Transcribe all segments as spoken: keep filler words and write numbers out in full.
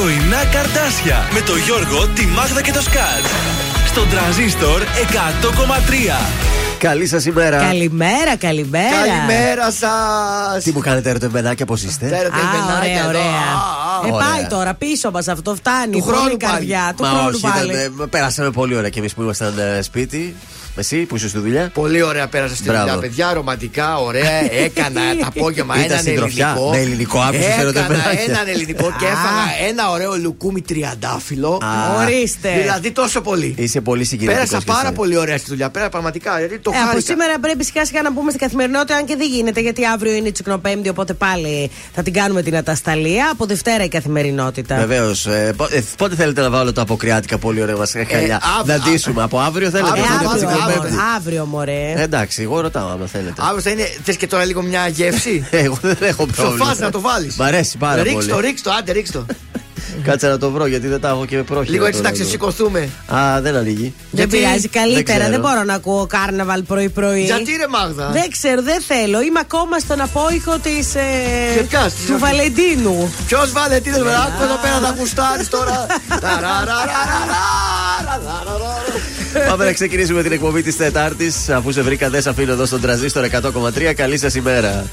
Πρωινά Καρντάσια με το Γιώργο, τη Μάγδα και το Σκατζ. Στον Τρανζίστορ εκατό κόμμα τρία. Καλή σας ημέρα. Καλημέρα, καλημέρα. Καλημέρα σας. Τι μου κάνετε ερωτευμενάκια, πώς είστε? Α, ωραία, ωραία. Ε, πάει τώρα πίσω μας αυτό, φτάνει. Του χρόνου καρδιά, του χρόνου πάλι. Πέρασαμε πολύ ωραία και εμείς που ήμασταν σπίτι. Εσύ που είσαι στη δουλειά. Πολύ ωραία πέρασα στη δουλειά, παιδιά. Ρομαντικά, ωραία. Έκανα το απόγευμα έναν ελληνικό. ελληνικό Έκανα έναν ελληνικό και έφαγα ένα ωραίο λουκούμι τριαντάφυλλο. Ορίστε. Δηλαδή τόσο πολύ. Είσαι πολύ συγκινητικός. Πέρασα πάρα πολύ ωραία στη δουλειά. Πέρα πραγματικά. Το χάρηκα. Από σήμερα πρέπει σιγά σιγά να μπούμε στην καθημερινότητα, αν και δεν γίνεται, γιατί αύριο είναι η Τσικνοπέμπτη, οπότε πάλι θα την κάνουμε την ατασταλία. Από Δευτέρα η καθημερινότητα. Βεβαίως. Πότε θέλετε να βάλω τα αποκριάτικα πολύ ωραία μας χαλιά? Να ντύσουμε από αύριο, θέλετε? Αύριο, μωρέ. Εντάξει, εγώ ρωτάω άμα θέλετε. Αύριο θα είναι. Θες και τώρα λίγο μια γεύση? Εγώ δεν έχω πρόβλημα. Σοφά να το βάλεις. Μ' αρέσει πάρα πολύ. Ρίξτο, ρίξτο, άντε ρίξτο. Κάτσε να το βρω, γιατί δεν τα έχω και με πρόχειρα. Λίγο έτσι να ξεσηκωθούμε. Α, δεν ανοίγει. Δεν πειράζει, καλύτερα. Δεν μπορώ να ακούω κάρναβαλ πρωί-πρωί. Γιατί ρε Μάγδα? Δεν ξέρω, δεν θέλω. Είμαι ακόμα στον απόϊχο της, ε, του Βαλεντίνου. Ποιος Βαλεντίνος? Άκου εδώ πέρα τα κουστάρεις τώρα. Πάμε να ξεκινήσουμε την εκπομπή της Τετάρτης. Αφού σε βρήκα, δεν σε αφήνω εδώ στον Τρανζίστορ εκατό κόμμα τρία. Καλή σας ημέρα.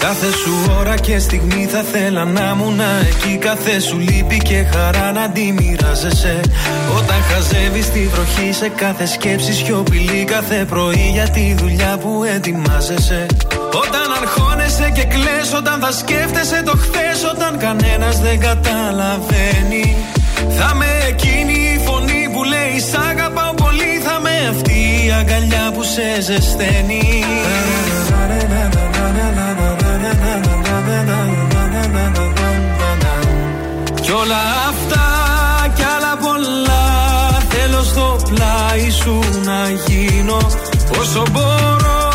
Κάθε σου ώρα και στιγμή θα θέλα να μου να εκεί. Κάθε σου λύπη και χαρά να τη μοιράζεσαι. Όταν χαζεύεις τη βροχή σε κάθε σκέψη σιωπηλή. Κάθε πρωί για τη δουλειά που ετοιμάζεσαι. Όταν αρχώνεσαι και κλαις, όταν θα σκέφτεσαι το χθες. Όταν κανένας δεν καταλαβαίνει, θα με εκείνη η φωνή που λέει σ' αγαπάω πολύ. Θα με αυτή η αγκαλιά που σε ζεσταίνει. Κι όλα αυτά κι άλλα πολλά θέλω στο πλάι σου να γίνω. Όσο μπορώ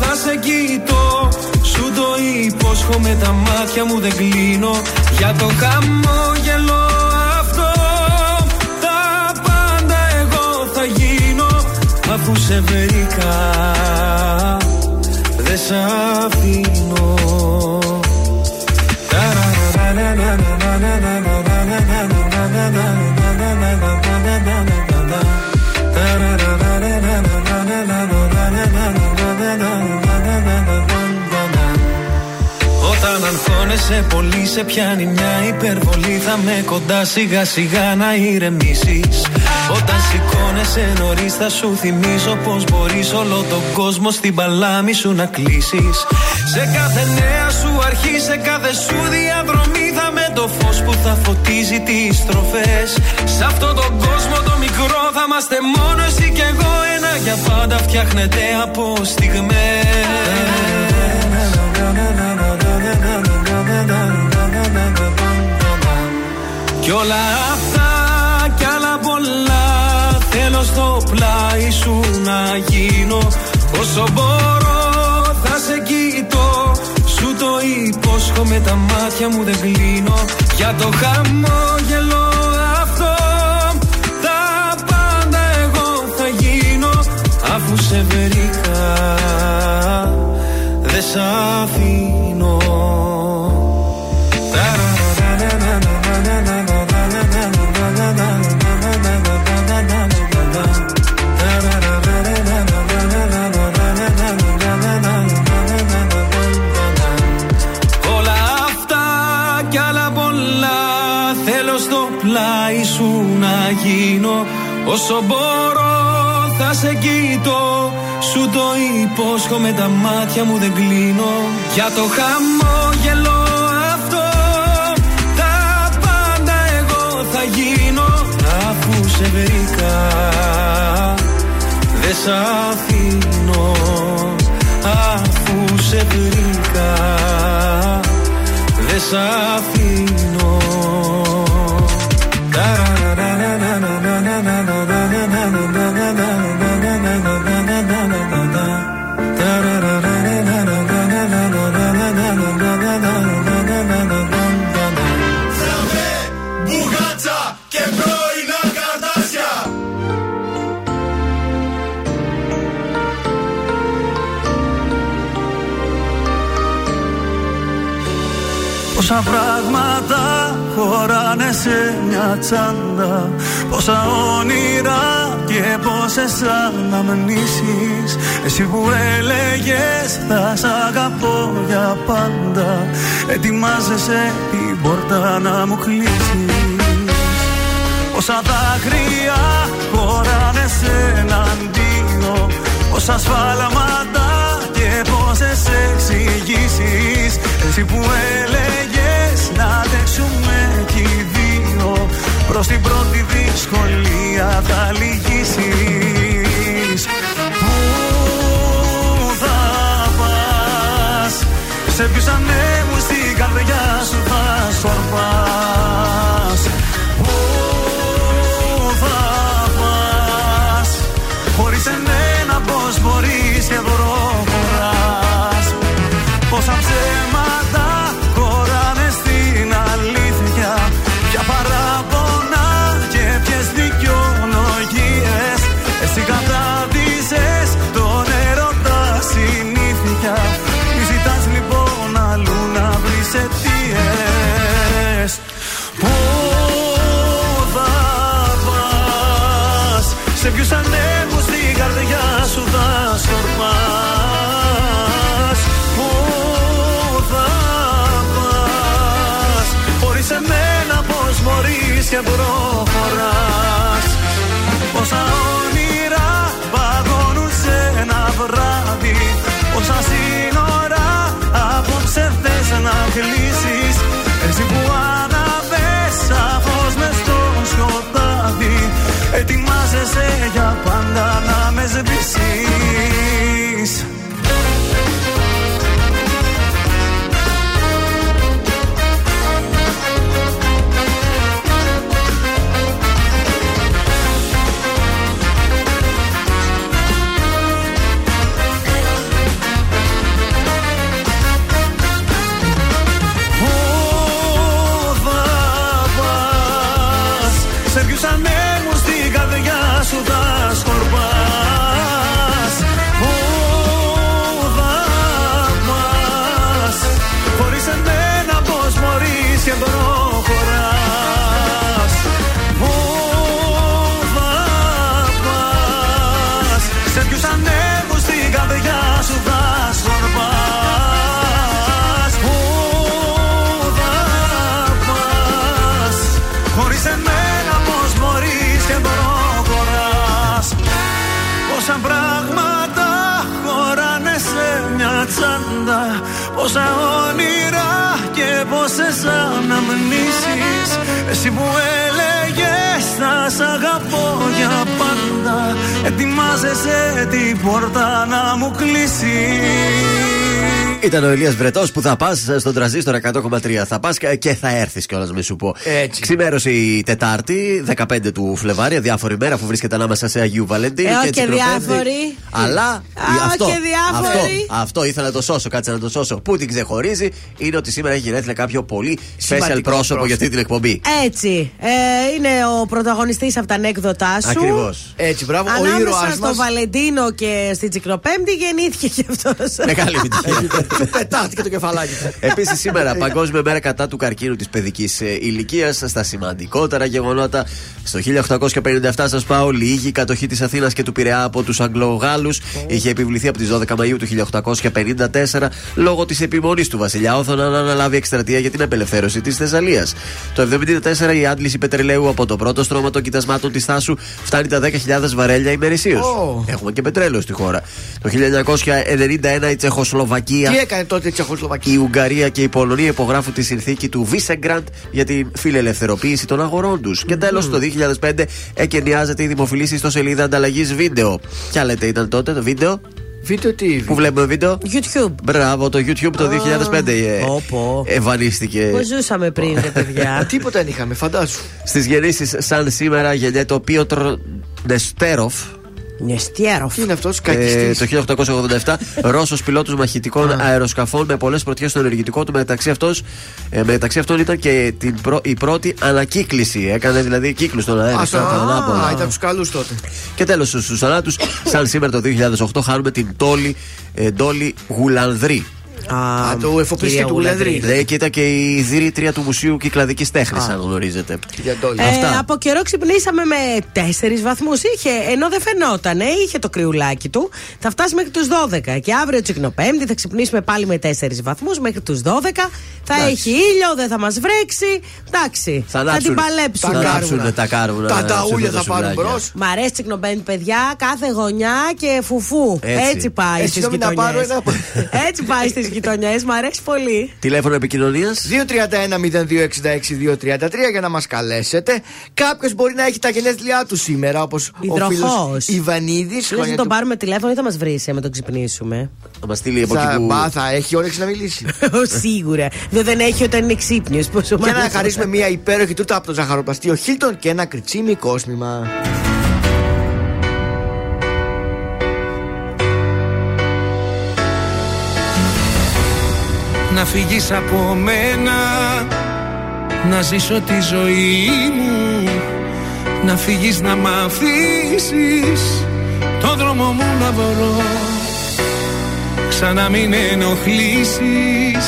θα σε κοιτώ, σου το υπόσχομαι, τα μάτια μου δεν κλείνω. Για το χαμόγελο αυτό τα πάντα εγώ θα γίνω. Αφού σε βρήκα δεν σ' αφήνω. Όταν ανθώνεσαι πολύ σε πιάνει μια υπερβολή. Θα με κοντά σιγά σιγά να ηρεμήσεις. Όταν σηκώνεσαι νωρίς θα σου θυμίσω πως μπορείς όλο τον κόσμο στην παλάμη σου να κλείσεις. Σε κάθε νέα σου αρχή, σε κάθε σου διαδρομή, θα με το φως που θα φωτίζει τις στροφές. Σε αυτόν τον κόσμο το μικρό θα είμαστε μόνο εσύ κι εγώ. Ένα για πάντα φτιάχνεται από στιγμές. Κι όλα αυτά κι άλλα πολλά θέλω στο πλάι σου να γίνω. Όσο μπορώ θα σε κοιτώ, σου το υπόσχομαι, τα μάτια μου δεν κλείνω. Για το χαμόγελο αυτό τα πάντα εγώ θα γίνω. Αφού σε βρήκα δεν σ' αφήνω. Γίνω. Όσο μπορώ θα σε κοιτώ, σου το υπόσχομαι, τα μάτια μου δεν κλείνω. Για το χαμόγελο αυτό τα πάντα εγώ θα γίνω. Αφού σε βρήκα δεν σ' αφήνω. Αφού σε βρήκα δεν σ' αφήνω. Μπουγκάτσα και πρωινά καρδά. Πόσα πράγματα χωράνε σε μια τσάντα, πόσα όνειρα και πόσες αναμνήσεις. Εσύ που έλεγες θα σ' αγαπώ για πάντα, ετοιμάζεσαι την πόρτα να μου κλείσεις. Πόσα δάκρυα χωράνε σε έναν τίνο, πόσα σφάλματα και πόσες εξηγήσεις. Εσύ που έλεγες να αντέξουμε κι οι δύο, προς την πρώτη δυσκολία θα λυγίσεις. Πού θα πας, σε ποιους ανέμους την καρδιά σου θα σορπάς. Πού θα πας, χωρίς εμένα πως μπορείς και δωροχωράς. Πόσα ψέματα χωράνε στην αλήθεια, ποια παράπονα και ποιες δικαιολογίες. Εσύ κατάδυσες τον έρωτα συνήθεια, μη ζητάς λοιπόν αλλού να βρεις αιτίες. Πού θα πας, σε ποιους ανέμους την καρδιά σου θα σορπάς. Πού θα πας, χωρίς εμένα πως μπορείς και προχωράς. Πόσα όνειρα παγώνουν σε ένα βράδυ, πόσα σύνορα απόψε θες να κλείσεις. Εσύ που αναβες σαφώς μες στο σκοτάδι, ετοιμάζεσαι για πάντα να με σβήσεις. Πόσα όνειρα και πόσες αναμνήσεις. Εσύ που έλεγες θα σ' αγαπώ για πάντα, ετοιμάζεσαι την πόρτα να μου κλείσεις. Ήταν ο Ηλίας Βρετός, που θα πας στον Τρανζίστορ εκατό κόμμα τρία. Θα πας και θα έρθεις κιόλας, μη σου πω. Έτσι. Ξημέρωσε η Τετάρτη, δεκαπέντε του Φλεβάρια, διάφορη μέρα αφού βρίσκεται ανάμεσα σε Αγίου Βαλεντίνου. Ε, και διάφοροι. Αλλά. Ε, αυτό, και διάφοροι. Αυτό, αυτό ήθελα να το σώσω, κάτσε να το σώσω. Πού την ξεχωρίζει είναι ότι σήμερα έχει γενέθλια κάποιο πολύ special πρόσωπο για αυτή την εκπομπή. Έτσι. Ε, είναι ο πρωταγωνιστής από τα ανέκδοτά σου. Ακριβώς. Έτσι, μπράβο. Ανάμεσα ο ήρωας μας. Στο Βαλεντίνο και στην Τσικροπέμπτη γεννήθηκε κι αυτός. Μεγάλη επιτυχία. Πετάχτηκε το κεφαλάκι. Επίσης, σήμερα Παγκόσμια Μέρα κατά του καρκίνου της παιδικής ηλικίας. Στα σημαντικότερα γεγονότα, στο χίλια οκτακόσια πενήντα επτά, σας πάω, λίγη κατοχή της Αθήνας και του Πειραιά από τους Αγγλογάλους. Oh. Είχε επιβληθεί από τις δώδεκα Μαΐου του χίλια οκτακόσια πενήντα τέσσερα λόγω της επιμονής του βασιλιά Όθωνα να αναλάβει εκστρατεία για την απελευθέρωση της Θεσσαλίας. Το χίλια εννιακόσια εβδομήντα τέσσερα η άντληση πετρελαίου από το πρώτο στρώμα των κοιτασμάτων της Θάσου φτάνει τα δέκα χιλιάδες βαρέλια ημερησίως. Oh. Έχουμε και πετρέλαιο στη χώρα. Το χίλια εννιακόσια ενενήντα ένα η Τσεχοσλοβακία. Τι έκανε τότε η Τσεχοσλοβακία. Η Ουγγαρία και η Πολωνία υπογράφουν τη συνθήκη του Βίσεγκραντ για τη φιλελευθερωποίηση των αγορών τους. Mm. Και τέλος, το δύο χιλιάδες πέντε εκαινιάζεται η δημοφιλής ιστοσελίδα ανταλλαγής βίντεο. Ποια λέτε ήταν τότε το βίντεο? Βίντεο τι? Που βλέπουμε βίντεο? YouTube. Μπράβο, το YouTube το δύο χιλιάδες πέντε εμφανίστηκε. Πώς ζούσαμε πριν, ρε παιδιά. Τίποτα δεν είχαμε, φαντάσου. Στις γεννήσεις, σαν σήμερα, γεννιέται ο Πίοτρ Νεστέροφ. Νεστιέροφ. Είναι αυτός, κακιστής. Ε, το χίλια οκτακόσια ογδόντα επτά, Ρώσος πιλότος μαχητικών αεροσκαφών με πολλές πρωτιές στο ενεργητικό του. Μεταξύ, αυτός, ε, μεταξύ αυτών ήταν και την προ, η πρώτη ανακύκληση. Έκανε δηλαδή κύκλου στον αέρα. Α, ήταν τους καλούς τότε. Και τέλος, στους θανάτους, σαν σήμερα το δύο χιλιάδες οκτώ, χάνουμε την Ντόλη Γουλανδρή. Α, το εφοπλιστή του Γουλανδρή. Ναι, και ήταν και η ιδρύτρια του Μουσείου Κυκλαδικής Τέχνης, αν γνωρίζετε. Ε, από καιρό ξυπνήσαμε με τέσσερις βαθμούς. Είχε, ενώ δεν φαινότανε, είχε το κρυουλάκι του. Θα φτάσει μέχρι τους δώδεκα. Και αύριο Τσικνοπέμπτη θα ξυπνήσουμε πάλι με τέσσερις βαθμούς μέχρι τους δώδεκα. Θα Ντάξει. Έχει ήλιο, δεν θα μας βρέξει. Εντάξει, θα, θα την παλέψουν. Θα κάψουν τα κάρβουνα. Τα ταούλια θα πάρουν μπρος. Μ' αρέσει Τσικνοπέμπτη, παιδιά, κάθε γωνιά και φουφού. Έτσι πάει στις γειτονιές. Έτσι πάει στις γειτονιές, μ' αρέσει πολύ. Τηλέφωνο επικοινωνίας δύο τρία ένα μηδέν δύο έξι έξι δύο τρία τρία για να μας καλέσετε. Κάποιος μπορεί να έχει τα γενέθλιά του σήμερα, όπως ο φίλος Ιβανίδης. Λες να τον πάρουμε τηλέφωνο ή θα μας βρει, άμα τον ξυπνήσουμε. Θα μας στείλει από εκεί που... Θα έχει όρεξη να μιλήσει. Σίγουρα. Δεν έχει όταν είναι ξύπνιος. Και να χαρίσουμε μια υπέροχη τούρτα από το ζαχαροπλαστείο Χίλτον και ένα κριτσίμι κόσμημα. Να φύγεις από μένα, να ζήσω τη ζωή μου. Να φύγεις να μ' αφήσεις, τον δρόμο μου να βρω. Ξανά μην ενοχλήσεις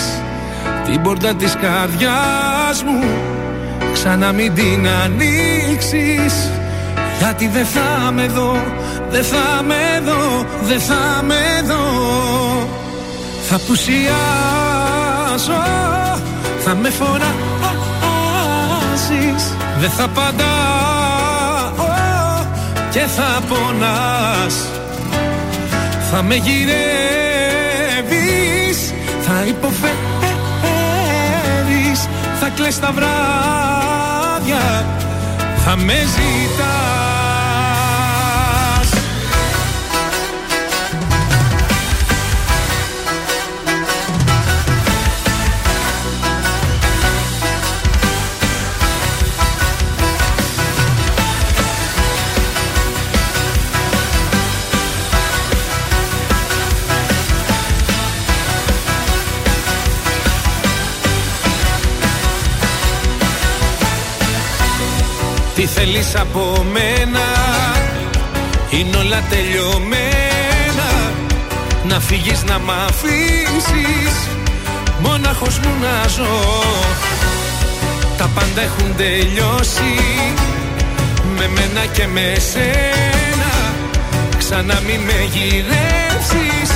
την πόρτα της καρδιάς μου. Ξανά μην την ανοίξεις, γιατί δεν θα με δω, δεν θα με δω, δεν θα με δω. Θα πουσιάσω, θα με φοράσεις, δεν θα παντάω και θα πονάς. Θα με γυρεύεις, θα υποφέρεις, θα κλαις τα βράδια, θα με ζητάς. Τι θέλεις από μένα, είναι όλα τελειωμένα. Να φύγεις να μ' αφήσεις, μόναχος μου να ζω. Τα πάντα έχουν τελειώσει, με μένα και με σένα. Ξανά μην με γυρεύσεις,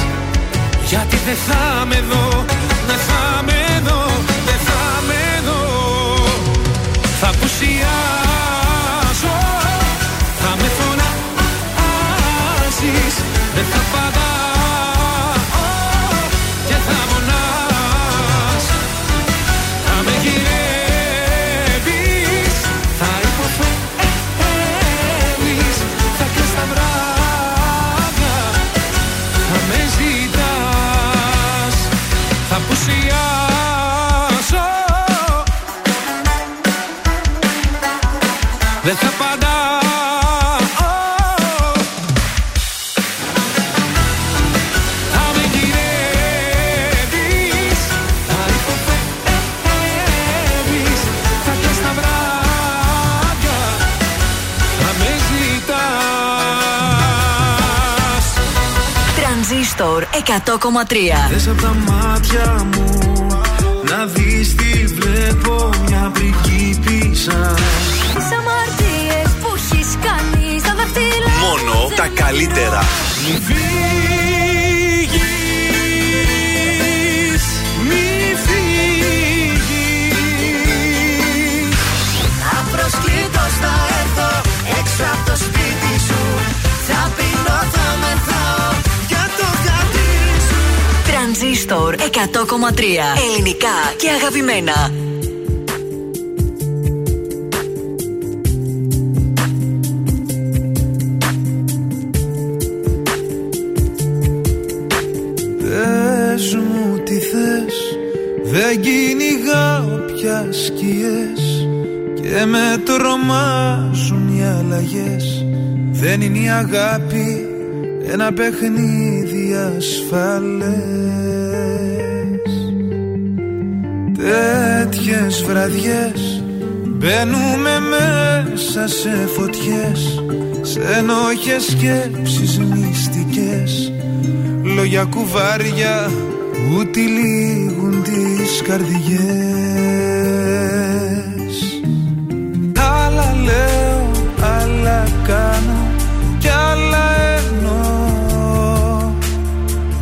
γιατί δεν θα με δω, δεν θα με δω, δεν θα με δω. Θα πουσιάσω, θα με φωνάσεις, δεν θα παντάω και θα μονάς. Θα με γυρεύεις, θα υποφέρεις, θα κλαις τα βράδια, θα με ζητάς. Θα πουσιάσω, δεν θα παντάω. Τρανζίστορ εκατό κόμμα τρία. Δες απ' τα μάτια μου να δεις τι βλέπω, μια πριγκίπισσα. Τις αμαρτίες που έχεις κάνει στα δαχτυλά. Μόνο τα καλύτερα. Μη φύγεις, μη φύγεις. Απροσκλήτως θα έρθω έξω από το σπίτι σου. Θα πεινώ, θα μεθάω. Τρανζίστορ εκατό κόμμα τρία. Ελληνικά και αγαπημένα. Πες μου τι θες, δεν κυνηγάω πια σκιές. Και με τρομάζουν οι αλλαγές. Δεν είναι η αγάπη ένα παιχνίδι ασφαλές. Τέτοιες βραδιές μπαίνουμε μέσα σε φωτιές, σε ενόχες σκέψεις μυστικές, λόγια κουβάρια που τυλίγουν τις καρδιές. Άλλα λέω, άλλα κάνω κι άλλα εννοώ.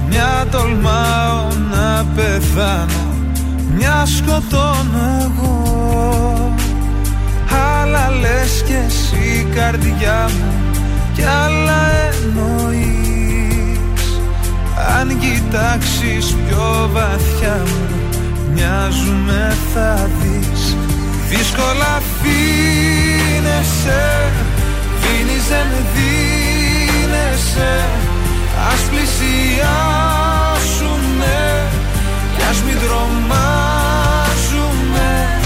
Μια τολμάω να πεθάνω, μια σκοτώνω εγώ. Άλλα λες κι εσύ καρδιά μου κι άλλα εννοείς. Αν κοιτάξεις πιο βαθιά μου, μοιάζουμε θα δεις. Δύσκολα αφήνεσαι, δίνεις δεν δίνεσαι. Ας πλησιάσουμε κι ας μην τρομάζουμε.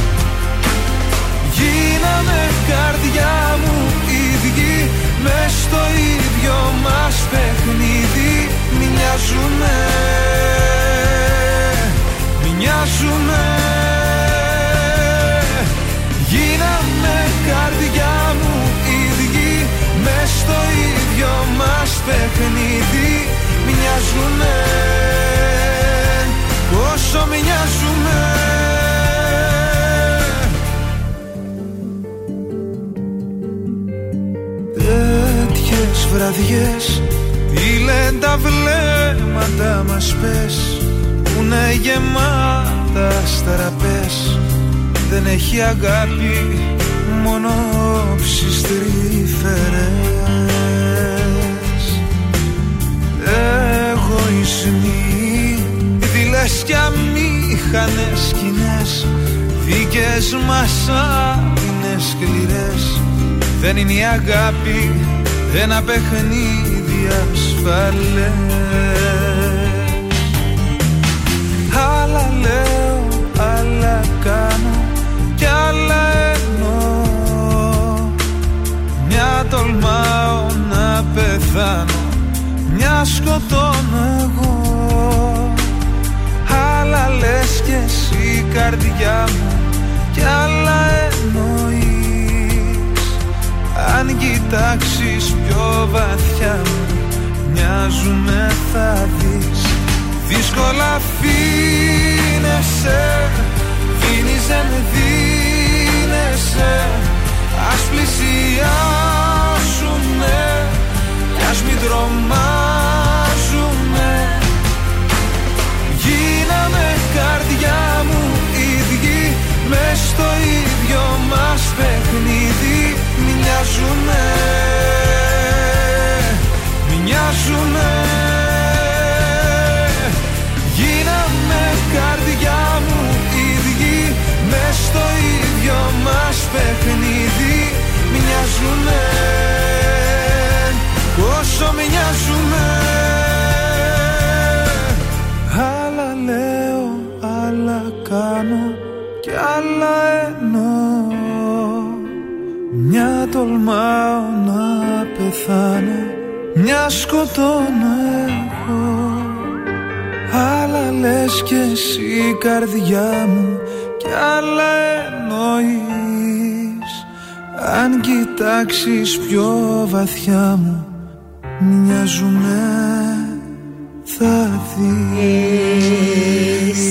Γίναμε καρδιά μου ίδιοι, μες στο ίδιο μας παιχνίδι. Μοιάζουμε, μοιάζουμε. Γίναμε καρδιά μου ίδιοι, μες στο ίδιο μας παιχνίδι. Μοιάζουμε, όσο μοιάζουμε. Τέτοιες βραδιές, τι λένε τα βλέμματα μας πες, που είναι γεμάτα στραπές. Δεν έχει αγάπη, μόνο όψεις τρυφερές. Εγωισμοί, δειλές κι αμήχανες σκηνές, δικές μας άμυνες σκληρές. Δεν είναι η αγάπη ένα παιχνίδι ασφαλές. Άλλα λέω, άλλα κάνω κι άλλα εννοώ. Μια τολμάω να πεθάνω, μια σκοτώνω εγώ. Άλλα λες κι εσύ καρδιά μου κι άλλα εννοείς. Αν κοιτάξεις πιο βαθιά μου, μοιάζουμε θα δεις. Δύσκολα αφήνεσαι, δίνεις δεν δίνεσαι. Ας πλησιάσουμε κι ας μην τρομάζουμε. Γίναμε καρδιά μου ίδιοι, μες στο ίδιο μας παιχνίδι. Μοιάζουμε, μοιάζουμε. Γίναμε καρδιά μου ίδιοι, μες στο ίδιο μας παιχνίδι. Μοιάζουμε, όσο μοιάζουμε. Άλλα λέω, άλλα κάνω κι άλλα εννοώ. Μια τολμάω να πεθάνω, μια σκοτώνω εγώ. Άλλα λες κι εσύ καρδιά μου κι άλλα εννοείς. Αν κοιτάξεις πιο βαθιά μου, μοιάζουμε θα δεις.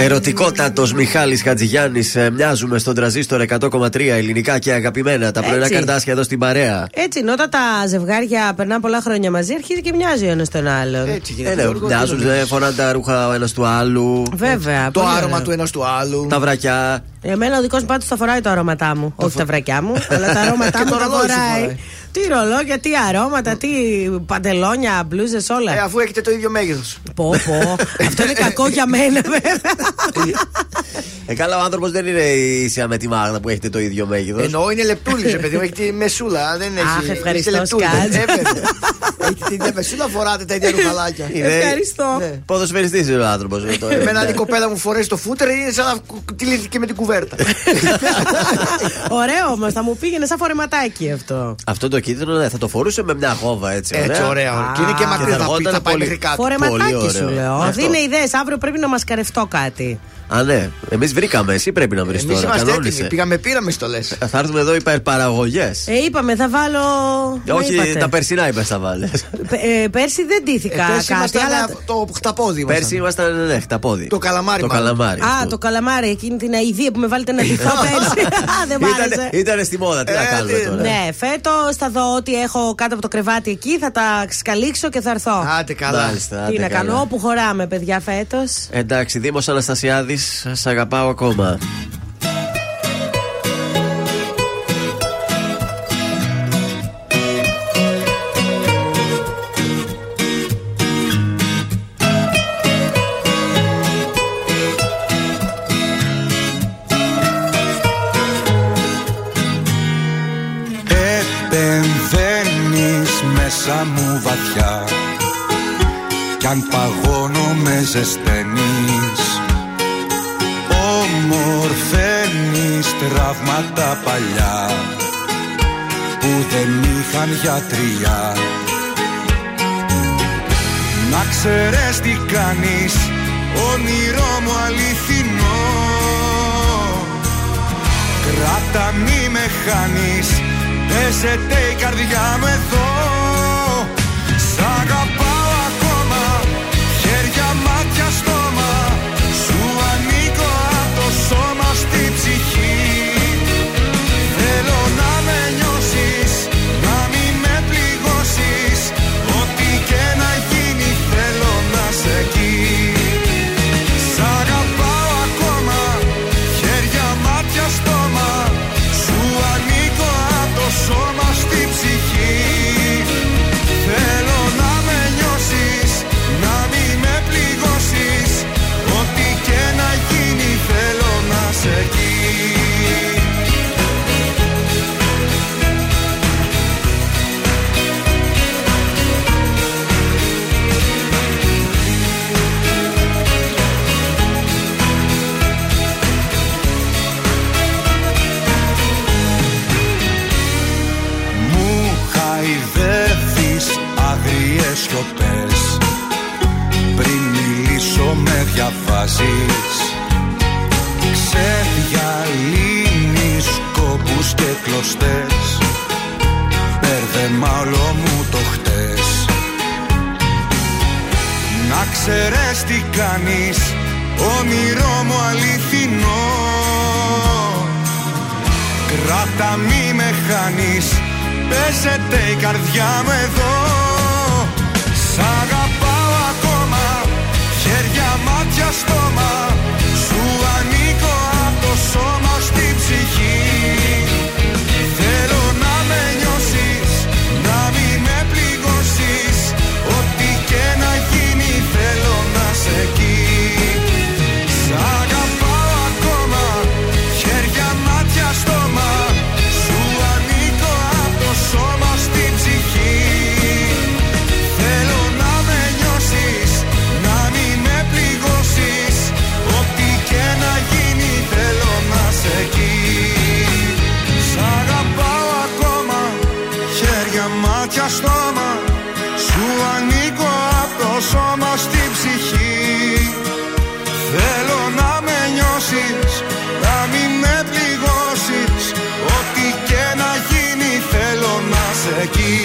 Ερωτικότατος Μιχάλης Χατζηγιάννης, μοιάζουμε στον Τρανζίστορ εκατό κόμμα τρία, ελληνικά και αγαπημένα. Τα πρωινά Καρντάσια εδώ στην παρέα. Έτσι, όταν τα ζευγάρια περνάνε πολλά χρόνια μαζί, αρχίζει και μοιάζει ο ένας τον άλλον. Έτσι γίνεται. Ναι, μοιάζουν, φωνάνε τα ρούχα ο ένας του άλλου. Βέβαια. Το άρωμα του ένας του άλλου. Τα βρακιά. Εμένα ο δικός μου πάντως θα φοράει τα αρώματά μου. Όχι τα βρακιά μου, αλλά τα αρώματά μου τα φοράει. Τι ρολόγια, τι αρώματα, τι παντελόνια, μπλούζες, όλα. Ε, αφού έχετε το ίδιο μέγεθος. Πω, πω. Αυτό είναι κακό για μένα, βέβαια. Ε, καλά, ο άνθρωπος δεν είναι ίσια με τη Μάγδα που έχετε το ίδιο μέγεθος. Εννοώ είναι λεπτούλης, παιδί μου, έχετε μεσούλα. Δεν έχει. Αχ, ευχαριστώ, Σκατζ. Έχετε την ίδια μεσούλα, φοράτε τα ίδια ρουχαλάκια. Ευχαριστώ. Ποδοσφαιριστής είναι ο άνθρωπος. Εμένα η κοπέλα μου φορέσει το φούτερ, είναι σαν να τυλίγει και με την κουβέρτα. Ωραίο όμως, θα μου πήγαινε σαν φορεματάκι αυτό. Αυτό το κίτρινο, ναι, θα το φορούσε με μια χόβα έτσι. Έτσι, ωραία. Και είναι και μακριά να πάει μέχρι κάτω. Φορεματάκι σου λέω. Δίνε ιδέες, αύριο πρέπει να μας καρευτώ κάτι. Α, ναι. Εμείς βρήκαμε, εσύ πρέπει να βρεις τώρα. Είμαστε έτοιμοι. Πήγαμε, πήραμε στολές. Θα έρθουμε εδώ υπερπαραγωγές. Ε, είπαμε, θα βάλω. Όχι, τα περσινά είπες θα βάλεις. ε, πέρσι δεν ντύθηκα. Ε, πέρσι κάτι, αλλά... το χταπόδι. Πέρσι ήμασταν, ναι, χταπόδι. Το καλαμάρι. Το καλαμάρι. Α, το καλαμάρι, εκείνη την αηδία που με βάλετε να ντυθώ πέρσι. Δεν μ' άρεσε. Ήτανε στη μόδα, τι να κάνουμε τώρα. Ναι, φέτος θα δω ό,τι έχω κάτω από το κρεβάτι εκεί, θα τα σκαλίξω και θα έρθω. Άντε καλά. Τι να κάνω, όπου χωράμε, παιδιά, φέτος. Εντάξει, Δήμος Αναστασιάδης, σας αγαπάω ακόμα. Μου βαθιά, κι αν παγώνω με ζεσταίνεις, ομορφαίνεις τραύματα παλιά που δεν είχαν γιατριά. Να ξέρεις τι κάνεις, όνειρό μου αληθινό, κράτα μη με χάνεις, πέσετε η καρδιά μου εδώ. Σ' αγαπάω ακόμα, χέρια, μάτια, στόμα, σου ανήκω απ' το σώμα στη ψυχή. Θέλω να με νιώσεις, να μην με πληγώσεις, ό,τι και να γίνει θέλω να σε εκεί. Σ' αγαπάω ακόμα, χέρια, μάτια, στόμα, σου ανήκω απ' το σώμα στη ψυχή. Θέλω να με νιώσεις, να μην με πληγώσεις, ό,τι και να γίνει θέλω να σε εκεί. Μου χαϊδεύεις άγριες σιωπές, πριν μιλήσω με διαβάζεις, ξεδιαλύνεις κόπους και κλωστές, μπέρδεμα όλο μου το χτες. Να ξέρεις τι κάνεις, όνειρό μου αληθινό, κράτα μη με χάνεις, πέσετε η καρδιά μου εδώ. Σ' αγαπάω ακόμα, χέρια, μάτια, στόμα, σου ανήκω απ' το σώμα στη ψυχή. Θέλω να με νιώσεις, να μην με πληγώσεις, ό,τι και να γίνει θέλω να σε εκεί. Σ' αγαπάω ακόμα, χέρια, μάτια, στόμα, σου ανήκω απ' το σώμα στη ψυχή. Μάτια, στόμα, σου ανήκω απ' το σώμα στη ψυχή. Θέλω να με νιώσεις, να μην με πληγώσεις, ό,τι και να γίνει θέλω να σε εκεί.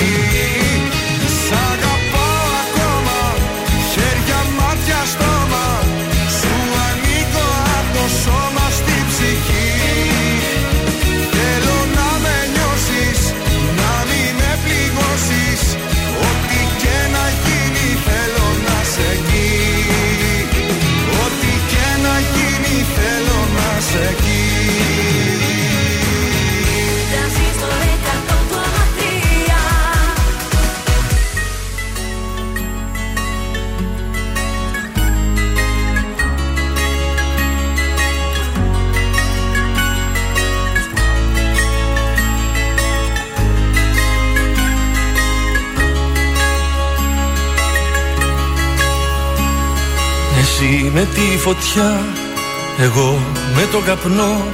Σ' αγαπάω ακόμα, χέρια, μάτια, στόμα, σου ανήκω απ' το σώμα στη ψυχή. Ό,τι και να γίνει θέλω να σε εκεί. Ό,τι και να γίνει θέλω να σε εκεί. Εσύ με τη φωτιά, εγώ με τον καπνό,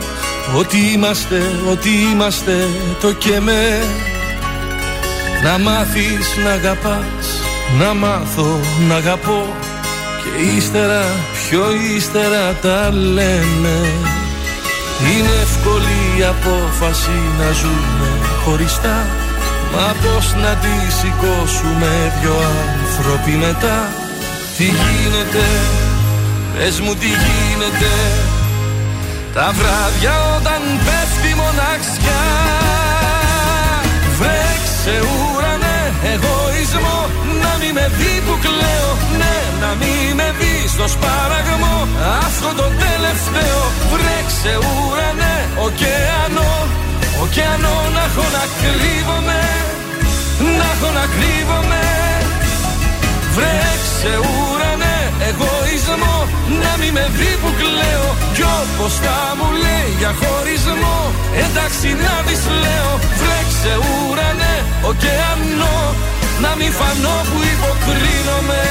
ότι είμαστε, ότι είμαστε το και με. Να μάθεις να αγαπάς, να μάθω να αγαπώ, και ύστερα, πιο ύστερα τα λέμε. Είναι εύκολη η απόφαση να ζούμε χωριστά, Μα πώς να τη σηκώσουμε δυο άνθρωποι μετά? Τι γίνεται, πες μου τι γίνεται, τα βράδια όταν πέφτει μοναξιά? Βρέξε ουρανέ εγωισμό, να μη με δει που κλαίω, ναι, να μη με δει στο σπάραγμό αυτό το τελευταίο. Βρέξε ουρανέ ωκεανό, ωκεανό, να έχω να κρύβομαι, να έχω να κρύβομαι. Βρέξε ουρανέ εγωισμό, να μη με βρει που κλαίω, κι όπως τα μου λέει για χωρισμό, εντάξει να της λέω. Βρέξε ουρανέ ωκεανό, να μη φανώ που υποκρίνομαι.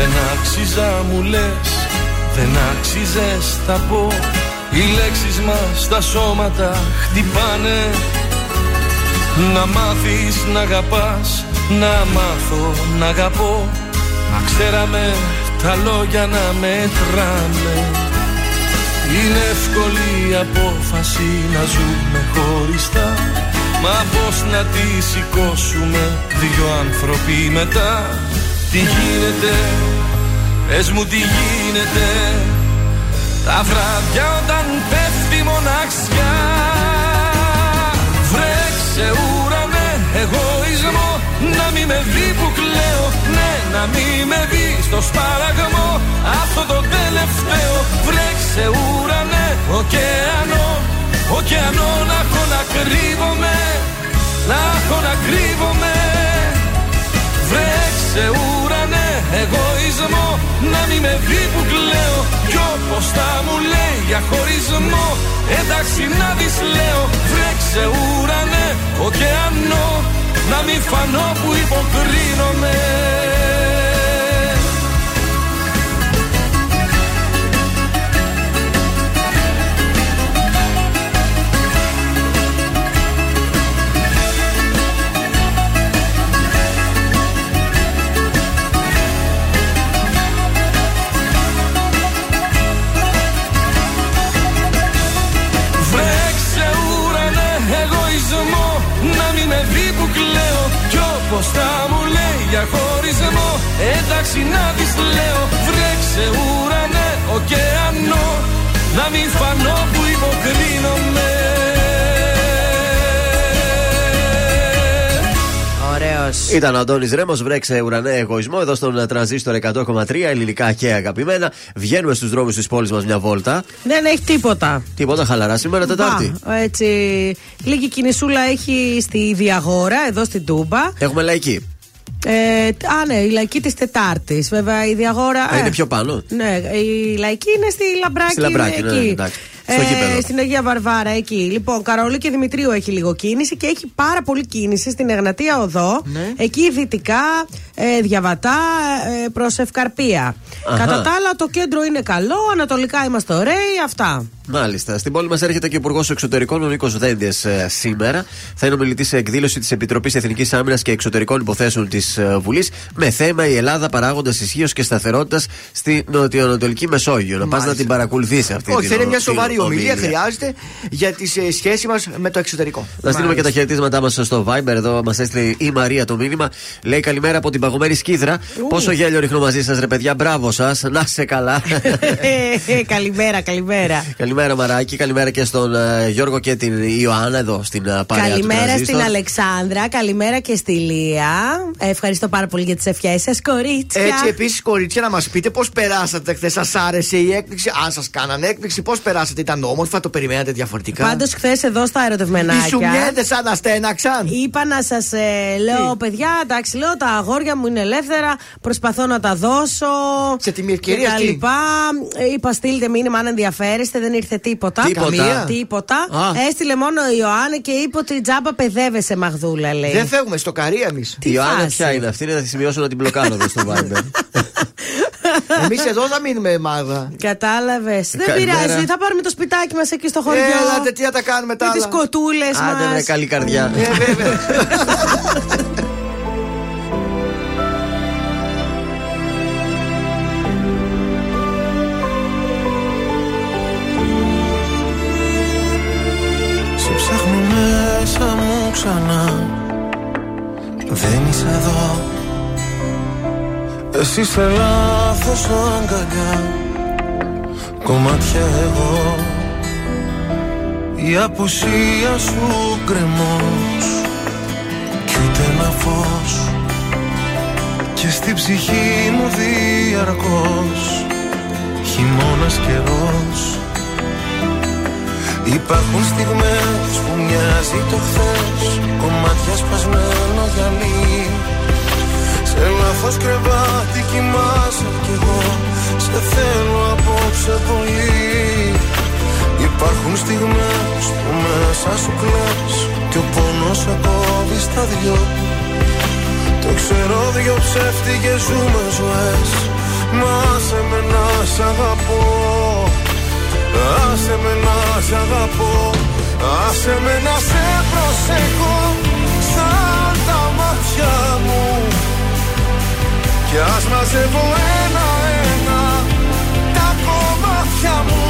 Δεν άξιζα μου λες, δεν άξιζες θα πω. Οι λέξεις μας τα σώματα χτυπάνε. Να μάθεις να αγαπάς, να μάθω να αγαπώ. Να ξέραμε τα λόγια να μετράμε. Είναι εύκολη η απόφαση να ζούμε χωριστά. Μα πώς να τη σηκώσουμε δύο άνθρωποι μετά? Τι γίνεται, πες μου τι γίνεται, τα βράδια όταν πέφτει μοναξιά? Βρέξε ουρανέ εγωισμό, να μη με δει που κλαίω, ναι, να μη με δει στο σπαραγμό αυτό το τελευταίο. Βρέξε ουρανέ ωκεανό, ωκεανό, να έχω να κρύβομαι, να έχω να κρύβομαι. Βρέξε ουρανέ εγωισμό, να μη με δει που κλαίω, κι όπως τα μου λέει για χωρισμό, εντάξει να της λέω. Βρέξε ουρανέ ωκεανό, να μη φανώ που υποκρίνομαι. Ποστά μου λέει για χωρισμό, εντάξει να της λέω. Βρέξε ουρανέ ωκεανό, να μην φανώ που υποκρίνομαι. Ωραίος. Ήταν ο Αντώνης Ρέμος, βρέξε ουρανέ εγωισμό, εδώ στον Τρανζίστορ εκατό κόμμα τρία, ελληνικά και αγαπημένα. Βγαίνουμε στους δρόμους της πόλης μας μια βόλτα. Δεν έχει τίποτα. Τίποτα, χαλαρά σήμερα Τετάρτη. Έτσι. Λίγη κινησούλα έχει στη Διαγόρα, εδώ στην Τούμπα. Έχουμε λαϊκή. Ε, α, ναι, η λαϊκή της Τετάρτης. Βέβαια, η Διαγόρα. Α, ε, είναι πιο πάνω. Ναι, η λαϊκή είναι στη Λαμπράκη. Στη Λαμπράκη, ναι, εκεί. Ναι, Ε, στην Αγία Βαρβάρα, εκεί. Λοιπόν, Καρολού και Δημητρίου έχει λίγο κίνηση και έχει πάρα πολύ κίνηση στην Εγνατία Οδό. Ναι. Εκεί δυτικά, ε, διαβατά, ε, προς Ευκαρπία. Αχα. Κατά τα άλλα, το κέντρο είναι καλό, ανατολικά είμαστε ωραίοι, αυτά. Μάλιστα. Στην πόλη μας έρχεται και ο Υπουργός Εξωτερικών, ο Νίκος Δέντες, σήμερα. Θα είναι ομιλητής σε εκδήλωση της Επιτροπής Εθνικής Άμυνας και Εξωτερικών Υποθέσεων της Βουλής με θέμα η Ελλάδα παράγοντας ισχύος και σταθερότητας στη νοτιοανατολική Μεσόγειο. Μάλιστα. Να πας να την παρακολουθείς αυτή. Όχι, είναι μια σοβαρή ομιλία, χρειάζεται για τη σχέση μας με το εξωτερικό. Να στείλουμε και τα χαιρετίσματά μας στο Viber. Εδώ μας έστειλε η Μαρία το μήνυμα. Λέει καλημέρα από την παγωμένη Σκίδρα. Ου. Πόσο γέλιο ρίχνω μαζί σας, ρε παιδιά. Μπράβο σας. Να σε καλά. Καλημέρα, καλημέρα. Καλημέρα, Μαράκη. Καλημέρα και στον uh, Γιώργο και την Ιωάννα εδώ στην uh, παρέα. Καλημέρα του στην Αλεξάνδρα. Καλημέρα και στη Λία. Ευχαριστώ πάρα πολύ για τις ευχές σας, κορίτσια. Έτσι, επίσης, κορίτσια, να μας πείτε πώς περάσατε χθες. Σας άρεσε η έκπληξη? Αν σας κάνανε έκπληξη, πώς περάσατε? Ήταν όμορφα, το περιμένατε διαφορετικά? Πάντως, χθες εδώ στα ερωτευμενάκια. Οι σουμιέτες σαν να στέναξαν. Είπα να σας ε, λέω, τι? Παιδιά, εντάξει, λέω τα αγόρια μου είναι ελεύθερα. Προσπαθώ να τα δώσω. Σε τιμή ευκαιρία και λοιπά. Είπα, στείλτε μήνυμα αν ενδιαφέρεστε. Δεν ήρθε τίποτα. Τίποτα. τίποτα. Έστειλε μόνο η Ιωάννα και είπε ότι τζάμπα παιδεύεσαι, Μαγδούλα, λέει. Δεν φεύγουμε στο καρία εμείς. Η Ιωάννα ποια είναι αυτή, να τη σημειώσω να την μπλοκάρω εδώ στο Viber. Εμείς εδώ θα μείνουμε, Μάγδα. Κατάλαβες. Δεν πειράζει. Θα πάρουμε το σπιτάκι μας εκεί στο χωριό. Έλατε, τι θα τα κάνουμε τα άλλα. Με τις κοτούλες μας. Άντε με καλή καρδιά. Σε ψάχνω μέσα μου ξανά. Δεν είσαι εδώ. Εσύ σε λάθος αγκαλιά, κομμάτια εγώ. Η απουσία σου κρεμός κι ούτε ένα φως. Και στη ψυχή μου διαρκώς χειμώνας καιρός. Υπάρχουν στιγμές που μοιάζει το χθες, κομμάτια σπασμένο γυαλί. Σε λάθος κρεβάτι κοιμάσαι κι εγώ, σε θέλω απόψε πολύ. Υπάρχουν στιγμές που μέσα σου κλαις κι ο πόνος σε κόβει στα δυο. Το ξέρω δυο ψεύτικες ζούμε ζωές, μα άσε με να σ' αγαπώ. Άσε με να σ' αγαπώ, άσε με να σε προσέχω σαν τα μάτια μου. Κι ας μαζεύω ένα-ένα τα κομμάτια μου.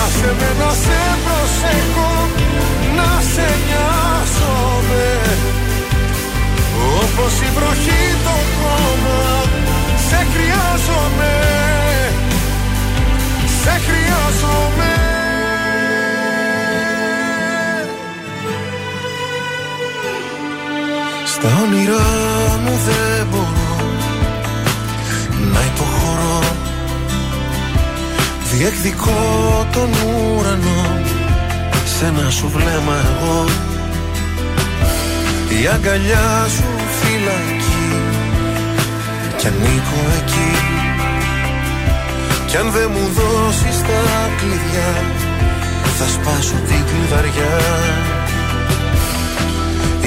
Άσε με να σε προσέχω, να σε νοιάζομαι, όπως η βροχή το κόμμα. Σε χρειάζομαι, σε χρειάζομαι. Τα όνειρά μου δεν μπορώ να υποχωρώ. Διεκδικώ τον ουρανό σε ένα σου βλέμμα εγώ. Η αγκαλιά σου φυλακή κι ανήκω εκεί. Κι αν δεν μου δώσεις τα κλειδιά θα σπάσω την κλειδαριά.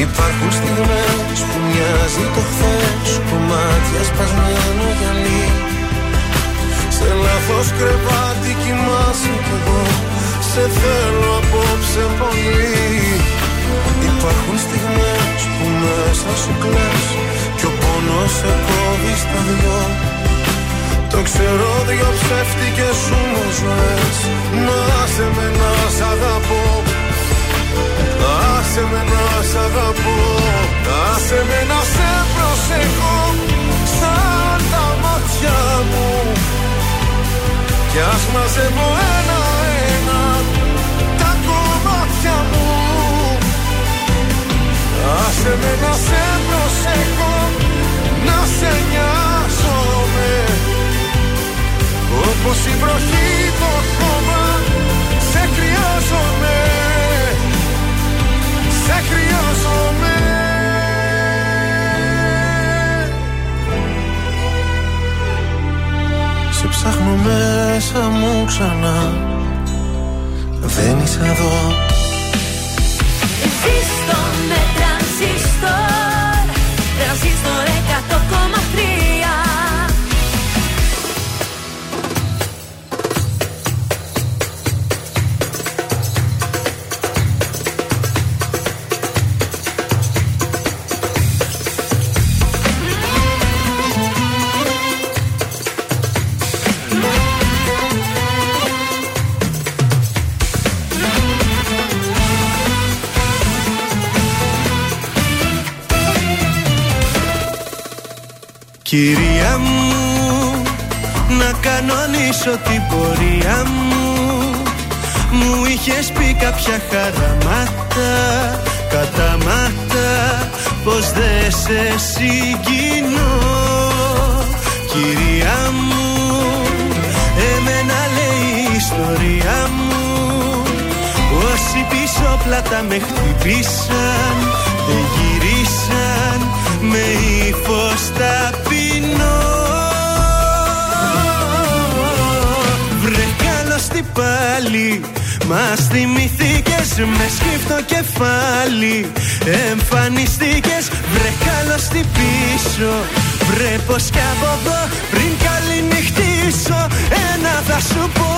Υπάρχουν στιγμές που μοιάζει το χθες, κομμάτια σπασμένο γυαλί. Σε λάθος κρεβάτι κοιμάσαι κι εγώ, σε θέλω απόψε πολύ. Υπάρχουν στιγμές που μέσα σου κλαις κι ο πόνος σε κόβει στα δυο. Το ξέρω δυο ψεύτικες σου μου ζωές, να σε με να σ' αγαπώ. Άσε με να σ' αγαπώ, άσε με να σε προσέχω σαν τα μάτια μου. Κι ας μαζεύω ένα-ένα τα κομμάτια μου. Άσε με να σε προσέχω, να σε νοιάζομαι, όπως η βροχή το χώμα. Σε χρειάζομαι, σε χρειάζομαι. Σε ψάχνω μέσα μου ξανά. Δεν είσαι εδώ. Ζήστο με τρανζίστορ. Τρανζίστορ εκατό κόμμα τρία. Κυρία μου, να κανονίσω την πορεία μου. Μου είχες πει κάποια χαραμάτα, καταμάτα, πως δεν σε συγκινώ. Κυρία μου, εμένα λέει η ιστορία μου. Όσοι πίσω πλάτα με χτυπήσαν, δεν γυρίσαν με ύφος ταπεινό. Βρε καλώς τι πάλι, Μας θυμηθήκες με σκύπτο κεφάλι. Εμφανιστήκες, βρε καλώς την πίσω. Βρε πως κι από εδώ πριν καληνυχτήσω, ένα θα σου πω.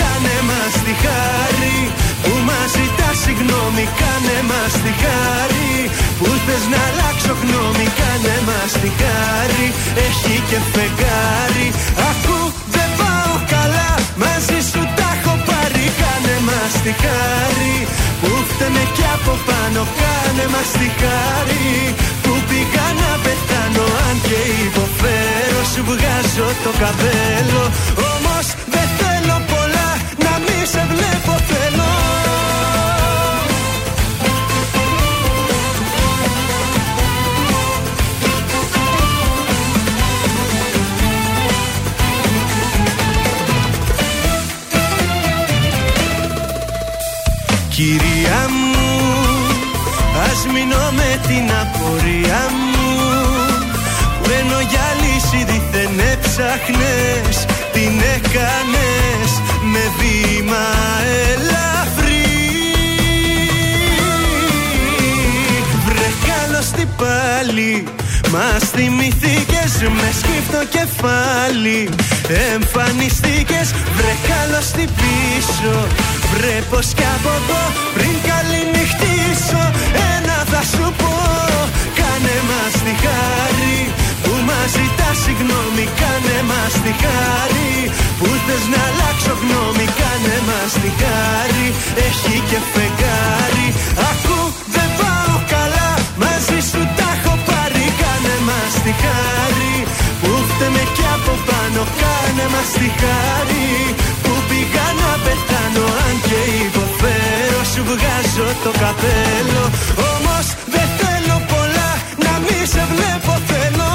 Κάνε μας τη χάρη που μας ζητάς συγγνώμη. Κάνε μας τη χάρη που θες να αλλάξω γνώμη. Κάνε μας τη χάρη, έχει και φεγγάρι. Ακού δεν πάω καλά, μαζί σου τα έχω πάρει. Κάνε μας τη χάρη που φταίμε κι από πάνω. Κάνε μας τη χάρη που πήγα να πετάνω. Αν και υποφέρω, σου βγάζω το καπέλο. Όμως δεν θέλω πολλά, να μη σε βλέπω θέλω. Κυρία μου, ας μείνω με την απορία μου. Μένω για λύση δίθεν έψαχνες, την έκανες με βήμα ελαφρύ. Βρε καλώς την πάλι, μας θυμηθήκες με σκύπτο κεφάλι. Εμφανιστήκες, βρε καλώς την πίσω. Βρε πως κι από εδώ πριν καληνυχτήσω, ένα θα σου πω. Κάνε μας τη χάρη που μας ζητάς συγγνώμη. Κάνε μας τη χάρη που θες να αλλάξω γνώμη. Κάνε μας τη χάρη, έχει και φεγγάρι. Ακού δεν πάω καλά, μαζί σου τα έχω πάρει. Κάνε μας τη χάρη που φταίμε κι από πάνω. Κάνε μας τη χάρη που πήγα να πετάνω. Αν και υποφέρω, σου βγάζω το καπέλο. Όμως δεν θέλω πολλά, να μη σε βλέπω θέλω.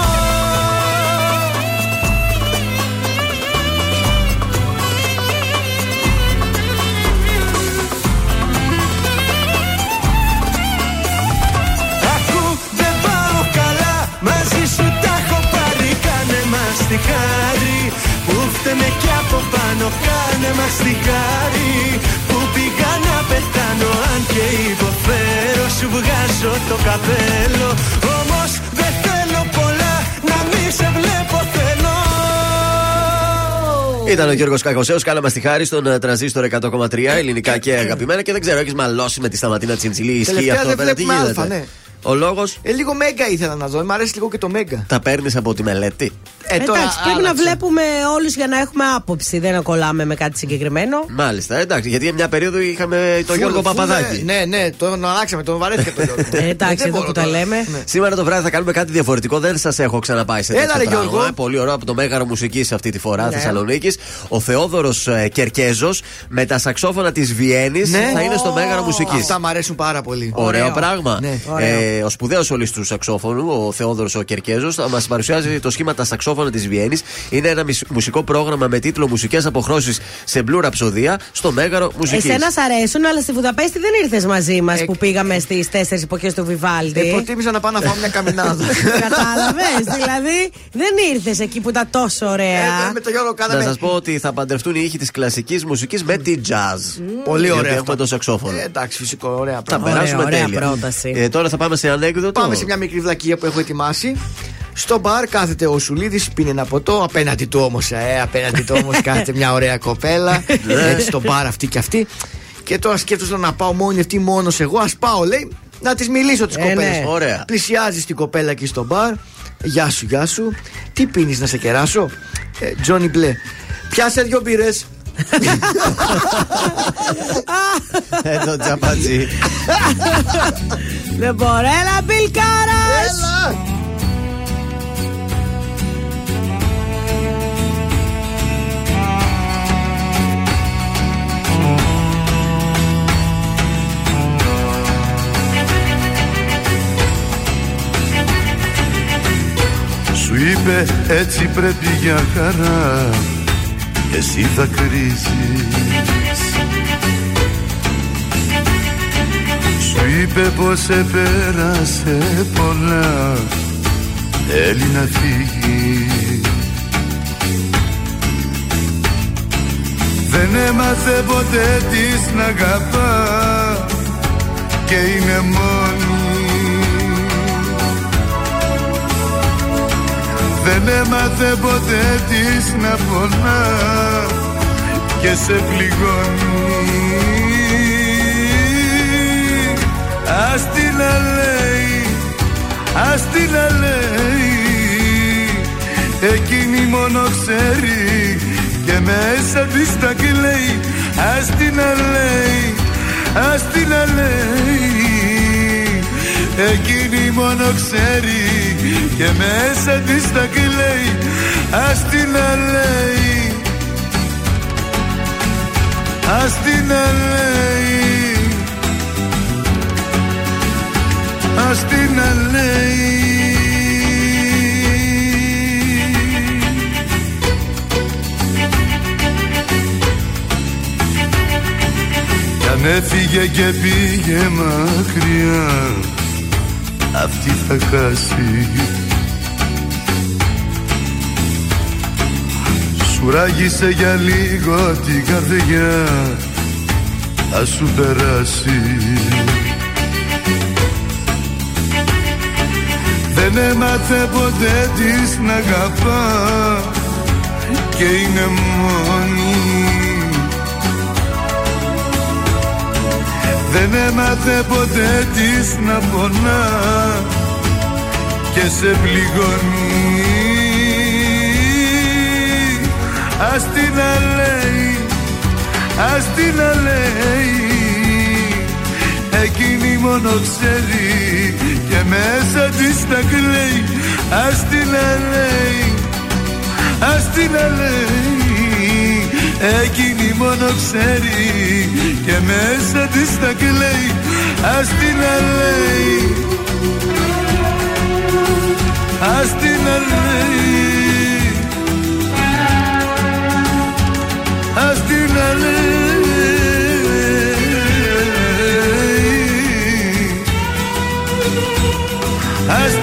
Ακού δεν πάω καλά, μαζί σου τα έχω πάρει. Κάνε μας τη χάρη που φταίμε κι από πάνω. Κάνε μας τη χάρη που πήγα να πετάνω. Αν και υποφέρω, σου βγάζω το καπέλο. Όμως δεν θέλω πολλά, να μη σε βλέπω θέλω. Ήταν ο Γιώργος Κακοσέος, κάνε μας τη χάρη στον Τρανζίστορ εκατό κόμμα τρία, ελληνικά και αγαπημένα. Και δεν ξέρω, έχεις μαλώσει με τη Σταματίνα Τσιντσιλή. Ισχύει αυτό απέναντι, τι γίνεται? Ναι. Ο λόγος. Ε, λίγο Μέγκα ήθελα να δω. Μ' αρέσει λίγο και το Μέγκα. Τα παίρνεις από τη μελέτη. Ε, τώρα, εντάξει, πρέπει να βλέπουμε όλους για να έχουμε άποψη. Δεν να κολλάμε με κάτι συγκεκριμένο. Μάλιστα, εντάξει. Γιατί για μια περίοδο είχαμε τον φου, Γιώργο φου, Παπαδάκη. Ναι, ναι, τον αλλάξαμε, τον βαρέθηκε τον Γιώργο. Ε, εντάξει, εδώ που τα λέμε. Ναι. Σήμερα το βράδυ θα κάνουμε κάτι διαφορετικό. Δεν σας έχω ξαναπάει σε τέτοιο πράγμα. Πολύ ωραίο από το Μέγαρο Μουσικής αυτή τη φορά Θεσσαλονίκης. Ο Θεόδωρος Κερκέζος με τα σαξόφωνα της Βιέννης θα είναι στο Μέγαρο Μουσικής. Αυτά μ' αρέσουν πάρα πολύ. Ωραίο πράγμα. Ο σπουδαίος ολιστής του σαξόφωνου, ο Θεόδωρος ο Κερκέζος, θα μας παρουσιάζει το σχήμα τα σαξόφωνα της Βιέννης. Είναι ένα μουσικό πρόγραμμα με τίτλο Μουσικές αποχρώσεις σε μπλου ραψοδία στο Μέγαρο Μουσικής. Εσένας αρέσουν, αλλά στη Βουδαπέστη δεν ήρθες μαζί μας ε... που πήγαμε στις τέσσερις εποχές του Βιβάλντι. Ε, προτίμησα να πάω να φάω μια καμινάδα. Κατάλαβες, δηλαδή δεν ήρθες εκεί που ήταν τόσο ωραία. Ε, με το Γιώργο κάναμε... Να σας πω ότι θα παντρευτούν οι ήχοι της κλασικής μουσικής με τη jazz. Mm. Πολύ ωραία. Γιατί έχουμε το σαξόφωνο. Ε, εντάξει, φυσικό, ωραία πράγμα. Θα περάσουμε τέλεια. Ε, τώρα θα πάμε σε ανέκδοτο. Πάμε σε μια μικρή βλακεία που έχω ετοιμάσει. Στο μπαρ κάθεται ο Σουλίδης, πίνει ένα ποτό. Απέναντι του όμως, ε, απέναντι του όμως κάθεται μια ωραία κοπέλα. Έτσι στο μπαρ αυτή και αυτή. Και τώρα σκέφτομαι να πάω μόνη αυτή, μόνος εγώ. Ας πάω, λέει, να της μιλήσω τις ε, κοπέλες. Ναι. Ωραία. Πλησιάζει στην κοπέλα εκεί στο μπαρ. Γεια σου, γεια σου. Τι πίνεις να σε κεράσω? Τζόνι ε, Μπλε. Πιάσε δυο μπύρες. Εδώ τζαπατζή. Δεν μπορεί, έλα μπιλκάρας. Σου είπε έτσι πρέπει για χαρά, εσύ θα κρίζεις. Σου είπε πως επέρασε πολλά, θέλει να φύγει. Δεν έμαθε ποτέ της να αγαπά και είναι μόνη. Δεν έμαθε ποτέ της να πονά και σε πληγώνει. Ας τη να λέει, ας τη να λέει, εκείνη μόνο ξέρει και μέσα της τα κλαίει. Ας τη να λέει, ας τη να λέει, εκείνη μόνο ξέρει και μέσα της τα κλαίει. Ας τη να λέει, ας τη να λέει, ας την αλέει. Κι αν έφυγε και πήγε μακριά, αυτή θα χάσει. Σουράγισε για λίγο την καρδιά, θα σου περάσει. Δεν έμαθε ποτέ της να αγαπά και είναι μόνη. Δεν έμαθε ποτέ της να πονά και σε πληγώνει. Ας τι να λέει, ας τι να λέει, εκείνη μόνο ξέρει και μέσα της τα κλαίει. Ας την αλέει, ας την αλέει, εκείνη μόνο ξέρει και μέσα της τα κλαίει. Ας την αλέει, ας την αλέει, ας την αλέει. Ας την αλέει. Ας την αλέει.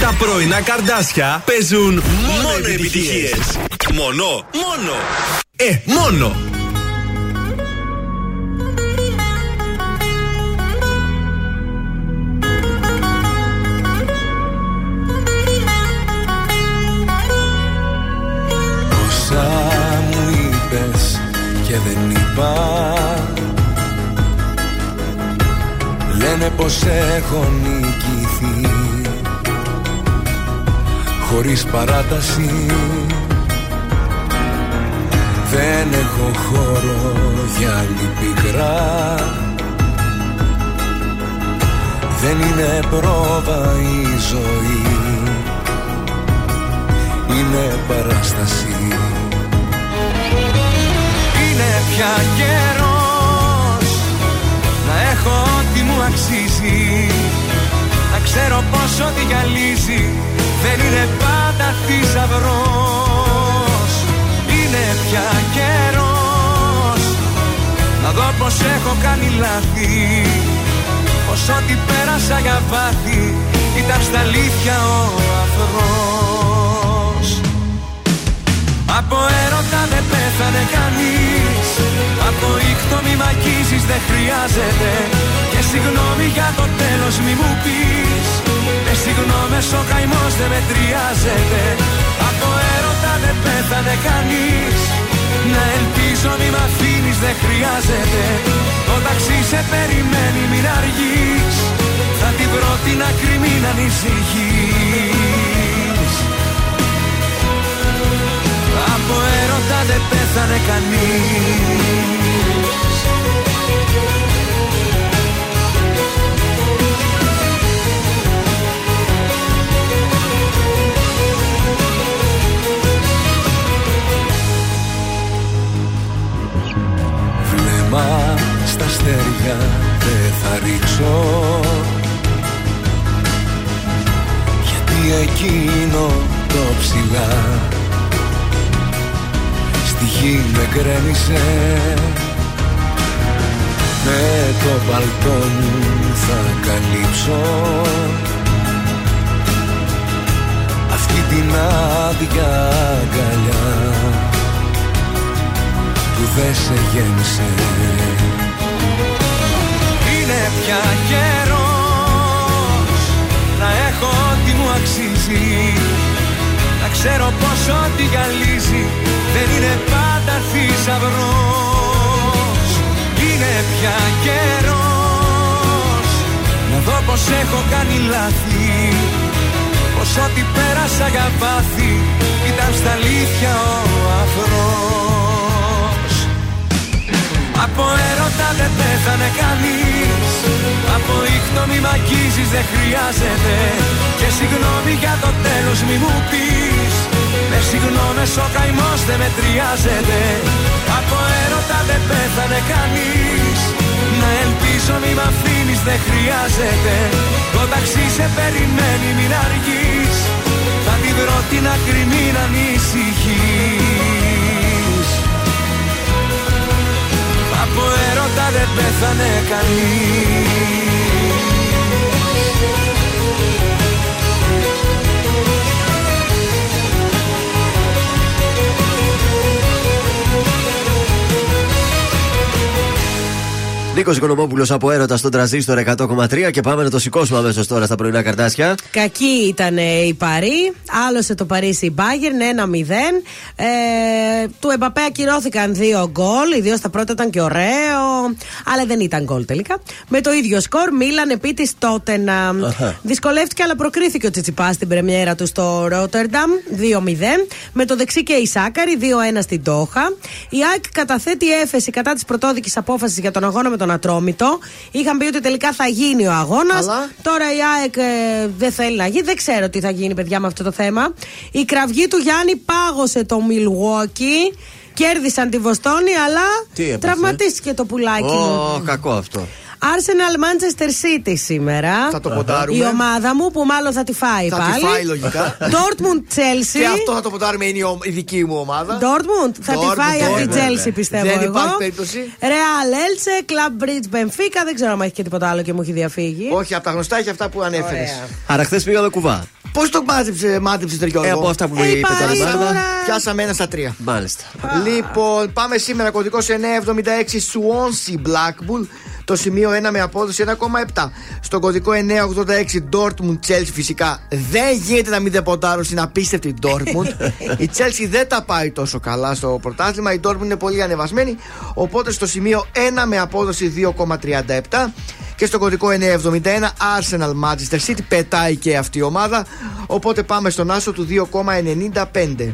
Τα πρωινά καρδάσια παίζουν μόνο επιτυχίες. Μόνο, μόνο, ε, μόνο. Όσα μου είπες και δεν είπα, λένε πως έχω νικηθεί, χωρίς παράταση. Δεν έχω χώρο για άλλη πικρά. Δεν είναι πρόβα η ζωή, είναι παράσταση. Είναι πια καιρός να έχω ό,τι μου αξίζει, να ξέρω πως ό,τι γυαλίζει δεν είναι πάντα θησαυρός. Είναι πια καιρός να δω πως έχω κάνει λάθη, πως ό,τι πέρασα για πάθη ήταν στα αλήθεια ο αφρός. Από έρωτα δεν πέθανε κανείς, από ήχτο μη μακίζεις δεν χρειάζεται, και συγγνώμη για το τέλος μη μου πεις, με συγγνώμες ο καημός δεν μετριάζεται. Από έρωτα δεν πέθανε κανείς, να ελπίζω μη μ' αφήνεις δεν χρειάζεται. Το ταξί σε περιμένει μην αργείς, θα την βρω την άκρη μην ανησυχείς. Από έρωτα δεν πέθανε κανείς. Μα στα αστέρια δεν θα ρίξω, γιατί εκείνο το ψηλά στη γη με κρέμισε. Με το παλτό μου θα καλύψω αυτή την άδεια αγκαλιά που δεν σε γέμισε. Είναι πια καιρός να έχω ό,τι μου αξίζει, να ξέρω πως ό,τι γυαλίζει δεν είναι πάντα θησαυρός. Είναι πια καιρός να δω πως έχω κάνει λάθη, πως ό,τι πέρασα για πάθη ήταν στα αλήθεια ο αφρός. Από έρωτα δεν πέθανε κανείς, από ήχτο μη μ' αγγίζεις δεν χρειάζεται, και συγγνώμη για το τέλος μη μου πεις, με συγγνώμες ο καημός δεν μετριάζεται. Από έρωτα δεν πέθανε κανείς, να ελπίζω μη μ' αφήνεις δεν χρειάζεται. Το ταξί σε περιμένει μην αργείς, θα την βρω την άκρη μην ανησυχείς. Από έρωτα δεν πέθανε κανείς. Νίκος Οικονομόπουλος από έρωτα στον Τρανζίστορ εκατό κόμμα τρία και πάμε να το σηκώσουμε αμέσως τώρα στα πρωινά καρτάσια. Κακή ήταν η Παρί, άλλωσε το Παρίσι η Μπάγερν ένα μηδέν. Ε, του Εμπαπέ ακυρώθηκαν δύο γκολ, οι δύο στα πρώτα ήταν και ωραίο, αλλά δεν ήταν γκολ τελικά. Με το ίδιο σκορ Μίλαν επί της Τότεναμ. Δυσκολεύτηκε αλλά προκρίθηκε ο Τσιτσιπάς στην πρεμιέρα του στο Ρότερνταμ δύο μηδέν. Με το δεξί και η Σάκαρη δύο ένα στην Ντόχα. Η ΑΕΚ καταθέτει έφεση κατά της πρωτόδικης απόφασης για τον αγώνα με τον Ατρόμητο. Είχαν πει ότι τελικά θα γίνει ο αγώνας. Αλλά... Τώρα η ΑΕΚ ε, δεν θέλει να γίνει. Δεν ξέρω τι θα γίνει, παιδιά, με αυτό το θέμα. Η κραυγή του Γιάννη πάγωσε το Milwaukee. Κέρδισαν τη Βοστόνη, αλλά τραυματίστηκε το πουλάκι. Ω, oh, κακό αυτό. Arsenal Manchester City σήμερα. Θα το ποτάρουμε. Η ομάδα μου που μάλλον θα τη φάει θα πάλι. Θα τη φάει λογικά. Dortmund Chelsea. Και αυτό θα το ποτάρουμε, είναι η δική μου ομάδα. Dortmund θα Dortmund, τη φάει Dortmund, από την Chelsea πιστεύω δεν εγώ. Δεν υπάρχει περίπτωση. Real Elche, Club Bridge Benfica. Δεν ξέρω αν έχει και τίποτα άλλο και μου έχει διαφύγει. Όχι, από τα γνωστά έχει αυτά που ανέφερες. Άρα χθες πήγαμε κουβά. Πώς το μάτυψε, μάτυψε τριών. Ε, από αυτά που μου είπε τα λεφτά. Πιάσαμε ένα στα τρία. Μάλιστα. Λοιπόν, πάμε σήμερα κωδικό εννιακόσια εβδομήντα έξι Swansea Blackpool. Το σημείο ένα με απόδοση ένα κόμμα επτά. Στον κωδικό εννιακόσια ογδόντα έξι Dortmund Chelsea φυσικά δεν γίνεται να μην δεποτάρουν στην απίστευτη Dortmund. Η Chelsea δεν τα πάει τόσο καλά στο πρωτάθλημα. Η Dortmund είναι πολύ ανεβασμένη. Οπότε στο σημείο ένα με απόδοση δύο κόμμα τριάντα επτά. Και στο κωδικό εννιακόσια εβδομήντα ένα Arsenal Manchester City, πετάει και αυτή η ομάδα. Οπότε πάμε στον άσο του δύο κόμμα ενενήντα πέντε.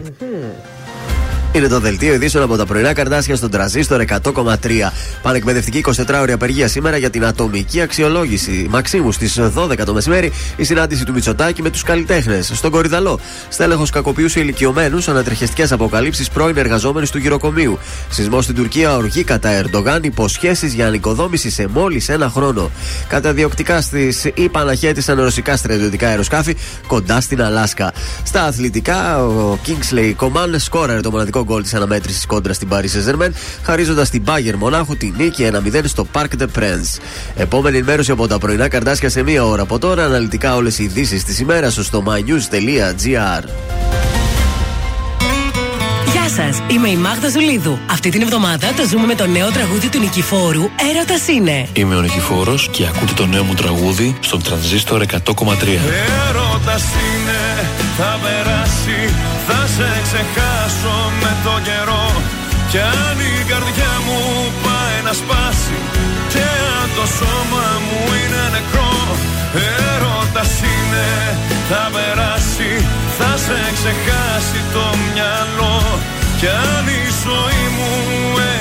Είναι το δελτίο ειδήσεων από τα πρωινά Καρδάσια στον Τρανζίστορ εκατό κόμμα τρία. Πανεκπαιδευτική εικοσιτετράωρη απεργία σήμερα για την ατομική αξιολόγηση. Μαξίμου στις δώδεκα το μεσημέρι η συνάντηση του Μητσοτάκη με τους καλλιτέχνες. Στον Κορυδαλό, στέλεχος κακοποιούσε ηλικιωμένους, ανατριχιαστικές αποκαλύψεις πρώην εργαζόμενους του γυροκομείου. Σεισμός στην Τουρκία, οργή κατά Ερντογάν, υποσχέσεις για ανοικοδόμηση σε μόλις ένα χρόνο. Καταδιοκτικά στις ΗΠΑ αναχέτησαν ρωσικά στρατιωτικά αεροσκάφη κοντά στην Αλάσκα. Στα αθλητικά, ο Kingsley Coman σκόραρε το μοναδικό γκολ της αναμέτρησης κόντρα στην Παρί Σεν Ζερμέν, χαρίζοντας την Μπάγερν Μονάχου τη νίκη ένα μηδέν στο Parc des Princes. Επόμενη ενημέρωση από τα πρωινά Καρδάσια σε μία ώρα από τώρα. Αναλυτικά όλες οι ειδήσεις της ημέρας στο mynews τελεία gr. Γεια σας, είμαι η Μάγδα Ζουλίδου. Αυτή την εβδομάδα το ζούμε με το νέο τραγούδι του Νικηφόρου, Έρωτας είναι. Είμαι ο Νικηφόρος και ακούτε το νέο μου τραγούδι στον Τρανζίστορ εκατό κόμμα τρία. Έρωτας είναι, θα περάσει, θα σε ξεχάσω με τον καιρό. Κι αν η καρδιά μου πάει να σπάσει, και αν το σώμα μου είναι νεκρό, έρωτας είναι, θα περάσει, θα σε ξεχάσει το μυαλό. Κι αν η ζωή μου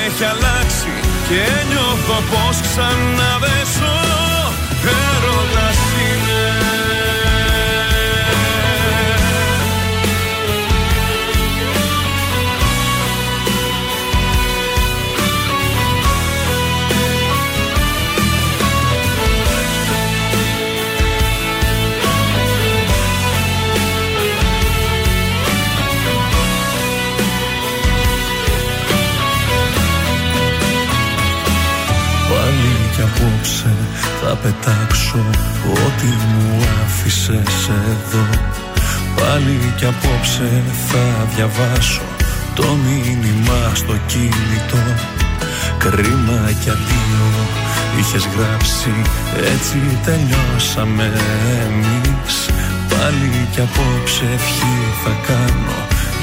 έχει αλλάξει και νιώθω πως ξαναβέσω, έρωτας είναι. πετάξω ό,τι μου άφησες εδώ. Πάλι κι απόψε θα διαβάσω το μήνυμα στο κινητό. Κρίμα κι αντίο είχες γράψει, έτσι τελειώσαμε εμείς. Πάλι κι απόψε ευχή θα κάνω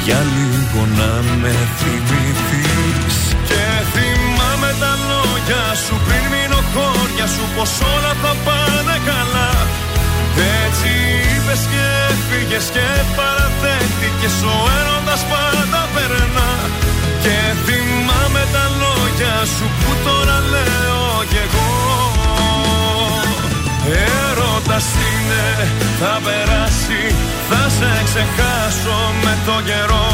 για λίγο να με θυμηθείς. Και θυμάμαι τα λόγια σου πριν μείνω χώρια σου, πως όλα θα πάνε καλά. Έτσι είπες και έφυγες και παραδέχτηκες, ο έρωτας πάντα περνά. Και θυμάμαι τα λόγια σου που τώρα λέω κι εγώ. Έρωτας είναι, θα περάσει, θα σε ξεχάσω με τον καιρό.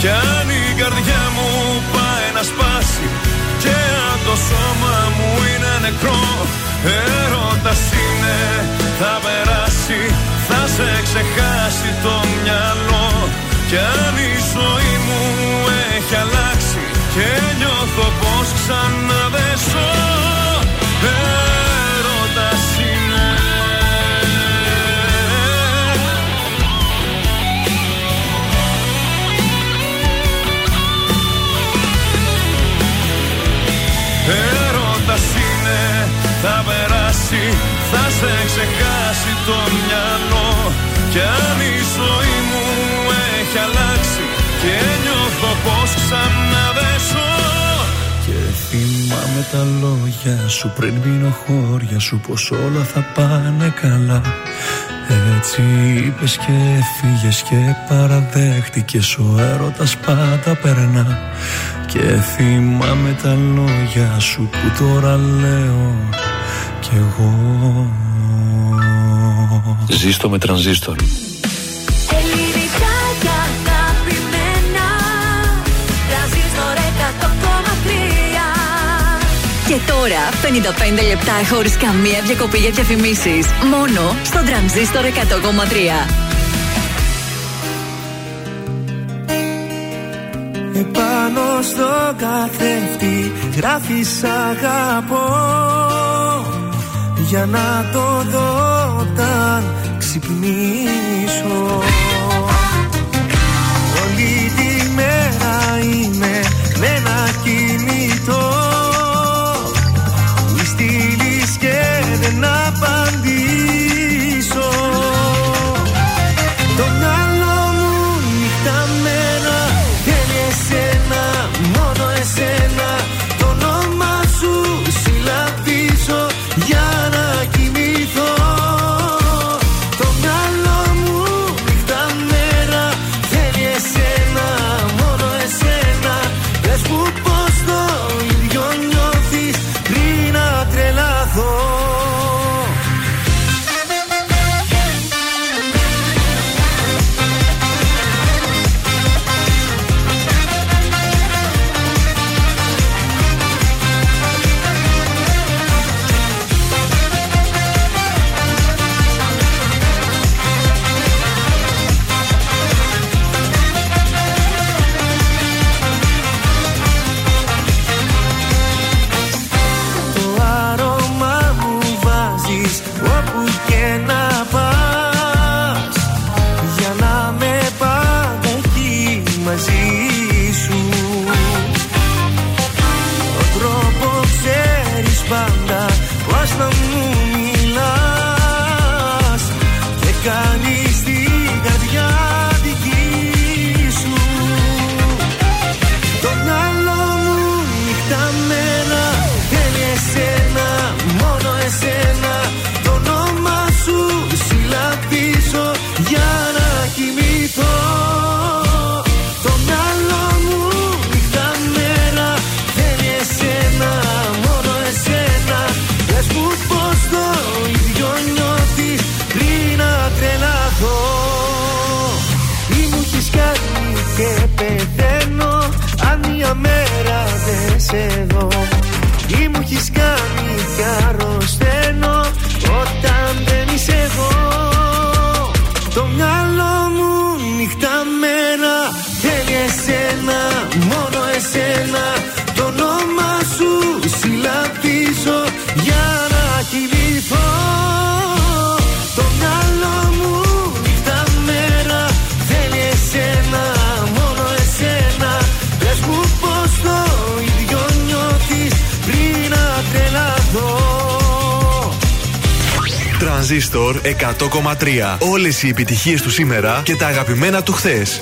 Κι αν η καρδιά μου πάει να σπάσει και αν το σώμα μου είναι νεκρό, έρωτας είναι, θα περάσει, θα σε ξεχάσει το μυαλό. Κι αν η ζωή μου έχει αλλάξει και νιώθω πως ξανά δεν ζω, έρωτας είναι. Έρωτας είναι, θα περάσει, θα σε ξεχάσει το μυαλό. Κι αν η ζωή μου έχει αλλάξει και νιώθω πως ξανά δεν ζω. Και θυμάμαι τα λόγια σου πριν μείνω χώρια σου, πως όλα θα πάνε καλά. Έτσι είπες και έφυγες και παραδέχτηκες, ο έρωτας πάντα περνά. Και θυμάμαι τα λόγια σου που τώρα λέω κι εγώ. Ζήστο με Τρανζίστορ. Ελληνικά και αγαπημένα, Τρανζίστορ εκατό κόμμα τρία. Και τώρα πενήντα πέντε λεπτά χωρίς καμία διακοπή για διαφημίσεις, μόνο στο Τρανζίστορ εκατό κόμμα τρία. Επάνω στο καθρέφτη γράφεις αγαπώ, για να το δω όταν ξυπνήσω. Όλη τη μέρα είμαι με ένα κινητό, μη στείλεις και δεν απαντήσω. Το μυαλό μου νυχταμένα θέλει εσένα, μόνο εσένα. Το όνομα σου συλλαπτήσω για να κοιμηθώ. Το μυαλό μου νύχτα μέρα θέλει εσένα, μόνο εσένα. Πες μου πως το ίδιο νιώθεις πριν να τρελαθώ. Εδώ. Ή μου έχεις κάνει κι αρρωσταίνω όταν δεν είσαι εγώ. Το μυαλό μου νύχτα μέρα θέλει εσένα, μόνο εσένα. Το όνομα σου συλλαπτήσω για να κοιμηθώ. Τρανζίστορ εκατό κόμμα τρία. Όλες οι επιτυχίες του σήμερα και τα αγαπημένα του χθες.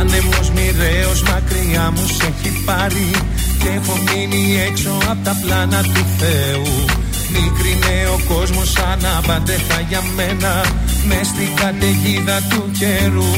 Άνεμος μοιραίος μακριά μου σ' έχει πάρει και έχω μείνει έξω απ' τα πλάνα του Θεού. Μικρινέ ο κόσμος σαν απαντέχα για μένα μες στην καταιγίδα του καιρού.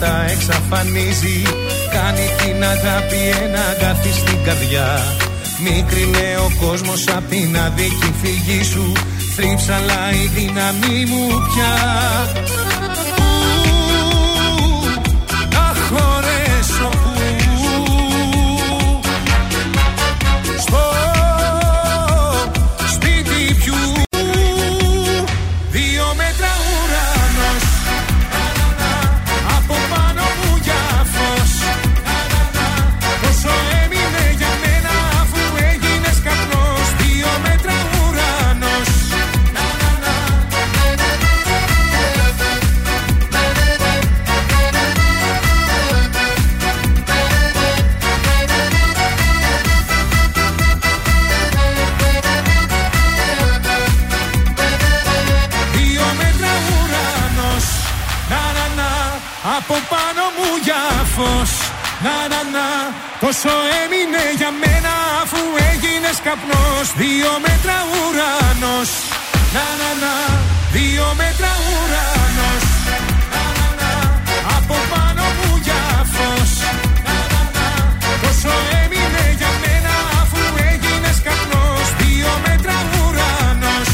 Τα εξαφανίζει, κάνει την αγάπη ένα αγάπη στην καρδιά. Μικρινέ ο κόσμος απ' την αδίκη φυγή σου, θρύψαλα η δύναμη μου πια. Όσο έμεινε για μένα αφού έγινες καπνός, δύο μέτρα ουρανός. Να να να, δύο μέτρα ουρανός. Να να να, από πάνω μου για φως. Να να να, όσο έμεινε για μένα αφού έγινες καπνός, δύο μέτρα ουρανός.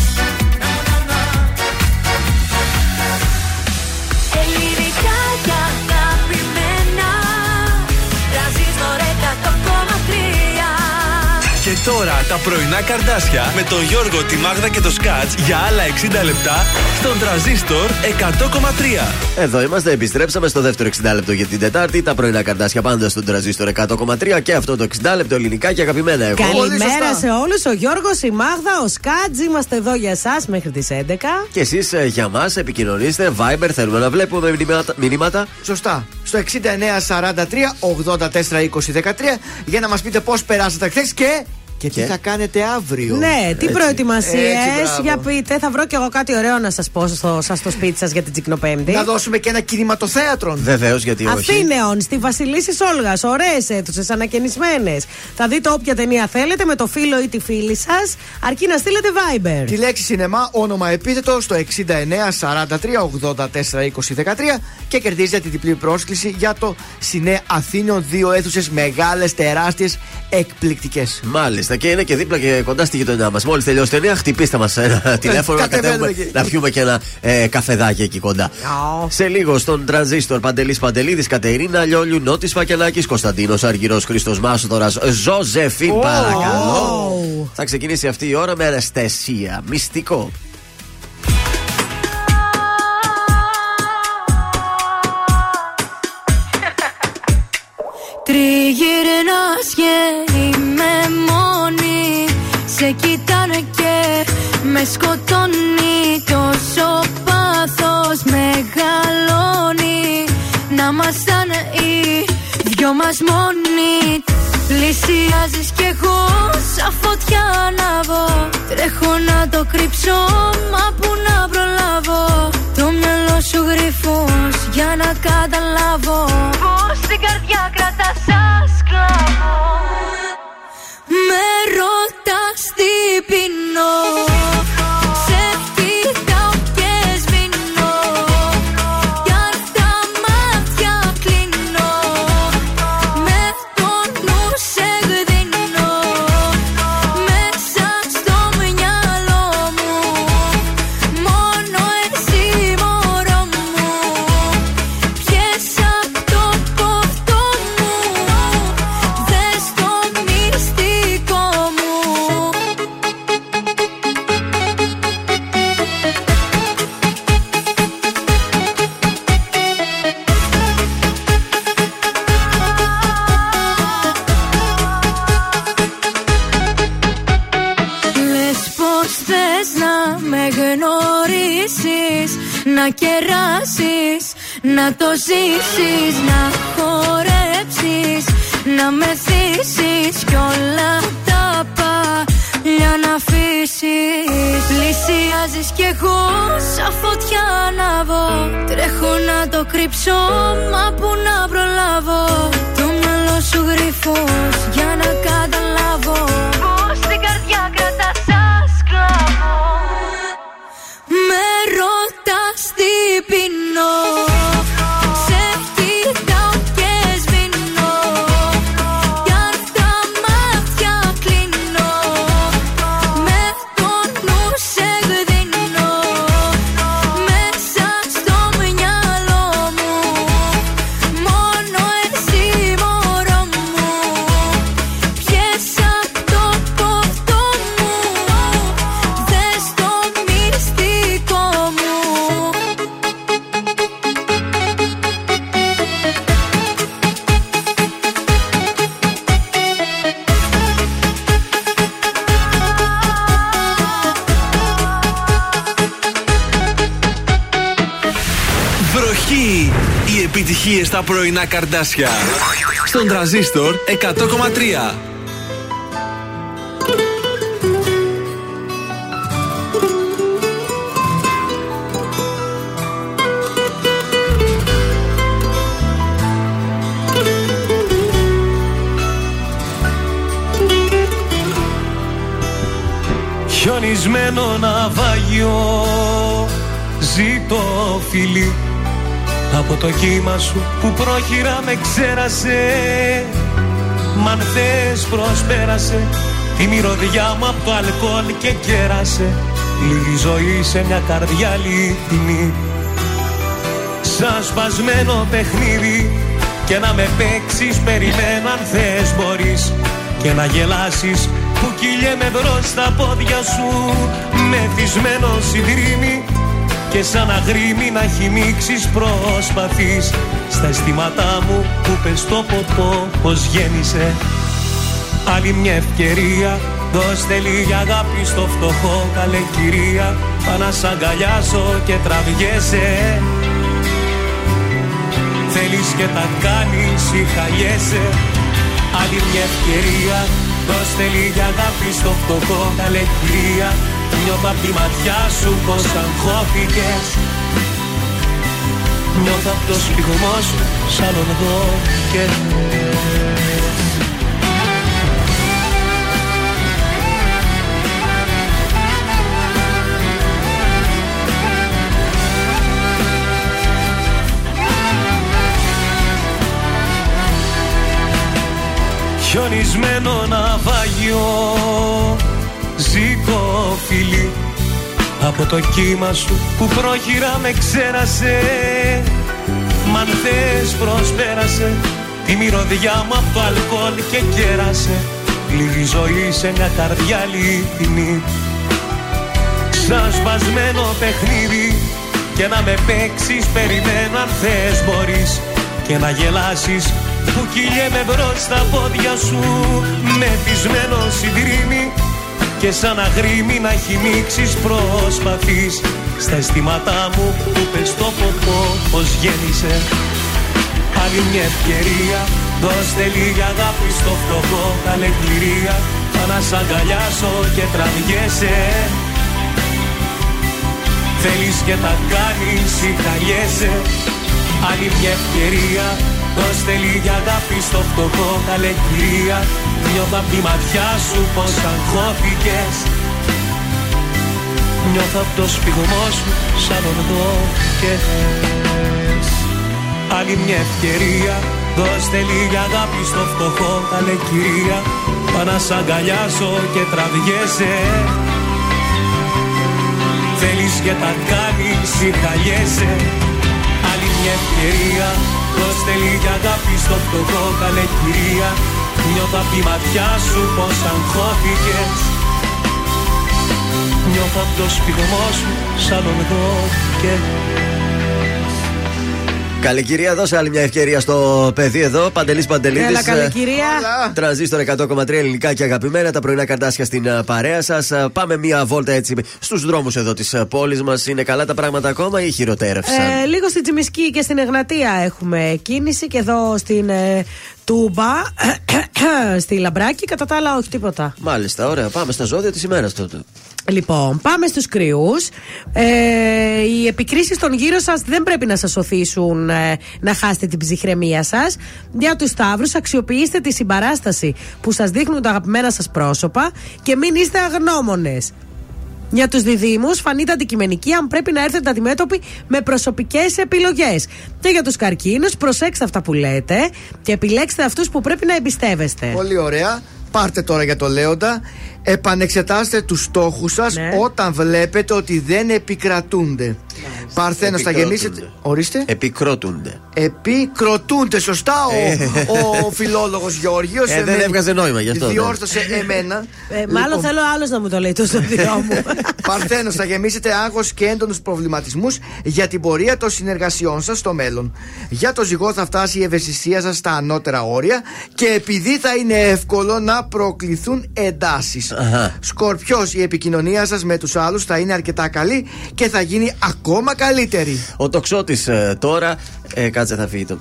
Να να να. Ελληνικά για αγαπημένα, και τώρα τα πρωινά καρδάσια με τον Γιώργο, τη Μάγδα και το Σκατζ για άλλα εξήντα λεπτά στον Τρανζίστορ εκατό κόμμα τρία. Εδώ είμαστε, επιστρέψαμε στο δεύτερο εξήντα λεπτό για την Τετάρτη. Τα πρωινά καρδάσια πάντα στον Τρανζίστορ εκατό κόμμα τρία και αυτό το εξήντα λεπτό ελληνικά και αγαπημένα έχω. Καλημέρα σε όλους, ο Γιώργος, η Μάγδα, ο Σκατζ. Είμαστε εδώ για εσάς μέχρι τις έντεκα. Και εσείς ε, για μας επικοινωνήστε. Viber, θέλουμε να βλέπουμε μηνύματα. μηνύματα. Σωστά. Στο εξήντα εννέα σαράντα τρία ογδόντα τέσσερα είκοσι δεκατρία για να μας πείτε πώς περάσατε χθες και. Και τι θα κάνετε αύριο. Ναι, τι προετοιμασίες. Για πείτε, θα βρω κι εγώ κάτι ωραίο να σας πω στο, σας στο σπίτι σας για την Τσικνοπέμπτη. Να δώσουμε και ένα κινηματοθέατρο. Βεβαίως, γιατί όχι. Αθήνεων, στη Βασιλίσσης Όλγας. Ωραίες αίθουσες, ανακαινισμένες. Θα δείτε όποια ταινία θέλετε με το φίλο ή τη φίλη σας, αρκεί να στείλετε Viber. Τη λέξη σινεμά, όνομα επίθετο στο εξήντα εννέα σαράντα τρία ογδόντα τέσσερα είκοσι δεκατρία και κερδίζετε τη διπλή πρόσκληση για το Σινέ Αθήνεων. Δύο αίθουσες μεγάλες, τεράστιες, εκπληκτικές. Μάλιστα. Και είναι και δίπλα και κοντά στη γειτονιά μας. Μόλις τελειώσει ταινία, χτυπήστε μας ένα τηλέφωνο να, κατέβουμε, να πιούμε και ένα ε, καφεδάκι εκεί κοντά. No. Σε λίγο στον Τρανζίστορ Παντελής Παντελίδης, Κατερίνα Λιόλιου, Νότης Φακελάκης, Κωνσταντίνος Αργυρός, Χρήστος Μάστορας, Ζωζεφίν oh. παρακαλώ. Oh. Θα ξεκινήσει αυτή η ώρα με αναισθησία. Μυστικό. Τριγυρνάς και είμαι μόνη. Σε κοιτάνε και με σκοτώνει. Τόσο πάθος μεγαλώνει. Να ήμασταν οι δυο μας μόνοι. Πλησιάζεις κι εγώ σαν φωτιά ανάβω. Τρέχω να το κρύψω μα που να προλάβω. Το μυαλό σου γρυφούς για να καταλάβω πως την καρδιά κρατάς σαν σκλάβο. Με ρωτάς τι πεινώ, ψεύτικα και σβηνώ. χωρίσεις, να κεράσεις, να το ζήσεις, να χορέψεις, να μεθύσεις κι όλα τα παλιά να αφήσεις. Πλησιάζεις κι εγώ σαν φωτιά ανάβω, τρέχω να το κρύψω μα που να προλάβω. Το μυαλό σου γρυφός για να καταλάβω πως την καρδιά κρατάς σαν σκλάβο. Με ρωτάς τι πεινώ, στα πρωινά καρντάσια στον Τρανζίστορ εκατό κόμμα τρία. Χιονισμένο ναυάγιο ζήτω φιλί, από το κύμα σου που πρόχειρα με ξέρασε. Μ' αν θες προσπέρασε τη μυρωδιά μου από το αλκοόλ και κέρασε. Λίγη ζωή σε μια καρδιά λιτινή, σαν σπασμένο παιχνίδι. Και να με παίξεις περιμένω αν θες μπορείς, και να γελάσεις που κυλιέμαι μπρος στα πόδια σου. Μεθυσμένο συντρίμι και σαν αγρίμι να χυμίξεις προσπαθείς στα αισθήματά μου που πες στο ποτό πως γέννησε. Άλλη μια ευκαιρία, δώστε λίγη αγάπη στο φτωχό καλέ κυρία. Πάνα σ' αγκαλιάσω και τραβιέσαι, θέλεις και τα κάνεις ή χαγιέσαι. Άλλη μια ευκαιρία, δώστε λίγη αγάπη στο φτωχό καλέ κυρία. Νιώθω απ' τη ματιά σου πως αγχώθηκες, νιώθω απ' το σπιγμό σου σαν οδόκες. Χιονισμένο ναυάγιο ζήκω φιλί, από το κύμα σου που πρόχειρα με ξέρασε. Μ' αν θες προσπέρασε τη μυρωδιά μου από το αλκοόλ και κέρασε. Λίγη ζωή σε μια καρδιά λιτινή, σαν σπασμένο παιχνίδι. Και να με παίξεις περιμένω αν θες μπορείς, και να γελάσεις που κυλιέμαι μπρος στα πόδια σου. Μεθυσμένο συντρίμι και σαν αγρίμι να χυμίξεις προσπαθείς στα αισθήματά μου που πες στο ποτό πως γέννησε. Άλλη μια ευκαιρία, δώστε λίγη αγάπη στο φτωχό καλέ κληρία. Θα να σ' αγκαλιάσω και τραβιέσαι, θέλεις και τα κάνεις ή χαγιέσαι. Άλλη μια ευκαιρία, δώστε λίγη αγάπη στο φτωχό καλέ κυρία. Νιώθω απ' τη ματιά σου πως αγχώθηκες, νιώθω απ' το σπιγμό σου σαν οδόκες. Άλλη μια ευκαιρία, δώστε λίγη αγάπη στο φτωχό καλέ κυρία. Πάω να σ' αγκαλιάσω και τραβιέσαι, θέλεις και τα κάνεις ή χαλιέσαι. Άλλη μια ευκαιρία, δώστε λίγη αγάπη στο φτωχό καλέ κυρία. Νιώθω απ' τη ματιά σου πως αγχώθηκες, νιώθω απ' το σπιγμό σου σαν οδόκες. Καλή κυρία, δώσε άλλη μια ευκαιρία στο παιδί εδώ. Παντελής Παντελίδης. Έλα, καλή κυρία. Τρανζίστορ εκατό κόμμα τρία, ελληνικά και αγαπημένα. Τα πρωινά καρτάσια στην παρέα σας. Πάμε μια βόλτα έτσι στους δρόμους εδώ της πόλης μας. Είναι καλά τα πράγματα ακόμα ή χειροτέρευσαν? Ε, λίγο στη Τσιμισκή και στην Εγνατία έχουμε κίνηση. Και εδώ στην ε, Τούμπα, στη Λαμπράκη. Κατά τα άλλα, όχι τίποτα. Μάλιστα, ωραία. Πάμε στα ζώδια της ημέρας τότε. Λοιπόν, πάμε στους Κριούς. Ε, οι επικρίσεις των γύρω σας δεν πρέπει να σας σωθήσουν ε, να χάσετε την ψυχραιμία σας. Για τους Σταύρους, αξιοποιήστε τη συμπαράσταση που σας δείχνουν τα αγαπημένα σας πρόσωπα και μην είστε αγνώμονες. Για τους Διδύμους, φανείτε αντικειμενικοί αν πρέπει να έρθετε αντιμέτωποι με προσωπικές επιλογές. Και για τους Καρκίνους, προσέξτε αυτά που λέτε και επιλέξτε αυτούς που πρέπει να εμπιστεύεστε. Πολύ ωραία. Πάρτε τώρα για το Λέοντα. Επανεξετάστε τους στόχους σας, ναι, όταν βλέπετε ότι δεν επικρατούνται. Παρθένος, θα γεννήσετε. Ορίστε. Επικροτούνται. Επικροτούνται, σωστά. Ο, ο φιλόλογος Γιώργος. Ε, δεν έβγαζε νόημα γι' αυτό. Διόρθωσε ναι. εμένα. Ε, λοιπόν, μάλλον θέλω άλλος να μου το λέει το στοδιό μου. Παρθένος, θα γεμίσετε άγχος και έντονους προβληματισμούς για την πορεία των συνεργασιών σας στο μέλλον. Για το Ζυγό, θα φτάσει η ευαισθησία σας στα ανώτερα όρια και επειδή θα είναι εύκολο να προκληθούν εντάσεις. Σκορπιός, η επικοινωνία σας με τους άλλους θα είναι αρκετά καλή και θα γίνει ακόμα καλύτερη. Ο Τοξότης ε, τώρα. Ε, κάτσε, θα φύγει το.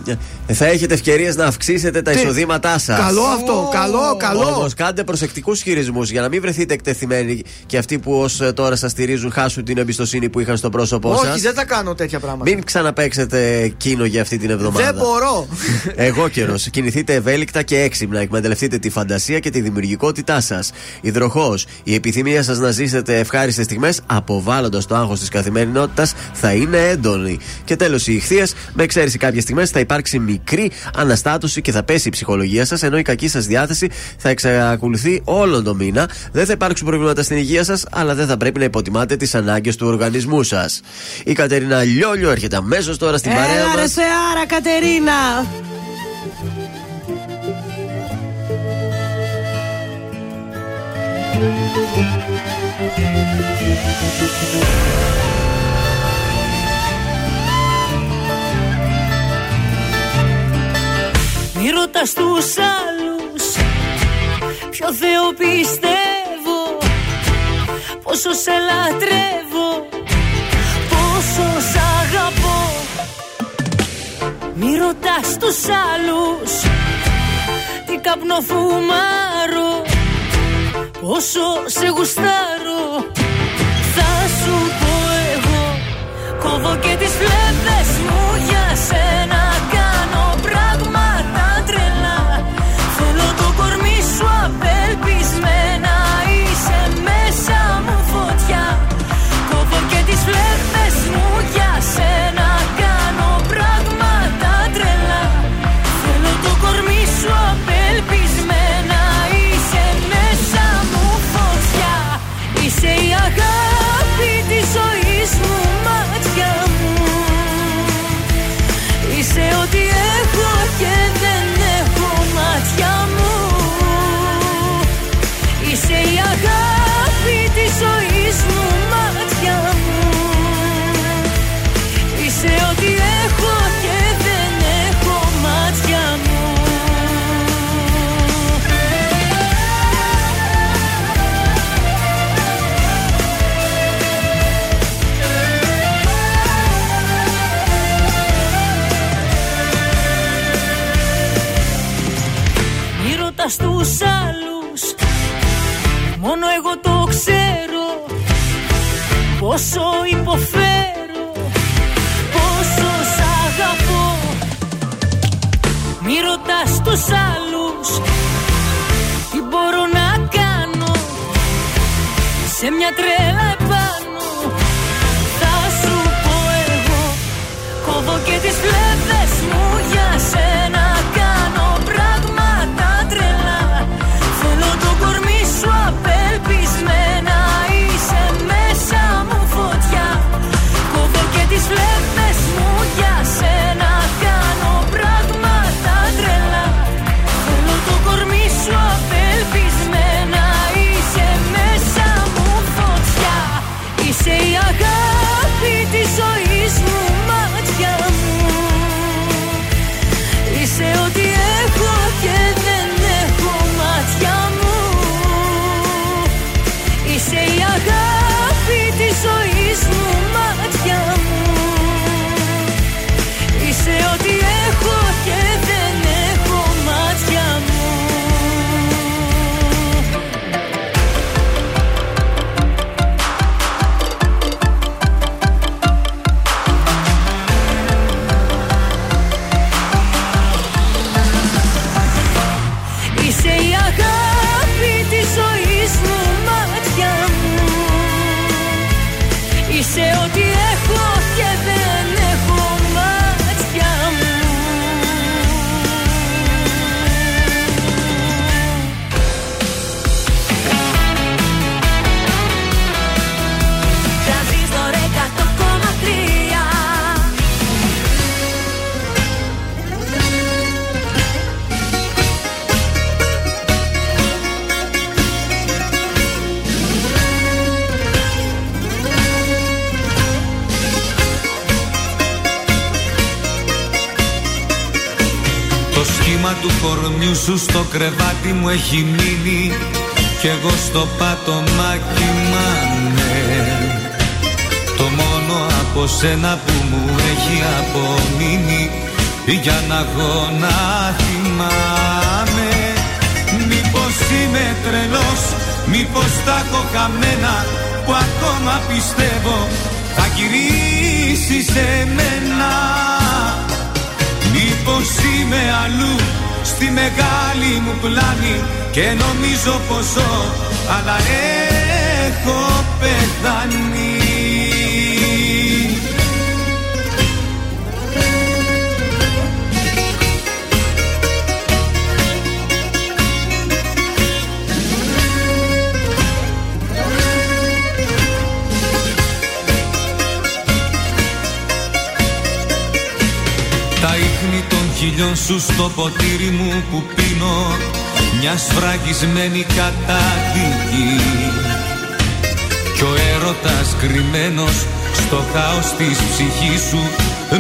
Ε, θα έχετε ευκαιρίες να αυξήσετε τα Τι? εισοδήματά σας. Καλό αυτό, oh. καλό, καλό. Όμως κάντε προσεκτικούς χειρισμούς για να μην βρεθείτε εκτεθειμένοι και αυτοί που ως τώρα σας στηρίζουν χάσουν την εμπιστοσύνη που είχαν στο πρόσωπό σας. Όχι, δεν θα κάνω τέτοια πράγματα. Μην ξαναπαίξετε κίνο για αυτή την εβδομάδα. Δεν μπορώ. Εγώ καιρός. Κινηθείτε ευέλικτα και έξυπνα. Εκμεταλλευτείτε τη φαντασία και τη δημιουργικότητά σας. Υδροχόος, η επιθυμία σας να ζήσετε ευχάριστες στιγμές αποβάλλοντας το άγχος της καθημερινότητας θα είναι έντονη. Και τέλος, οι Ιχθείες, με εξαίρεση κάποιες στιγμές θα υπάρξει μικρή αναστάτωση και θα πέσει η ψυχολογία σας, ενώ η κακή σας διάθεση θα εξακολουθεί όλο το μήνα. Δεν θα υπάρξουν προβλήματα στην υγεία σας, αλλά δεν θα πρέπει να υποτιμάτε τις ανάγκες του οργανισμού σας. Η Κατερίνα Λιόλιο έρχεται αμέσως τώρα στην Έλα, παρέα μας. Έλα ρε σε άρα Κατερίνα! Μη ρωτάς τους άλλους ποιο Θεό πιστεύω, πόσο σε λατρεύω, πόσο σ' αγαπώ. Μη ρωτάς τους άλλους τι καπνό φουμάρω, πόσο σε γουστάρω. Θα σου πω εγώ, κόβω και τις φλέβες μου για σένα. Κάνω πράγματα τρελά, θέλω το κορμί σου απελπισμένα. Είσαι μέσα μου φωτιά, κόβω και τις φλέβες μου για σένα. Κάνω πράγματα τρελά, θέλω το κορμί σου απελπισμένα. Είσαι μέσα μου φωτιά, είσαι η αγάπη της ζωής μου, μάτια μου. Είσαι ό,τι έχω και δεν έχω, μάτια μου. Είσαι η αγάπη της ζωής μου, μάτια μου. Είσαι ό,τι έχω και δεν έχω, μάτια μου. Στους άλλους, μόνο εγώ το ξέρω, πόσο υποφέρω, πόσο σ' αγαπώ. Μη ρωτάς τους άλλους τι μπορώ να κάνω, σε μια τρέλα επάνω. Θα σου πω εγώ, κόβω και τις φλέβες μου για σένα. Κάνω πράγματα τρελά, θέλω το κορμί σου απελπισμένα. Είσαι μέσα μου φωτιά, κόβω και τις φλέβες μου για σένα. Κάνω πράγματα τρελά, θέλω το κορμί σου απελπισμένα. Είσαι μέσα μου φωτιά, Το σχήμα του κορμιού σου στο κρεβάτι μου έχει μείνει κι εγώ στο πάτωμα κοιμάμαι. Το μόνο από σένα που μου έχει απομείνει για να εγώ να θυμάμαι. Μήπως είμαι τρελός, μήπως τα έχω χαμένα που ακόμα πιστεύω θα γυρίσει σε μένα. Μήπως είμαι αλλού στη μεγάλη μου πλάνη και νομίζω πως ζω αλλά έχω πεθάνει. Τα ίχνη των χιλιών σου στο ποτήρι μου που πίνω μια σφραγισμένη καταδίκη κι ο έρωτας κρυμμένος στο χάος της ψυχής σου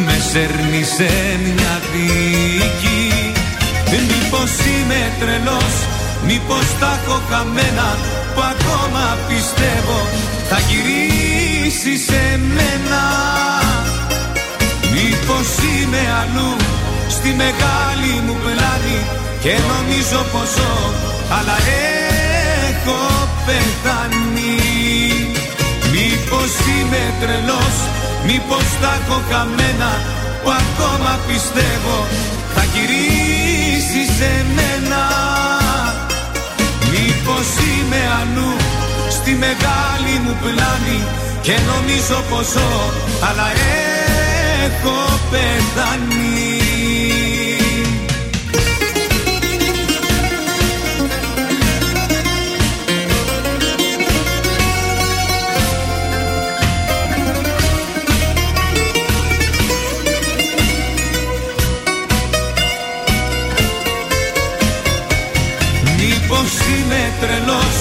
με σέρνει σε μια δίκη. Μήπως είμαι τρελός, μήπως τα έχω χαμένα που ακόμα πιστεύω θα γυρίσει σε μένα. Μήπως είμαι αλλού στη μεγάλη μου πλάνη και νομίζω πως ζω αλλά έχω πεθάνει. Μήπως είμαι τρελός, μήπως τα έχω χαμένα που ακόμα πιστεύω θα γυρίσει σε μένα. Μήπως είμαι αλλού στη μεγάλη μου πλάνη και νομίζω πως ζω αλλά έχω πεθάνει. Μήπως είμαι τρελός,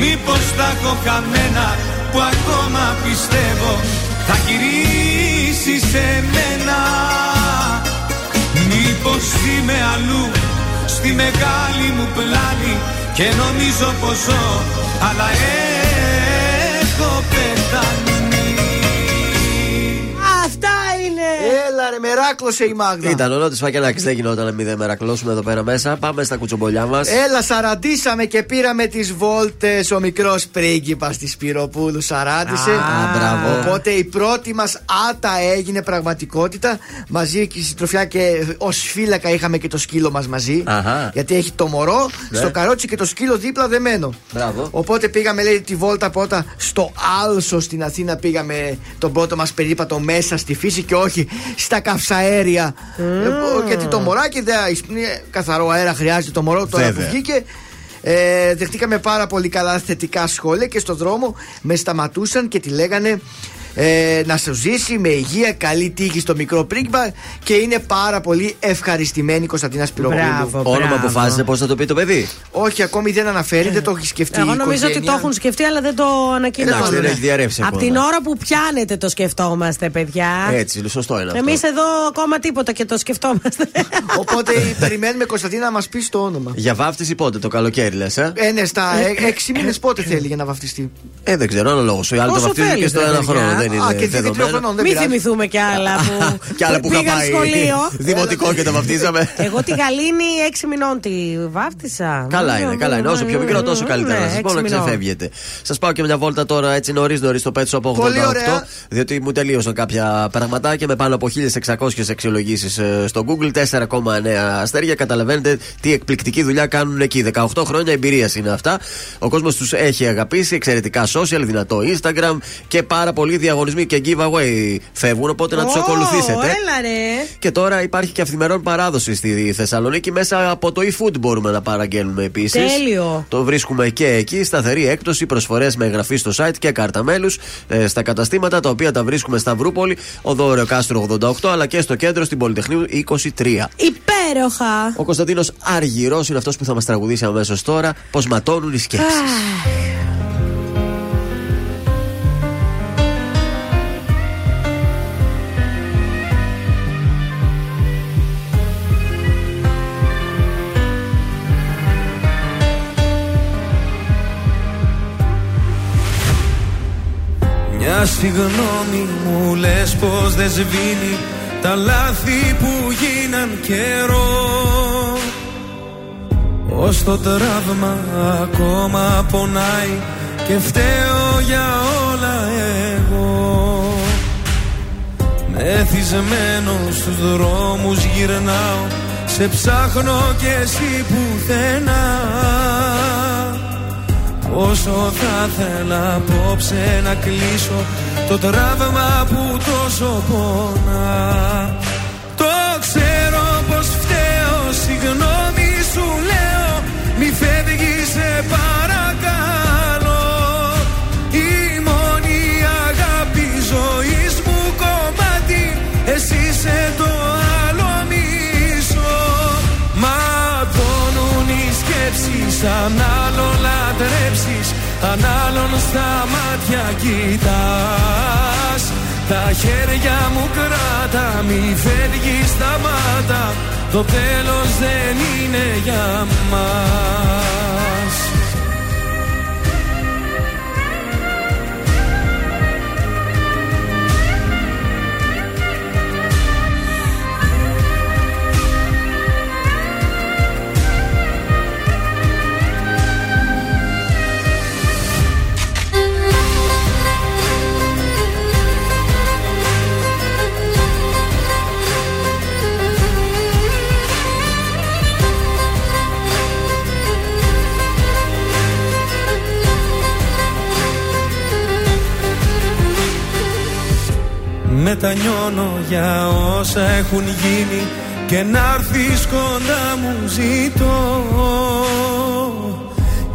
μήπως τα έχω χαμένα που ακόμα πιστεύω θα γυρίσει σε μένα. Μήπως είμαι αλλού στη μεγάλη μου πλάνη και νομίζω πως ζω αλλά έχω πεθάνει. Αυτά είναι! Έλα ρε, μεράκλωσε η Μάγδα. Ήταν ο Νότης Φακελάκης, δεν γινόταν να μην μερακλώσουμε εδώ πέρα μέσα. Πάμε στα κουτσομπολιά μας. Έλα, σαραντίσαμε και πήραμε τις βόλτες. Ο μικρός πρίγκιπας της Πυροπούλου σαράντισε. Α, μπράβο. Οπότε η πρώτη μας άτα έγινε πραγματικότητα. Μαζί και η συντροφιά και ως φύλακα είχαμε και το σκύλο μας μαζί. Αχα. Γιατί έχει το μωρό, ναι, στο καρότσι και το σκύλο δίπλα δεμένο. Μπράβο. Οπότε πήγαμε, λέει, τη βόλτα πρώτα στο Άλσο στην Αθήνα. Πήγαμε τον πρώτο μας περίπατο μέσα στη φύση και όχι στα καυσαέρια. Mm. Γιατί το μωράκι δεν εισπνεί καθαρό αέρα, χρειάζεται το μωρό. Τώρα που βγήκε, ε, δεχτήκαμε πάρα πολύ καλά θετικά σχόλια και στον δρόμο με σταματούσαν και τη λέγανε, ε, να σου ζήσει με υγεία, καλή τύχη στο μικρό πρίγκιπα. Και είναι πάρα πολύ ευχαριστημένη η Κωνσταντίνα Σπυροπούλου. Όνομα αποφάσισε πώς θα το πει το παιδί. Όχι, ακόμη δεν αναφέρεται, το έχει σκεφτεί. Εγώ νομίζω ότι το έχουν σκεφτεί, αλλά δεν το ανακοινώνουν. Εντάξει, δεν έχει διαρρεύσει. Από την ώρα που πιάνετε το σκεφτόμαστε, παιδιά. Έτσι, σωστό είναι. Εμείς εδώ ακόμα τίποτα και το σκεφτόμαστε. Οπότε περιμένουμε, Κωνσταντίνα, να μας πεις το όνομα. Για βάφτιση πότε, το καλοκαίρι λες. Ε, ε ναι, στα έξι μήνες πότε θέλει για να βαφτιστεί. Ε, δεν ξέρω, αναλόγω. Οι άλλοι το βαφτίζουν και στο ένα χρόνο. Α, και μην θυμηθούμε κι άλλα που, που πήγαν σχολείο. Δημοτικό και τα βαφτίζαμε. Εγώ τη Γαλήνη έξι μηνών τη βάφτισα. Καλά είναι, καλά είναι. Όσο πιο μικρό, τόσο καλύτερα. Να σας πω να ξεφεύγετε. Σας πάω και μια βόλτα τώρα έτσι νωρίς νωρίς στο Πέτσο από ογδόντα οκτώ. Διότι μου τελείωσαν κάποια πραγματάκια με πάνω από χίλιες εξακόσιες αξιολογήσεις στο Google. τέσσερα κόμμα εννέα αστέρια. Καταλαβαίνετε τι εκπληκτική δουλειά κάνουν εκεί. δεκαοκτώ χρόνια εμπειρίας είναι αυτά. Ο κόσμος τους έχει αγαπήσει. Εξαιρετικά social, δυνατό Instagram και πάρα πολύ διαγωνισμό. Διαγωνισμοί και giveaway φεύγουν, οπότε oh, να τους ακολουθήσετε. Έλα, ρε. Και τώρα υπάρχει και αυθημερών παράδοση στη Θεσσαλονίκη μέσα από το eFood. Μπορούμε να παραγγέλνουμε επίσης. Τέλειο. Το βρίσκουμε και εκεί. Σταθερή έκπτωση, προσφορές με εγγραφή στο site και κάρτα μέλους. Ε, στα καταστήματα τα οποία τα βρίσκουμε στα Σταυρούπολη, Οδόριο Κάστρο ογδόντα οκτώ, αλλά και στο κέντρο στην Πολυτεχνείου είκοσι τρία. Υπέροχα. Ο Κωνσταντίνος Αργυρός είναι αυτός που θα μας τραγουδήσει αμέσως τώρα. Πως ματώνουν οι σκέψεις. Συγγνώμη μου λες πως δεν σβήνει τα λάθη που γίναν καιρό. Ως το τραύμα ακόμα πονάει και φταίω για όλα εγώ. Μεθυσμένο στους δρόμους γυρνάω, σε ψάχνω κι εσύ πουθενά. Όσο θα θέλα απόψε να κλείσω το τραύμα που τόσο πονά. Το ξέρω πως φταίω, συγγνώμη σου λέω, μη φεύγεις σε παρακαλώ. Η μόνη αγάπη ζωής μου κομμάτι, εσύ είσαι το άλλο μισό. Μα πόνουν οι σκέψεις, αν άλλο λατρέψεις, αν άλλον στα μάτια κοιτάς, τα χέρια μου κράτα, μη φεύγεις, σταμάτα, το τέλος δεν είναι για μας. Μετανιώνω για όσα έχουν γίνει και να'ρθεις κοντά μου ζητώ.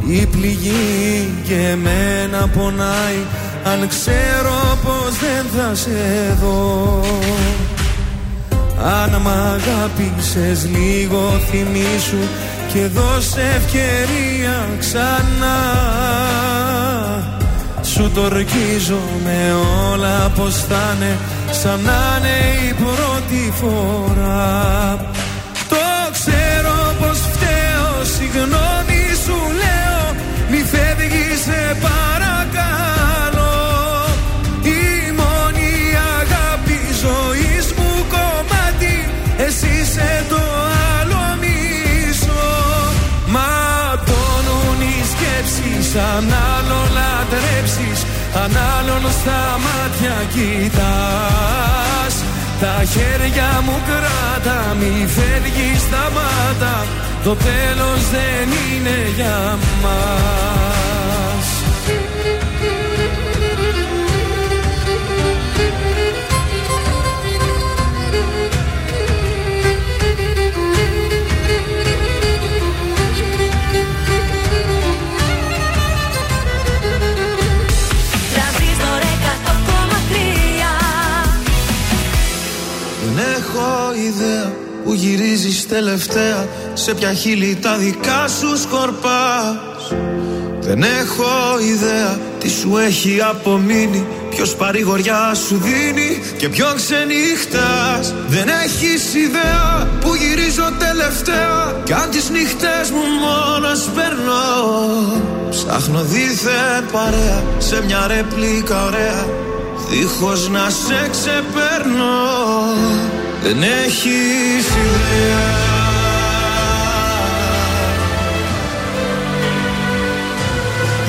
Η πληγή και εμένα πονάει, αν ξέρω πως δεν θα σε δω. Αν μ' αγάπησες λίγο θυμήσου και δώσε ευκαιρία ξανά. Σου τορκίζω με όλα πως θα είναι, σαν να είναι η πρώτη φορά. Το ξέρω πως φταίω, συγγνώμη σου λέω, μη φεύγεις σε παρακαλώ. Η μόνη αγάπη ζωής μου κομμάτι, εσύ είσαι το άλλο μισό. Ματώνουν οι σκέψεις, αν άλλο λατρέψεις, αν άλλον στα μάτια κοιτάς, τα χέρια μου κράτα, μη φεύγεις, σταμάτα, το τέλος δεν είναι για μας. Έχω ιδέα που γυρίζεις τελευταία, σε ποια χείλη τα δικά σου σκορπάς. Δεν έχω ιδέα τι σου έχει απομείνει, ποιος παρηγοριά σου δίνει και ποιον ξενυχτάς. Δεν έχεις ιδέα που γυρίζω τελευταία, κι αν τις νύχτες μου μόνος περνώ. Ψάχνω δίθεν παρέα, σε μια ρεπλίκα ωραία, δίχως να σε ξεπερνώ. Δεν έχεις ιδέα.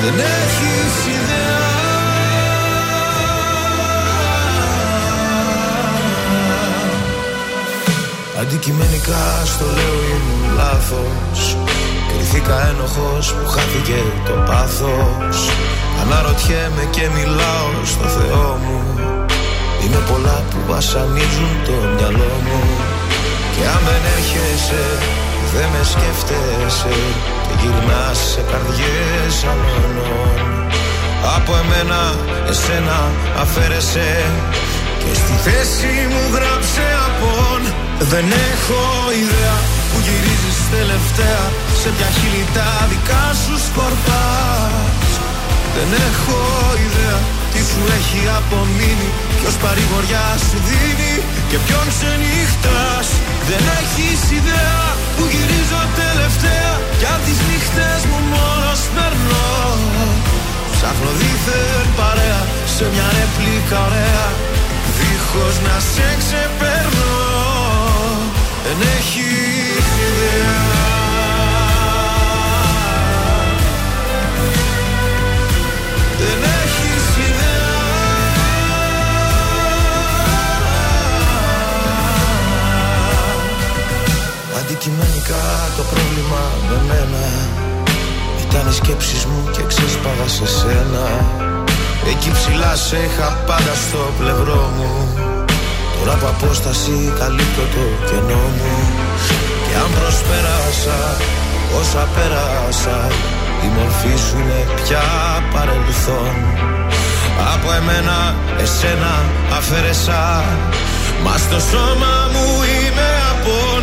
Δεν έχεις ιδέα. Αντικειμενικά στο λέω ήμουν λάθος, κρυθήκα ένοχος που χάθηκε το πάθος. Αναρωτιέμαι και μιλάω στο Θεό μου, είναι πολλά που βασανίζουν το μυαλό μου. Και αν δεν έρχεσαι, δεν με σκέφτεσαι και γυρνάς σε καρδιές αλλωνών. Από εμένα, εσένα αφαίρεσαι και στη θέση μου γράψε απόν. Δεν έχω ιδέα που γυρίζεις τελευταία, σε ποια χείλη τα δικά σου σκορπάς. Δεν έχω ιδέα τι σου έχει απομείνει, ποιος παρηγοριά σου δίνει και ποιον ξενυχτάς. Δεν έχεις ιδέα που γυρίζω τελευταία, κι αν τις νύχτες μου μόνος περνώ. Ψάχνω δίθεν παρέα, σε μια ρεπλίκα ωραία, δίχως να σε ξεπερνώ, δεν έχεις ιδέα. Δεν έχεις ιδέα. Αντικειμενικά το πρόβλημα με μένα ήταν οι σκέψεις μου και ξέσπαγα σε σένα. Εκεί ψηλά σε είχα πάντα στο πλευρό μου, τώρα από απόσταση καλύπτω το κενό μου. Και αν προσπέρασα όσα πέρασα, η μορφή σου είναι πια παρελθόν. Από εμένα εσένα αφαίρεσα, μα στο σώμα μου είμαι απόν.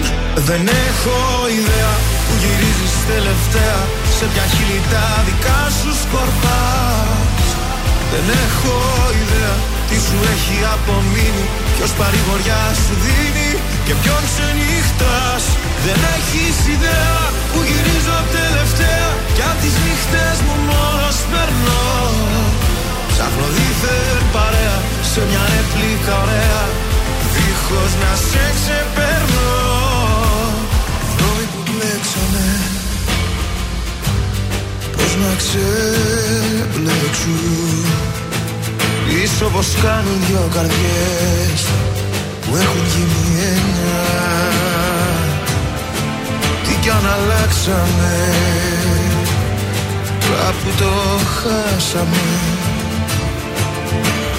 Δεν έχω ιδέα που γυρίζεις τελευταία, σε ποια χείλη τα δικά σου σκορπά. Δεν έχω ιδέα τι σου έχει απομείνει, ποιος παρηγοριά σου δίνει και ποιον ξενύχτας. Δεν έχεις ιδέα που γυρίζω τελευταία κι απ' τις νύχτες μου μόνος περνώ. Ψάχνω δίθεν παρέα σε μια ρεπλίκα ωραία, δίχως να σε ξεπερνώ. Δρόμοι που μπλέξανε, πώς να ξεπλέξουν. Είσαι όπως κάνουν δυο καρδιές που έχουν γίνει ένα. Τι κι αν αλλάξαμε, κάπου το χάσαμε.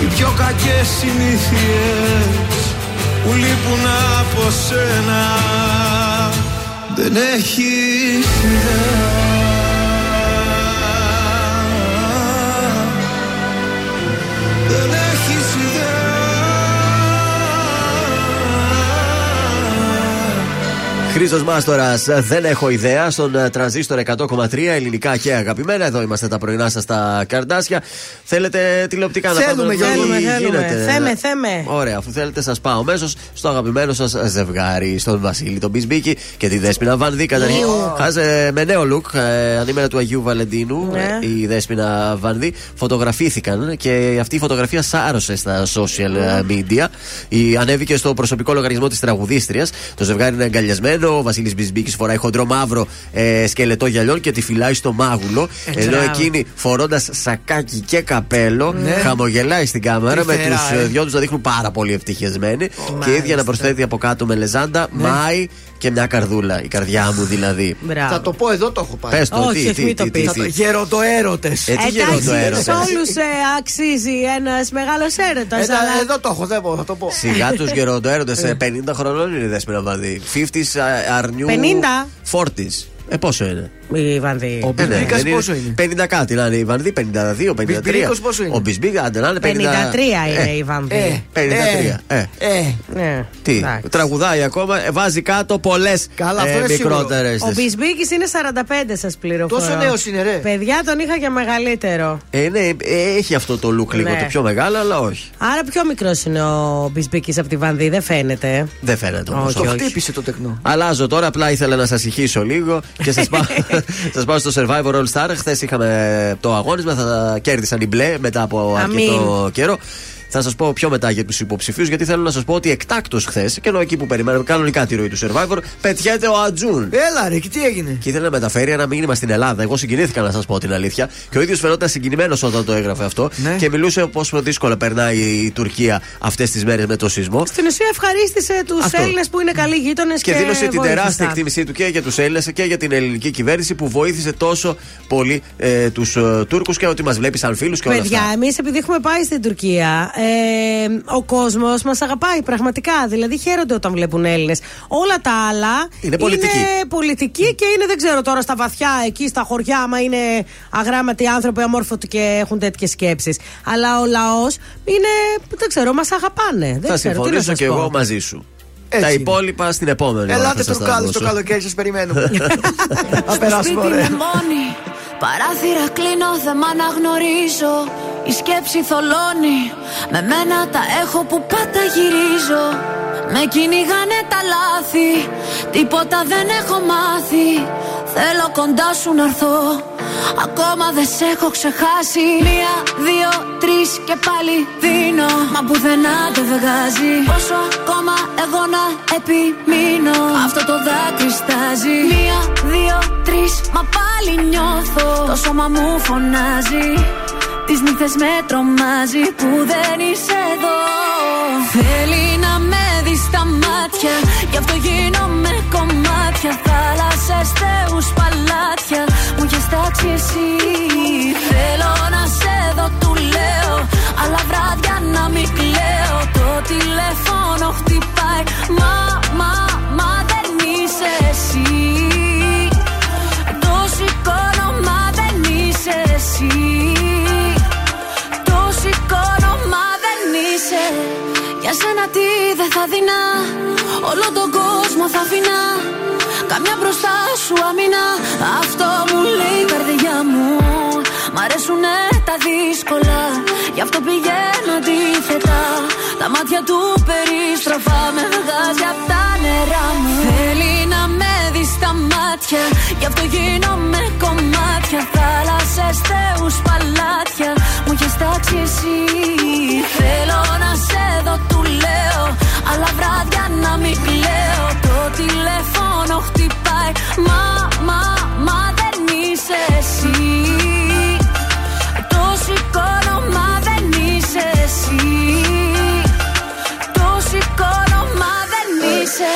Οι πιο κακές συνήθειες που λείπουν από σένα. Δεν έχεις ιδέα. Δεν έχεις ιδέα. Χρήστος Μάστορας, δεν έχω ιδέα, στον Τρανζίστορ εκατό κόμμα τρία, ελληνικά και αγαπημένα. Εδώ είμαστε τα πρωινά σας τα καρδάσια. Θέλετε τηλεοπτικά να πάμε? Θέλουμε, θέλουμε. Θέμε, θέμε. Ωραία, αφού θέλετε, σας πάω μέσως στο αγαπημένο σας ζευγάρι, στον Βασίλη, τον Μπισμπίκη και τη Δέσποινα Βανδί. Καταρχήν, με νέο look, αντίμενα του Αγίου Βαλεντίνου, η Δέσποινα Βανδί. Φωτογραφήθηκαν και αυτή η φωτογραφία σάρωσε στα social media. Ανέβηκε στο προσωπικό λογαριασμό της τραγουδίστριας. Το ζευγάρι είναι αγκαλιασμένο. Ο Βασίλης Μπισμπίκης φοράει χοντρό μαύρο ε, σκελετό γυαλιών και τη φυλάει στο μάγουλο. Ε, ενώ εκείνη, φορώντας σακάκι και καπέλο, ναι, χαμογελάει στην κάμερα. Τι με τους ε. δυο τους να δείχνουν πάρα πολύ ευτυχισμένοι. Oh, και η ίδια να προσθέτει από κάτω με λεζάντα, ναι, Μάη και μια καρδούλα. Η καρδιά μου δηλαδή. Μπράβο. Θα το πω εδώ, το έχω πάρει. Πες το, όχι, τι, τι, μην το πεις. Γεροντοέρωτες. Ε, τι γεροντοέρωτες. Σε όλους ε, αξίζει ένας μεγάλος έρωτας. Ε, αλλά... Εδώ το έχω, δεν μπορώ να το πω. Σιγά τους γεροντοέρωτες. πενήντα χρονών είναι η Δέσποινα Βανδί. Αρνιού πενήντα. Forties. Ε, πόσο είναι η Βανδί? Ο Μπισμπίκας πόσο είναι? πενήντα κάτι να είναι η Βανδί, πενήντα δύο, πενήντα τρία. Ο Μπισμπίκας άντε να είναι πενήντα. πενήντα τρία είναι η Βανδί. πενήντα τρία. Τι, τραγουδάει ακόμα, βάζει κάτω πολλές μικρότερες. Ο Μπισμπίκης είναι σαράντα πέντε, σας πληροφορώ. Τόσο νέος είναι, ρε. Παιδιά, τον είχα και μεγαλύτερο. Ναι, έχει αυτό το look λίγο, το πιο μεγάλο, αλλά όχι. Άρα πιο μικρός είναι ο Μπισμπίκης από τη Βανδί, δεν φαίνεται. Δεν φαίνεται όμως. Το χτύπησε το τεκνό. Αλλάζω τώρα, απλά ήθελα να σας ηχήσω λίγο. Και σας πάω, σας πάω στο Survivor All Star. Χθες είχαμε το αγώνισμα, θα κέρδισαν οι μπλε μετά από αρκετό καιρό. Θα σας πω πιο μετά για τους υποψηφίους, γιατί θέλω να σας πω ότι εκτάκτως χθες, και ενώ εκεί που περιμέναμε κανονικά τη ροή του Survivor, πετιέται ο Ατζούν. Έλα ρε, και τι έγινε? Και ήθελε να μεταφέρει ένα μήνυμα στην Ελλάδα. Εγώ συγκινήθηκα, να σας πω την αλήθεια. Και ο ίδιος φαινόταν συγκινημένος όταν το έγραφε αυτό. Ναι. Και μιλούσε πόσο δύσκολα περνάει η Τουρκία αυτές τις μέρες με το σεισμό. Στην ουσία ευχαρίστησε τους Έλληνες που είναι καλοί γείτονες και, και δήλωσε την τεράστια εκτίμησή του και για τους Έλληνες και για την ελληνική κυβέρνηση που βοήθησε τόσο πολύ ε, τους ε, Τούρκους και ότι μας βλέπει σαν φίλους και όλα αυτά. Παιδιά, εμείς επειδή έχουμε πάει στην Τουρκία. Ε, ο κόσμος μας αγαπάει πραγματικά. Δηλαδή χαίρονται όταν βλέπουν Έλληνες. Όλα τα άλλα είναι πολιτική, είναι πολιτική και είναι, δεν ξέρω τώρα στα βαθιά εκεί στα χωριά, άμα είναι αγράμματοι άνθρωποι, αμόρφωτοι και έχουν τέτοιες σκέψεις. Αλλά ο λαός είναι, δεν ξέρω, μας αγαπάνε. Δεν θα ξέρω, συμφωνήσω και πω. Εγώ μαζί σου. Έτσι τα υπόλοιπα είναι. Στην επόμενη. Ελάτε στο κάλο, το καλοκαίρι σας περιμένουμε. Απεράσουμε ωραία. Παράθυρα κλείνω, δεν μ' αναγνωρίζω. Η σκέψη θολώνει. Με μένα τα έχω που πάντα γυρίζω. Με κυνηγάνε τα λάθη. Τίποτα δεν έχω μάθει. Θέλω κοντά σου να έρθω. Ακόμα δεν σ' έχω ξεχάσει. Μία, δύο, τρεις και πάλι δίνω, μα πουθενά δεν βγάζει. Πόσο ακόμα εγώ να επιμείνω, αυτό το δάκρυ στάζει. Μία, δύο, τρεις, μα πάλι νιώθω, το σώμα μου φωνάζει. Τις νύχτες με τρομάζει που δεν είσαι εδώ. Θέλει να με δει στα μάτια, γι' αυτό γίνομαι κομμάτια. Θάλασσες, θεούς, παλάτια, μου έχεις τάξει εσύ. Θέλω να σε δω, του λέω, αλλά βράδια να μην κλαίω. Το τηλέφωνο χτυπάει, μα, μα, μα δεν είσαι εσύ. Το σηκώνω, μα δεν είσαι εσύ. Το σηκώνω, μα δεν είσαι. Για σένα τι δεν θα δεινά, όλο τον κόσμο θα αφηνά. Καμιά μπροστά σου αμυνά, αυτό μου λέει η καρδιά μου. Μ' αρέσουνε τα δύσκολα, γι' αυτό πηγαίνω αντίθετα. Τα μάτια του περιστροφά με βγάζει απ' τα νερά μου. Θέλει να με δει στα μάτια, γι' αυτό γίνομαι κομμάτια. Θάλασσες, θεούς, παλάτια, μου έχεις τάξει εσύ. Θέλω να σε δω, του λέω, αλλά βράδια να μην κλαίω. Το τηλέφωνο χτυπάει, μα, μα, μα δεν είσαι εσύ. Το σηκώνω, μα δεν είσαι εσύ. Το σηκώνω, μα δεν είσαι.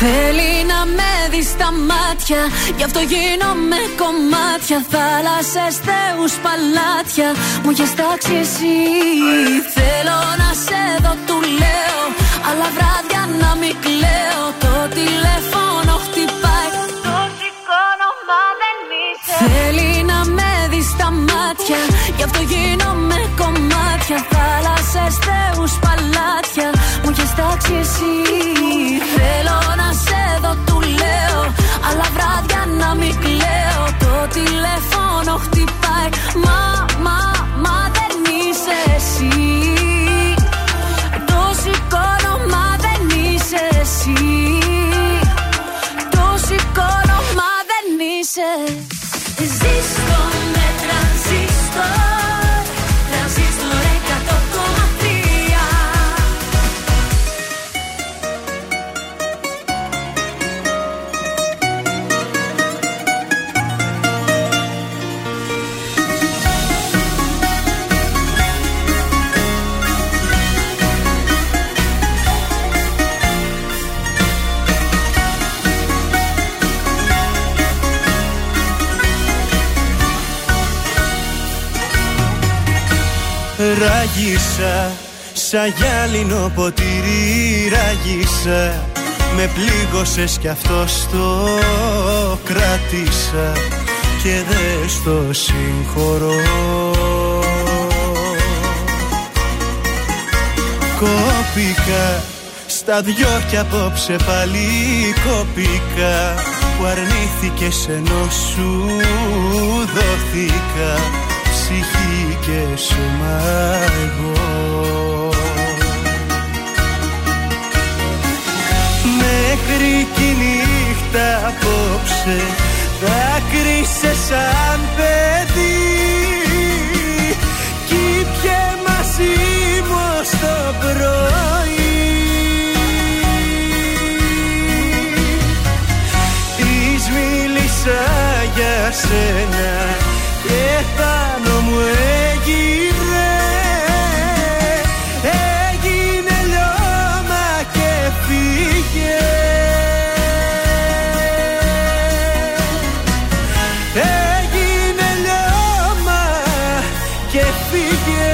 Θέλει να με δει στα μάτια, γι' αυτό γίνομαι κομμάτια. Θάλασσες, θεούς, παλάτια, μου έχεις τάξει εσύ. Θέλω να σε δω, του λέω, αλλά βράδια να μην κλαίω. Το τηλέφωνο χτυπάει, το σηκώνω, μα δεν είσαι. Θέλει να με δει στα μάτια, γι' αυτό γίνομαι κομμάτια. Θάλασσες, θεούς, παλάτια, μου έχεις τάξει εσύ. Θέλω να σε δω, του λέω, αλλά βράδια να μην κλαίω. Το τηλέφωνο χτυπάει, μα, μα, μα δεν είσαι εσύ. Το σηκώνω, μα δεν είσαι εσύ. Το σηκώνω, μα δεν είσαι. Ζήστο με τρανζίστορ. Ράγισα σαν γυάλινο ποτήρι, ράγισα. Με πλήγωσες κι αυτό το κράτησα και δε στο συγχωρώ. Κόπηκα στα δυο κι απόψε πάλι κόπηκα, που αρνήθηκες ενώ σου δόθηκα ψυχή και σώμα εγώ. Μέχρι κι η νύχτα απόψε δάκρυσε σαν παιδί, κι πιέ μαζί μου στο πρωί. Της μίλησα για σένα και πάνω μου έγινε, έγινε λιώμα και πήγε. Έγινε λιώμα και πήγε.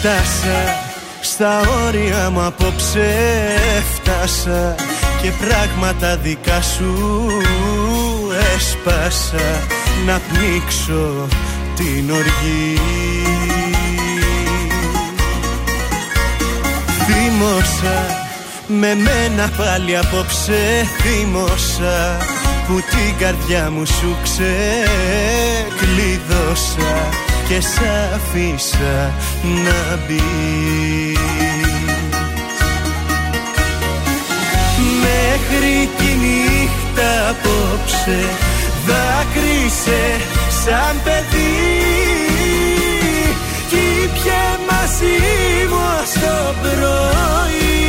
φτάσα, στα όρια μου απόψε φτάσα και πράγματα δικά σου έσπασα να πνίξω την οργή. Θύμωσα, με μένα πάλι απόψε θύμωσα που την καρδιά μου σου ξεκλείδωσα και σ' άφησα να μπεις. Μέχρι τη νύχτα απόψε δάκρυσε σαν παιδί κι πια μαζί μου στο πρωί.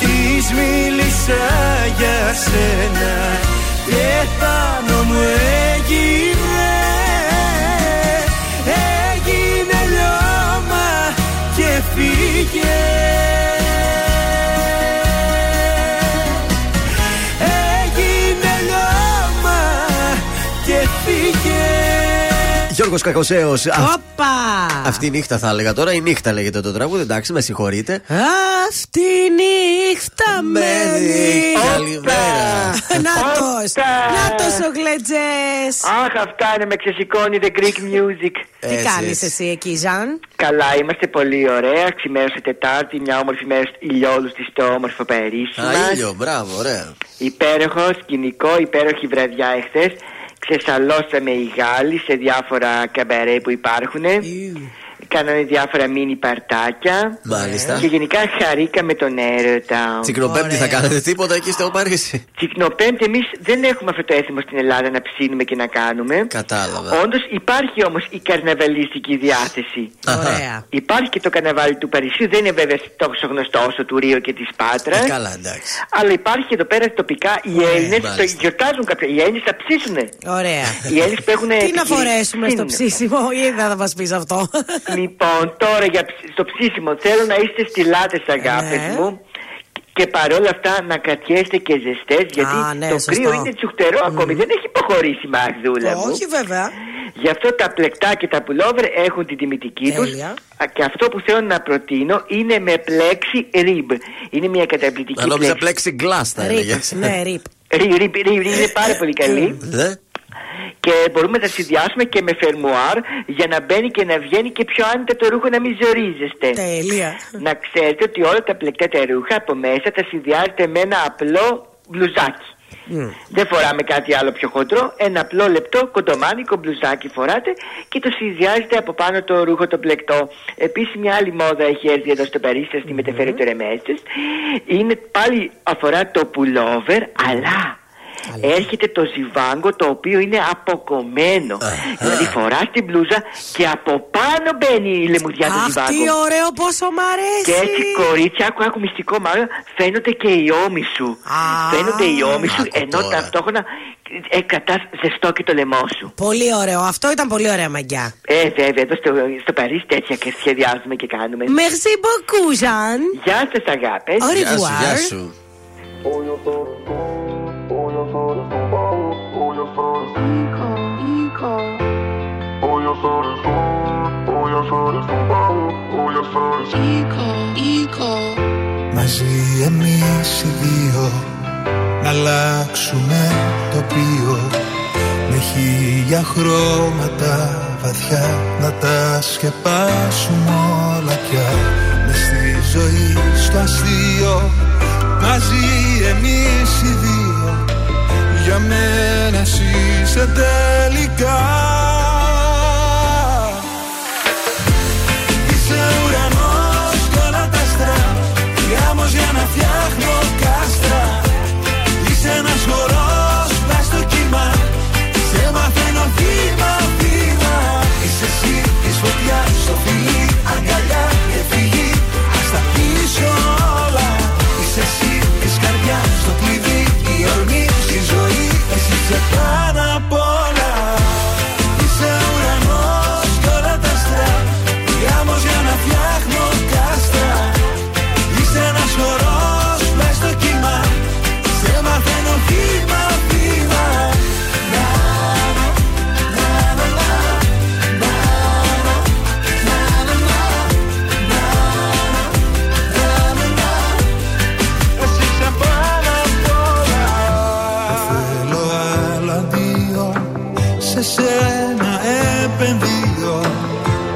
Της μίλησα για σένα και πάνω μου έγινε, έγινε λιώμα και φύγε. Έγινε λιώμα και φύγε. Γιώργος Κακοσέος. Αυτή η νύχτα θα έλεγα τώρα. Η νύχτα λέγεται το τραγούδι. Εντάξει, με συγχωρείτε. Αυτή η νύχτα μένει. Καλημέρα. Νάτος. Νάτος ο Γλετζές. Αχ, αυτά είναι, με ξεσηκώνει the Greek music. Τι κάνεις εσύ εκεί, Ζαν? Καλά, είμαστε πολύ ωραία. Ξημέρωσε Τετάρτη, μια όμορφη μέρα ηλιόλουστη στο όμορφο Παρίσι. Α, ήλιο, μπράβο, ωραία. Υπέροχο σκηνικό, υπέροχη βραδιά εχθές. Ξεσαλώσαμε οι Γάλλοι σε διάφορα καμπαρέ που υπάρχουν. Κάνανε διάφορα μίνι παρτάκια. Μάλιστα. Και γενικά χαρήκαμε τον έρωτα. Τσικνοπέμπτη θα κάνετε τίποτα εκεί στο Παρίσι? Τσικνοπέμπτη εμείς δεν έχουμε αυτό το έθιμο στην Ελλάδα να ψήνουμε και να κάνουμε. Κατάλαβα. Όντως υπάρχει όμως η καρναβαλιστική διάθεση. Ωραία. Υπάρχει και το καρναβάλι του Παρισιού. Δεν είναι βέβαια τόσο γνωστό όσο του Ρίο και της Πάτρας. Ε, καλά, εντάξει. Αλλά υπάρχει και εδώ πέρα τοπικά οι Έλληνες το γιορτάζουν κάποια. Οι Έλληνες θα ψήσουνε. Ωραία. Οι Έλληνες που έχουν. Τι να φορέσουμε στο ψήσιμο, ή δεν θα μας πεις αυτό? Λοιπόν, τώρα για το ψήσιμο θέλω να είστε στιλάτες, αγάπες ε. μου. Και παρόλα αυτά να κρατιέστε και ζεστές, γιατί Α, ναι, το σωστό. Κρύο είναι τσουχτερό mm. ακόμη. Δεν έχει υποχωρήσει, Μαγδούλα μου. Όχι, βέβαια. Γι' αυτό τα πλεκτά και τα πουλόβερ έχουν την τιμητική τους. Και αυτό που θέλω να προτείνω είναι με πλέξι ριμπ. Είναι μια καταπληκτική πλέξη. Νόμιζα πλέξι γκλάς θα έλεγες. Ναι, ριμπ. Ριμπ είναι πάρα πολύ καλή. Και μπορούμε να τα συνδυάσουμε και με φερμουάρ για να μπαίνει και να βγαίνει και πιο άνετα το ρούχο, να μην ζορίζεστε. Τέλεια. Να ξέρετε ότι όλα τα πλεκτά τα ρούχα από μέσα τα συνδυάζετε με ένα απλό μπλουζάκι. Mm. Δεν φοράμε κάτι άλλο πιο χοντρό. Ένα απλό λεπτό κοντομάνικο μπλουζάκι φοράτε και το συνδυάζετε από πάνω το ρούχο το πλεκτό. Επίσης μια άλλη μόδα έχει έρθει εδώ στο Παρίσι, θα στη μεταφέρει το ρεμέτσες. Είναι πάλι αφορά το πουλόβερ, αλλά έρχεται το ζιβάγκο το οποίο είναι αποκομμένο. Δηλαδή φοράς την μπλούζα και από πάνω μπαίνει η λεμουδιά του ζιβάγκου. Αχ, τι ωραίο, πόσο μ' αρέσει. Και έτσι, κορίτσια, άκου, άκου μυστικό μάλλον, φαίνονται και οι ώμοι σου. Φαίνονται οι ώμοι σου, ενώ ταυτόχρονα κρατάς ζεστό και το λαιμό σου. Πολύ ωραίο, αυτό ήταν πολύ ωραία μαγιά. Ε, βέβαια, εδώ στο Παρίσι τέτοια και σχεδιάζουμε και κάνουμε. Merci beaucoup, Jean. Γεια σας, αγάπες. Au revoir. Μαζί εμείς οι δύο να αλλάξουμε τοπίο, με χίλια χρώματα βαθιά να τα σκεπάσουμε όλα πια. Μες στη ζωή στο αστείο, μαζί εμείς οι δύο. Για μένα εσύ είσαι τελικά. Είσαι ουρανός κι όλα τα άστρα, γάμος για να φτιάχνω κάστρα. Είσαι ένας χορός πας στο κύμα, σε μαθαίνω βήμα βήμα. Είσαι εσύ της φωτιάς στο φιλί, αγκαλιά και φυγή, ας τα πίσω όλα. Είσαι εσύ της καρδιάς στο κλειδί, η ορμή. Εσύ είσαι πάνω απ' όλα. σε σένα επενδύω.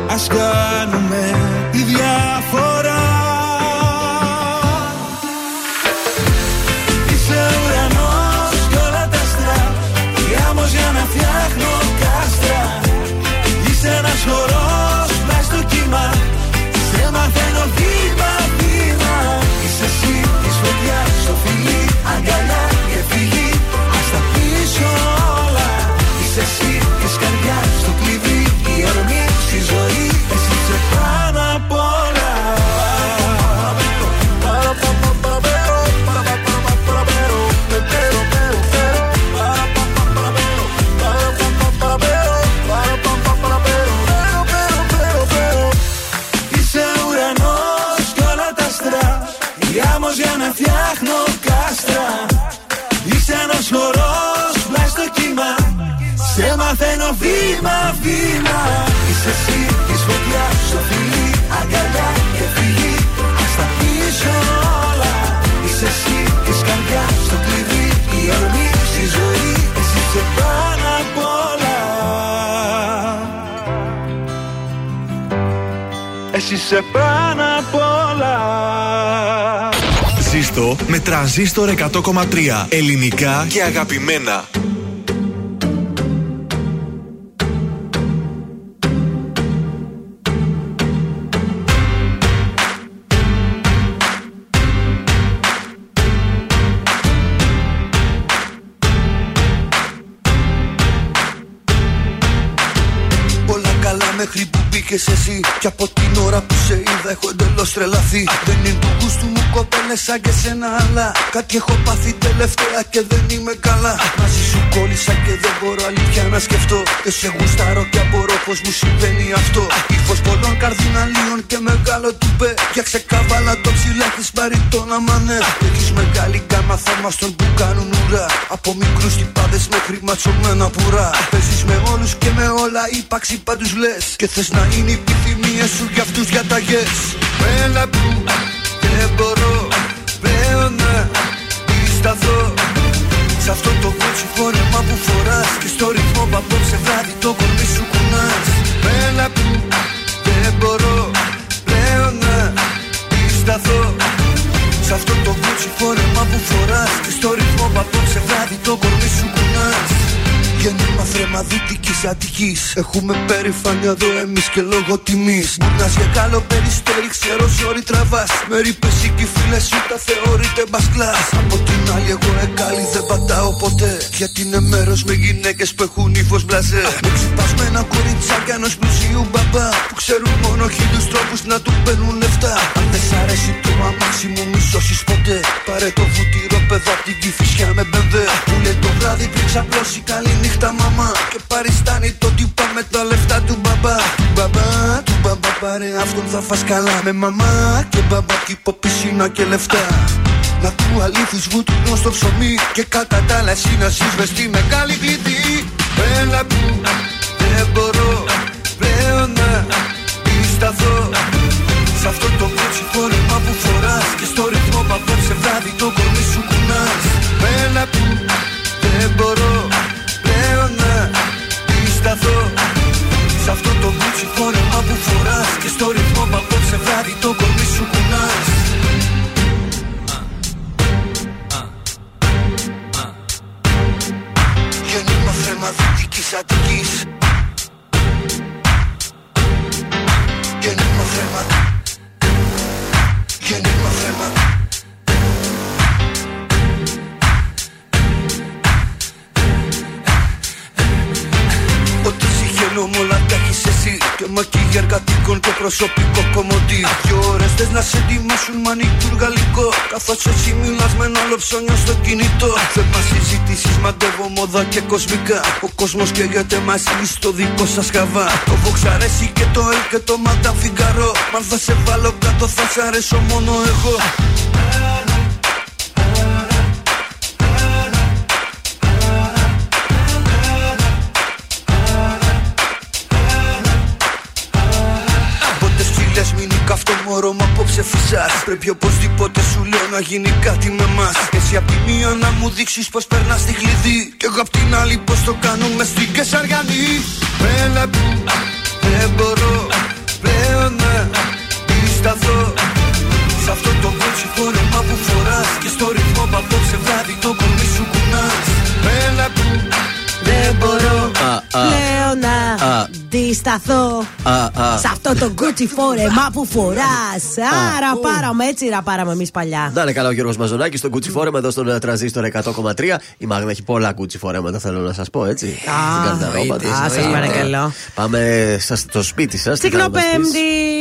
Ας κάνουμε τη διαφορά. Είσαι ουρανός κι όλα τα άστρα, γάμος για να φτιάχνω κάστρα. Είσαι ένας χορός μπας στο κύμα, σε μαθαίνω βήμα βήμα. Είσαι εσύ της φωτιάς στο φιλί, αγκαλιά και φιλί. Ας τα πείσω όλα. Είσαι εσύ της καρδιάς στο κλειδί, η ορμή στη ζωή. Εσύ είσαι πάνω απ' όλα. Είσαι ουρανός κι όλα τα άστρα, γάμος για να φτιάχνω κάστρα. Είσαι ένας χορός πλάι στο κύμα, σε μαθαίνω βήμα βήμα. Είσαι εσύ της φωτιάς στο φιλί, αγκαλιά και φιλί. Ας τα πείσω όλα. Είσαι εσύ της καρδιάς στο κλειδί, η ορμή στη ζωή. Εσύ είσαι πάνω απ' όλα. Εσύ είσαι πάνω απ' όλα. Ζήστο με Τρανζίστορ εκατό κόμμα τρία. Ελληνικά και αγαπημένα. Εσύ, κι από την ώρα που σε είδα έχω εντελώς τρελαθεί. Δεν είναι του γούστου μου κοπέλες σαν και σένα, αλλά κάτι έχω πάθει τελευταία και δεν είμαι καλά. Μαζί σου κόλλησα και δεν μπορώ αλήθεια να σκεφτώ. Και σε γουστάρω και απορώ πως μου συμβαίνει αυτό. Ύφος πολλών καρδιναλίων και μεγάλο τουπέ. Φτιάξε καβάλα το ψηλά της μπαριτόνα μανέ. Έχεις μεγάλη γκάμα θαυμαστών που κάνουν ουρά. Από μικρούς τυπάδες μέχρι ματσωμένα πουρά. Παίζεις με όλους και με όλα, ύπαξη πάντους λες. Και θες να είναι οι επιθυμίες σου για αυτούς διαταγές. Έλα που δεν μπορώ πλέον να δισταθώ. Σ' αυτό το κότσου φόρεμα που φοράς και στο ρυθμό που απόψε βράδυ το κορμί σου κουνάς. Έλα που δεν μπορώ πλέον να δισταθώ. Σ' αυτό το κότσου φόρεμα που φοράς και στο ρυθμό που απόψε βράδυ το κορμί σου κουνάς. Γεννήμα θρέμα δυτικής Αττικής. Έχουμε περηφάνεια εδώ εμείς και λόγω τιμής. Μπουνάς για καλό περιστέρι, ξέρω ζόρι τραβάς. Με ρήπες οι κυφίλες σου τα θεωρείτε μπασκλάς. Από την άλλη εγώ εγκάλι δεν πατάω ποτέ. Γιατί είναι μέρος με γυναίκες που έχουν ύφος μπλαζέ. Με ξυπασμένα κοριτσάκια ενός πλουσίου μπαμπά, που ξέρουν μόνο χίλιους τρόπους να του παίρνουν λεφτά. Αν δεν σ' αρέσει το αμάξι μου μη σώσεις ποτέ. Πάρε το βουτυρό παιδά απ' την Κηφισιά με μπεμβέ. Που λέει το βράδυ πριν ξαπλώσει καλή νύχτα. Μαμά, και παριστάνει το τύπα με τα λεφτά του μπαμπά. Του μπαμπά, του μπαμπά, πάρε αυτόν θα φας καλά. Με μαμά και μπαμπά κι υποπισίνα και λεφτά. Να του αλήθους βουτουνό στο ψωμί. Και κατά τα άλλα εσύ να ζεις μες στη μεγάλη πληθή. Έλα που δεν μπορώ πλέον να πισταθώ. Σ' αυτό το κότσι φόρεμα που φοράς και στο ρυθμό που απόψε βράδυ το κορμί σου κουνάς. Έλα που δεν μπορώ να πισταθώ. Σ' αυτό το κούτσι φόρεμα που φοράς και στο ρυθμό που απόψε βράδυ το κορμί σου κουνάς. Γεννήμα θρέμα δυτικής Αττικής. Γεννήμα θρέμα. Γεννήμα θρέμα. Όλα τα έχεις εσύ και μακιγιάρ κατοίκων και προσωπικό κομμωτή. Δυο ώρες θες να σε τιμήσουν μανικιούρ γαλλικό. Καθώς εσύ μιλάς με ένα λοψόνιο στο κινητό. Θέμα συζήτησης μαντεύω μόδα και κοσμικά. Ο κόσμος καίγεται μαζί στο δικό σας χαβά. Το βοξαρέσει και το ελ και το ματαφιγκαρό. Μα θα σε βάλω κάτω θα σ' αρέσω μόνο εγώ. Μωρό μου απόψε ξεφυσάς. Πρέπει οπωσδήποτε σου λέω να γίνει κάτι με μας. Εσύ απ' τη μία να μου δείξεις πως περνάς τη Γλυδί, κι εγώ απ' την άλλη πως το κάνουμε στην Κεσαριανή. Έλα που δεν μπορώ πλέον να πισταθώ σ' αυτό το κότσι φόρεμα που φοράς και στο ρυθμό που απόψε βράδυ το κορμί σου κουνάς. Έλα που δεν μπορώ πλέον να δισταθώ σε αυτό το Gucci φόρεμα που φοράς. Άρα πάραμε έτσι, να πάραμε εμείς παλιά. Να είναι καλά ο Γιώργος Μαζονάκης στο Gucci φόρεμα εδώ στον Τρανζίστορ εκατό κόμμα τρία. Η Μάγδα έχει πολλά Gucci φόρεματα, θέλω να σας πω, έτσι. Α, σας παρακαλώ. Πάμε στο σπίτι σας. Τσικνοπέμπτη.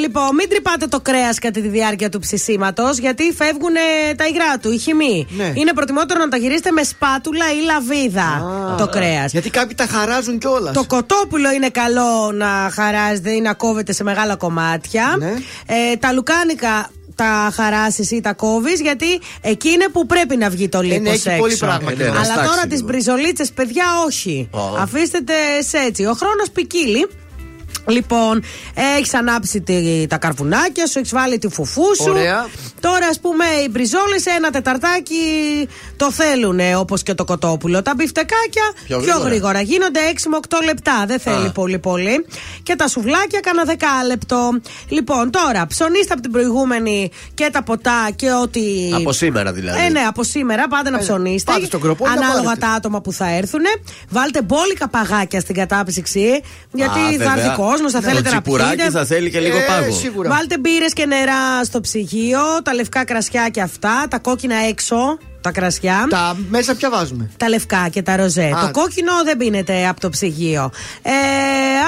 Λοιπόν, μην τρυπάτε το κρέας κατά τη διάρκεια του ψησίματος, γιατί φεύγουν τα υγρά του, οι χυμοί. Είναι προτιμότερο να τα γυρίσετε με σπάτουλα ή λαβίδα το κρέας. Γιατί κάποιοι τα χαράζουν κιόλας. Το κοτόπουλο είναι καλό να χαράζεται ή να κόβεται σε μεγάλα κομμάτια. Ναι. Ε, τα λουκάνικα τα χαράσεις ή τα κόβεις, γιατί εκεί είναι που πρέπει να βγει το λίπος έξω. Πολύ πράγμα, ε, ναι, αλλά στάξει, τώρα τις μπριζολίτσες, παιδιά, όχι. Oh. Αφήστε τες έτσι. Ο χρόνος ποικίλει. Λοιπόν, έχεις ανάψει τη, τα καρβουνάκια σου, έχεις βάλει τη φουφού σου. Ωραία. Τώρα, ας πούμε, οι μπριζόλες ένα τεταρτάκι το θέλουν, όπως και το κοτόπουλο. Τα μπιφτεκάκια πιο γρήγορα, πιο γρήγορα. γίνονται έξι με οκτώ λεπτά. Δεν θέλει πολύ πολύ. Και τα σουβλάκια κάνα δέκα λεπτό. Λοιπόν, τώρα ψωνίστε από την προηγούμενη και τα ποτά και ό,τι. Από σήμερα δηλαδή. Ε, ναι, από σήμερα πάτε να ψωνίστε. Πάτε στον κροπό, ανάλογα τα άτομα που θα έρθουν. Βάλτε μπόλικα παγάκια στην κατάψυξη, γιατί α, θα έρθει κόσμο, θα ναι, θέλετε να πείτε. Θα θέλει και λίγο ε, πάγο. Σίγουρα. Βάλτε μπύρες και νερά στο ψυγείο, τα λευκά κρασιά και αυτά, τα κόκκινα έξω. Τα κρασιά. Τα μέσα πια βάζουμε. Τα λευκά και τα ροζέ. Α, το κόκκινο δεν πίνεται από το ψυγείο. Ε,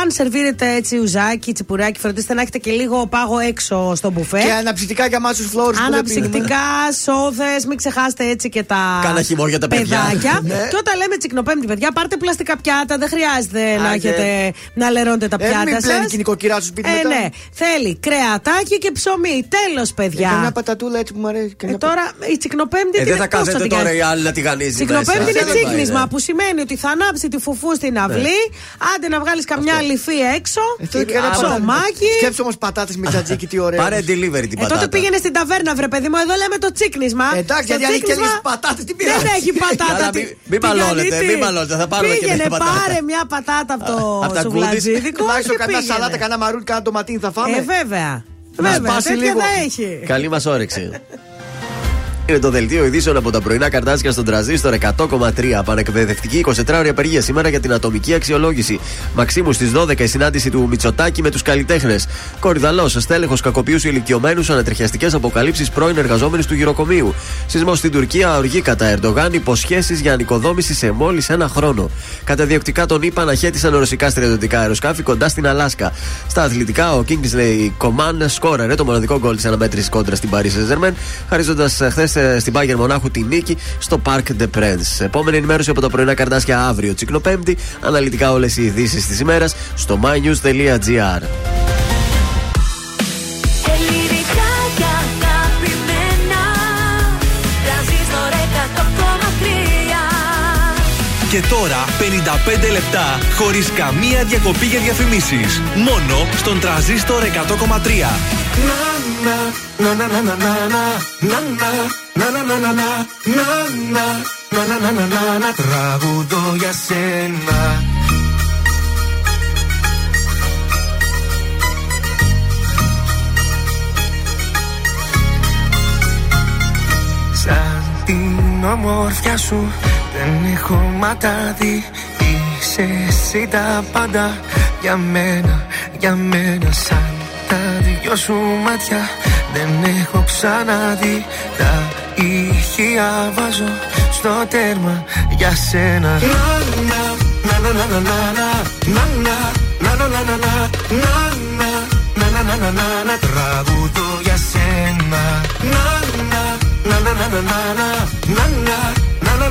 αν σερβίρετε έτσι ουζάκι, τσιπουράκι, φροντίστε να έχετε και λίγο πάγο έξω στο μπουφέ. Και αναψυκτικά για μάτσους φλόρους. Αναψυκτικά, σόδες, μην ξεχάσετε έτσι και τα. Κάνα χυμό για τα παιδιά. Παιδάκια. Ναι. Και όταν λέμε τσικνοπέμπτη, παιδιά, πάρτε πλαστικά πιάτα. Δεν χρειάζεται Ά, να, έχετε, ναι. να λερώνετε τα ε, πιάτα. Μην πλένει και η νοικοκυρά του σπίτι. Ε, ναι. Θέλει κρεατάκι και ψωμί. Τέλος, παιδιά. Μια πατατούλα έτσι που μου αρέσει. Τώρα η τσικνοπέμπτη δεν Λέτε τώρα οι άλλοι να τη γανίζουν. Τσικνοπέμπτη είναι τσίκνισμα, που σημαίνει ότι θα ανάψει τη φουφού στην αυλή, ναι. άντε να βγάλει καμιά λυφή έξω. Ε, και ένα ψωμάκι. Σκέψε όμως πατάτες με τζατζίκι, τι ωραία. Πάρε delivery την πατάτα. Ε, τότε πήγαινε στην ταβέρνα, βρε παιδί μου, εδώ λέμε το τσίκνισμα. Εντάξει, γιατί αν έχει και λίγες πατάτες, τι πειράζει. Δεν έχει πατάτα. Μην μαλώνετε, μην μαλώνετε. Θα πάρουμε και λίγες πατάτες. Πήγαινε, πάρε μια πατάτα από το σουβλατζίδικο. Τουλάχιστον κανένα σαλάτα, κανένα μαρούλι, κανένα ντοματίνι θα φάμε. Ε, βέβαια. Βέβαια, τέτοια θα έχει. Καλή μας όρεξη. Είναι το δελτίο ειδήσεων από τα πρωινά καρτάσια στον Τρανζίστορ εκατό κόμμα τρία. Πανεκπαιδευτική εικοσιτετράωρη απεργία σήμερα για την ατομική αξιολόγηση. Μαξίμου στις δώδεκα η συνάντηση του Μητσοτάκη με τους καλλιτέχνες. Κορυδαλός, στέλεχος κακοποιούσε ηλικιωμένους, ανατριχιαστικές αποκαλύψεις πρώην εργαζόμενους του γυροκομείου. Σεισμός στην Τουρκία, οργή κατά Ερντογάν, υποσχέσεις για ανοικοδόμηση σε μόλις ένα χρόνο. Καταδιοκτικά τον ΗΠΑ αναχέτησαν ρωσικά στρατιωτικά αεροσκάφη κοντά στην Αλάσκα. Στα αθλητικά, ο Kingsley Coman σκόραρε το μοναδικό γκολ της αναμέτρησης κόντρα στην Παρί Σεν Ζερμέν, χαρίζοντας χθες στην Μπάγερν Μονάχου τη νίκη στο Parc de Princes. Επόμενη ενημέρωση από τα πρωινά καρτάσια αύριο, Τσικνοπέμπτη. Αναλυτικά όλες οι ειδήσεις της ημέρας στο mynews τελεία gr. Και τώρα πενήντα πέντε λεπτά χωρίς καμία διακοπή για διαφημίσεις. Μόνο στον Τρανζίστορ εκατό κόμμα τρία. Τραγουδώ για σένα. Σαν την ομορφιά σου δεν έχω ματάδι. Είσαι εσύ τα πάντα για μένα, για μένα. Σαν τα δυο σου μάτια δεν έχω ξαναδεί. Τα ηχεία βάζω στο τέρμα για σένα. Να να να να να να να να να να να να να να να να να να να να τραγουδώ για σένα. Να να να να να να να να να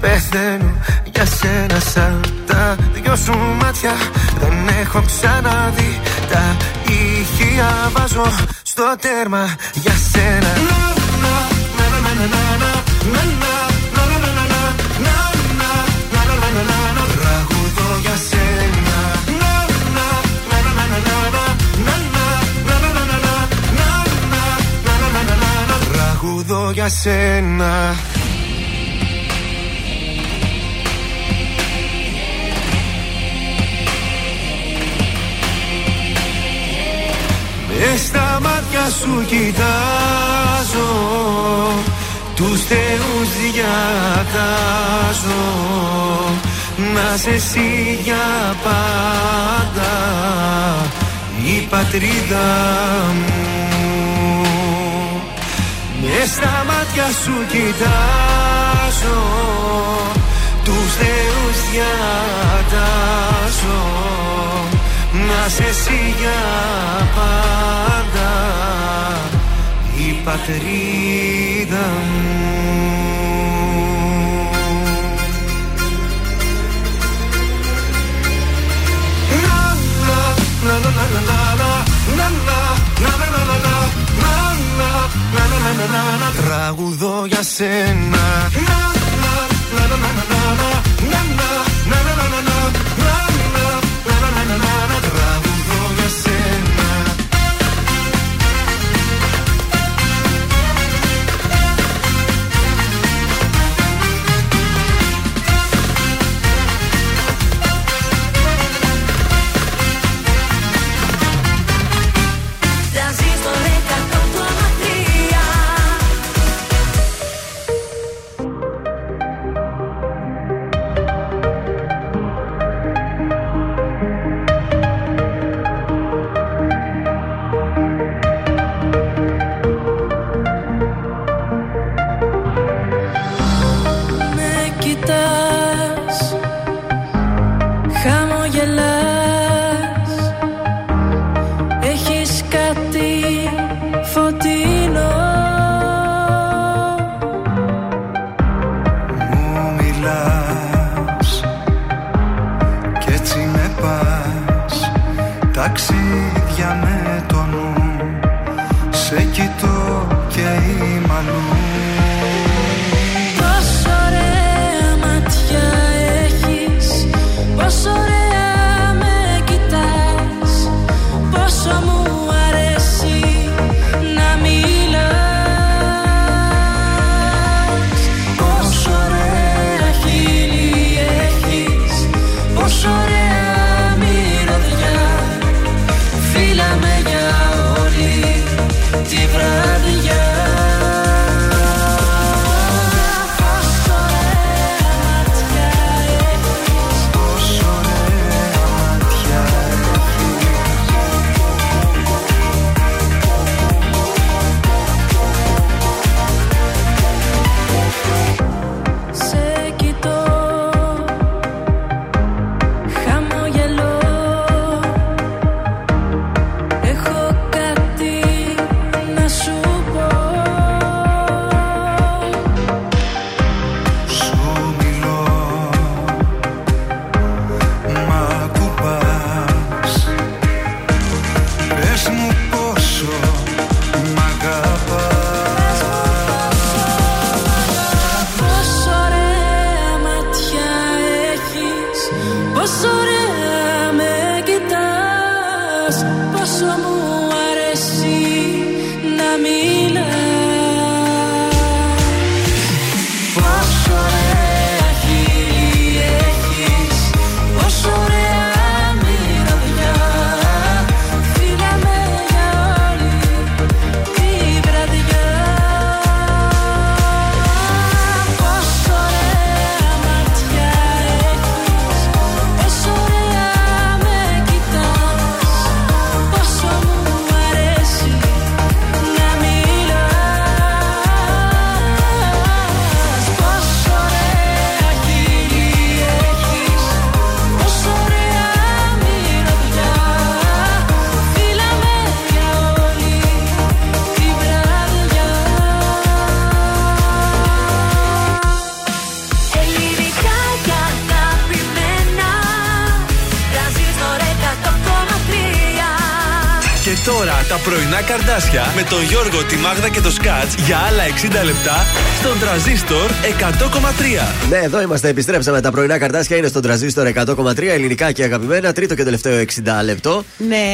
Πεθαίνω για σένα σαν τα δυο σου μάτια. Δεν έχω ξαναδεί τα ηχεία. Βάζω στο τέρμα για σένα. Τραγουδώ για σένα. Τραγουδώ για σένα. Μες στα μάτια σου κοιτάζω, τους θεούς διατάζω, να σε εσύ για πάντα η πατρίδα μου. Μες στα μάτια σου κοιτάζω, τους θεούς διατάζω, να σε εσύ για πάντα η πατρίδα μου. La la la la la la la la la la la la. Τραγουδώ για σένα. La la la la la la la la la. Τραγουδώ για σένα. Let me τώρα τα πρωινά Καρντάσια με τον Γιώργο, τη Μάγδα και το Σκατζ για άλλα εξήντα λεπτά στον Τρανζίστορ εκατό κόμμα τρία. Ναι, εδώ είμαστε, επιστρέψαμε. Τα πρωινά Καρντάσια είναι στον Τρανζίστορ εκατό κόμμα τρία, ελληνικά και αγαπημένα. Τρίτο και τελευταίο εξήντα λεπτό. Ναι.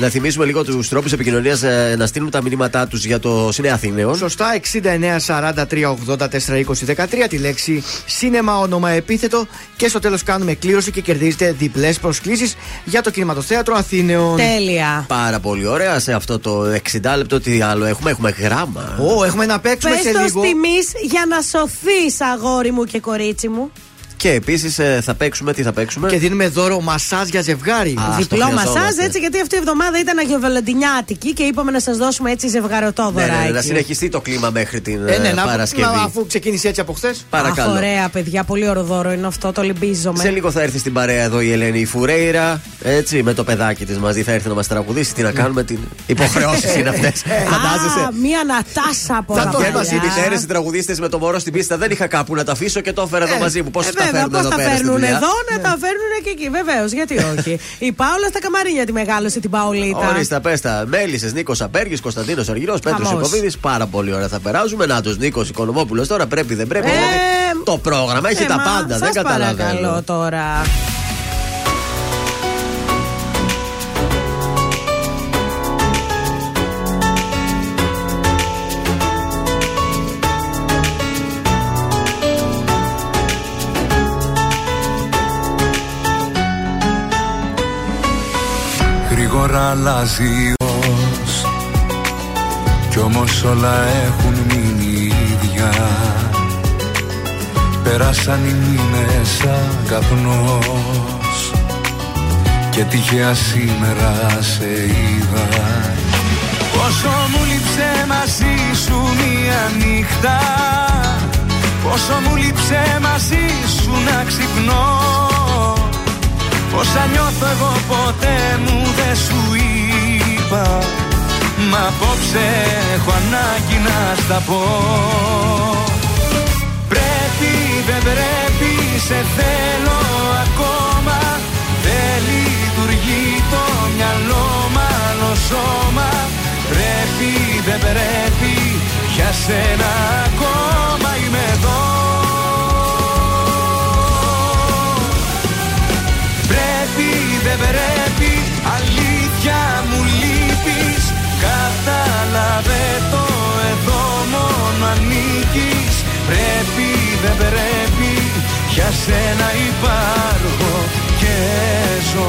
Να θυμίσουμε λίγο τους τρόπους επικοινωνίας, ε, να στείλουν τα μηνύματά τους για το Σινέ Αθήνεων. Σωστά, εξήντα εννέα σαράντα τρία ογδόντα τέσσερα είκοσι δεκατρία, τη λέξη σίνεμα, όνομα, επίθετο και στο τέλος κάνουμε κλήρωση και κερδίζετε διπλές προσκλήσεις για το Κινηματοθέατρο Αθήνεων. Τέλεια. Πάρα πολύ ωραία. Σε αυτό το εξήντα λεπτό, τι άλλο έχουμε, έχουμε γράμμα. Ω, έχουμε να παίξουμε. Πες σε λίγο. Πες το στιγμής για να σωθείς, αγόρι μου και κορίτσι μου. Και επίσης θα παίξουμε, τι θα παίξουμε. Και δίνουμε δώρο μασάζ για ζευγάρι. Α, διπλό μασάζ, έτσι, γιατί αυτή η εβδομάδα ήταν αγιοβαλεντινιάτικη και είπαμε να σας δώσουμε έτσι ζευγαρωτό δωράκι. Ναι, ναι, να συνεχιστεί το κλίμα μέχρι την ε, ναι, Παρασκευή. Να, αφού ξεκίνησε έτσι από χθες. Παρακαλώ. Αχ, ωραία, παιδιά, πολύ ωραίο δώρο είναι αυτό, το λυμπίζομαι. Σε λίγο θα έρθει στην παρέα εδώ η Ελένη η Φουρέιρα, έτσι, με το παιδάκι της μαζί, θα έρθει να μας τραγουδήσει. Τι να κάνουμε, την υποχρεώσεις είναι αυτές. Φαντάζεσαι. Μία Νατάσα από τα παιδιά. Μας οι μητέρες οι τραγουδίστες με το μωρό στην πίστα, δεν είχα κάπου να τα αφήσω και το έφερα εδώ μαζί μου. Βέβαια, πώς τα παίρνουν εδώ, να τα φέρνουν και εκεί. Βεβαίως, γιατί όχι. Η Πάολα στα Καμαρίνια τη μεγάλωσε την Παολίτα. Ορίστε, πέστα. Μέλισσες, Νίκος Απέργης, Κωνσταντίνος Αργυρός, Πέτρος Οικοβίδης. Πάρα πολύ ωραία θα περάσουμε. Να τους, Νίκος Οικονομόπουλος τώρα. Πρέπει, δεν πρέπει. Ε, δηλαδή, το πρόγραμμα έχει ε, τα πάντα. Σας δεν καταλαβαίνω. Παρακαλώ τώρα. Γρήγορα αλλάζει η ως, κι όμως όλα έχουν μείνει ίδια. Πέρασαν οι μήνες σαν καπνός και τυχαία σήμερα σε είδα. Πόσο μου λείψε μαζί σου μια νύχτα, πόσο μου λείψε μαζί σου να ξυπνώ. Όσα νιώθω εγώ ποτέ μου δεν σου είπα, μα απόψε έχω ανάγκη να στα πω. Πρέπει, δεν πρέπει, σε θέλω ακόμα. Δεν λειτουργεί το μυαλό μ' άλλο σώμα. Πρέπει, δεν πρέπει, για σένα ακόμα είμαι εδώ. Δεν πρέπει, αλήθεια μου λείπεις. Κατάλαβε το εδώ μόνο ανήκεις. Πρέπει, δεν πρέπει, για σένα υπάρχω και ζω.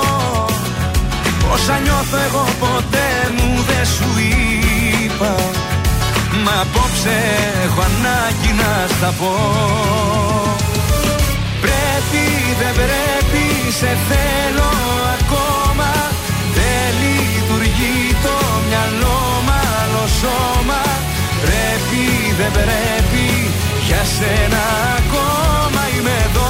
Όσα νιώθω εγώ ποτέ μου δεν σου είπα, μα απόψε έχω ανάγκη να στα πω. Πρέπει, δεν πρέπει, σε θέλω ακόμα. Δεν λειτουργεί το μυαλό μ' άλλο σώμα. Πρέπει, δεν πρέπει, για σένα ακόμα είμαι εδώ.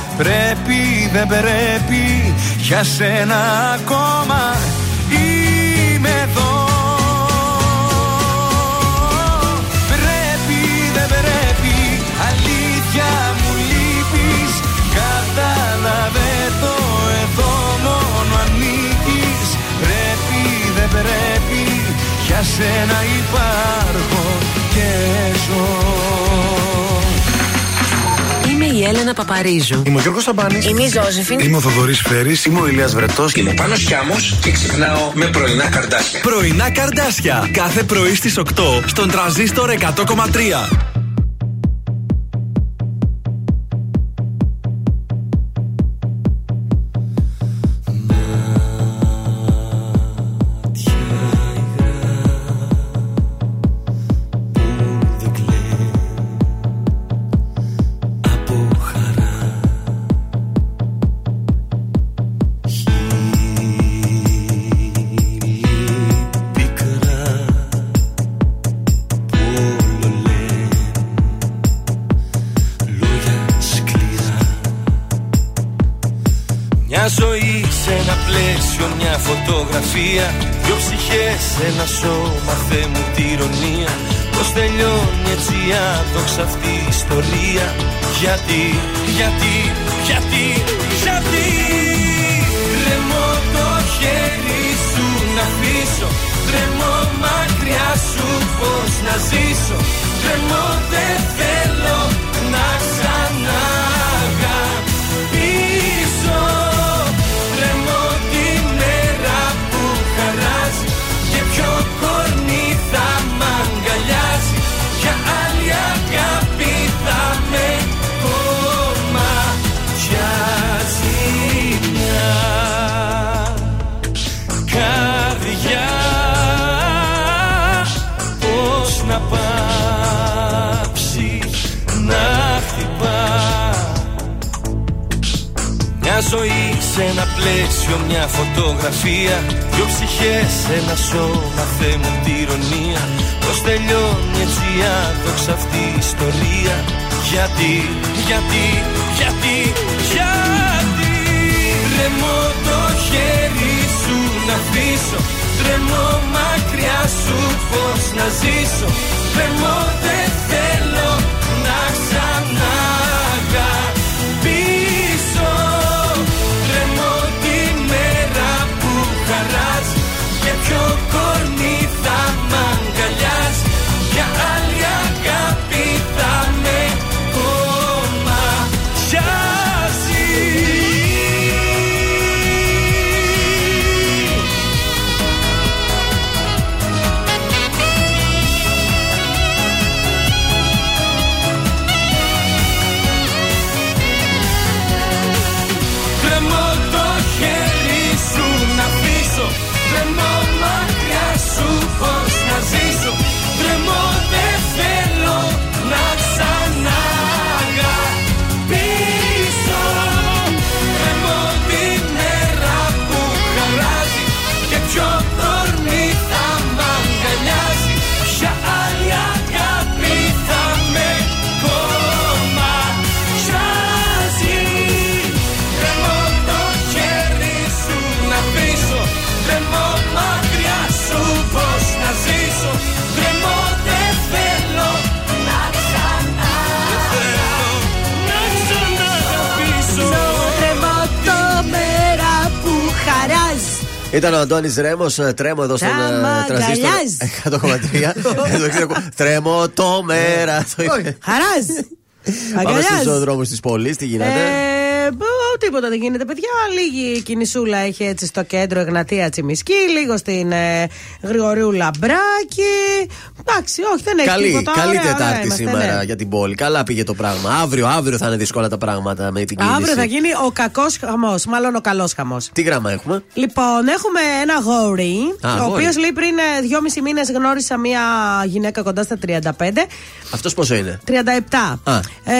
Πρέπει, δεν πρέπει, για σένα ακόμα είμαι εδώ. Πρέπει, δεν πρέπει, αλήθεια μου λείπεις. σένα υπάρχω και ζω. Είμαι η Έλενα Παπαρίζου. Είμαι ο Γιώργος Σαμπάνης. Είμαι η Ζώζεφιν. Είμαι ο Θοδωρής Φέρης. Είμαι ο Ηλίας Βρετός. Είμαι ο Πάνος Χιάμος και ξυπνάω με πρωινά καρδάσια. Πρωινά καρδάσια. Κάθε πρωί στις οκτώ στον Τρανζίστορ εκατό κόμμα τρία. Δυο ψυχές, ένα σώμα, Θεέ μου τη ειρωνία. Πώς τελειώνει έτσι άτοξα αυτή η ιστορία? Γιατί, γιατί, γιατί, γιατί τρέμω το χέρι σου να πίσω, τρέμω μακριά σου πώς να ζήσω, τρέμω δεν θέλω να ξαναγαπήσω. Ζωή σε ένα πλαίσιο, μια φωτογραφία. Δυο ψυχές, ένα σώμα, Θεέ μου τη ειρωνία. Πώς τελειώνει έτσι άδοξα αυτή η ιστορία? Γιατί, γιατί, γιατί, γιατί τρέμω το χέρι σου να αφήσω, τρέμω μακριά σου πώς να ζήσω, τρέμω δεν θέλω να ξαναγαπήσω. Ήταν ο Αντώνης Ρέμος, τρέμω εδώ στον Τρανζίστορ εκατό κόμμα τρία. Τρέμω το μέρα. Χαράζει. Πάμε στους δρόμους της πόλης, τι γίνεται? Τίποτα δεν γίνεται, παιδιά. Λίγη κινησούλα έχει έτσι στο κέντρο, Εγνατία Τσιμισκή, λίγο στην ε, Γρηγορίου Λαμπράκη. Εντάξει, όχι, δεν έχει καλή, τίποτα. Καλή ωραία, Τετάρτη ωραία, είμαστε, σήμερα ναι. για την πόλη. Καλά πήγε το πράγμα. Αύριο, αύριο θα είναι δύσκολα τα πράγματα με την κίνηση. Αύριο θα γίνει ο κακός χαμός, μάλλον ο καλός χαμός. Τι γράμμα έχουμε? Λοιπόν, έχουμε ένα γόρι, ο οποίος λέει πριν δυόμισι μήνες γνώρισα μία γυναίκα κοντά στα τριάντα πέντε. Αυτός πόσο είναι? τριάντα επτά. Ε,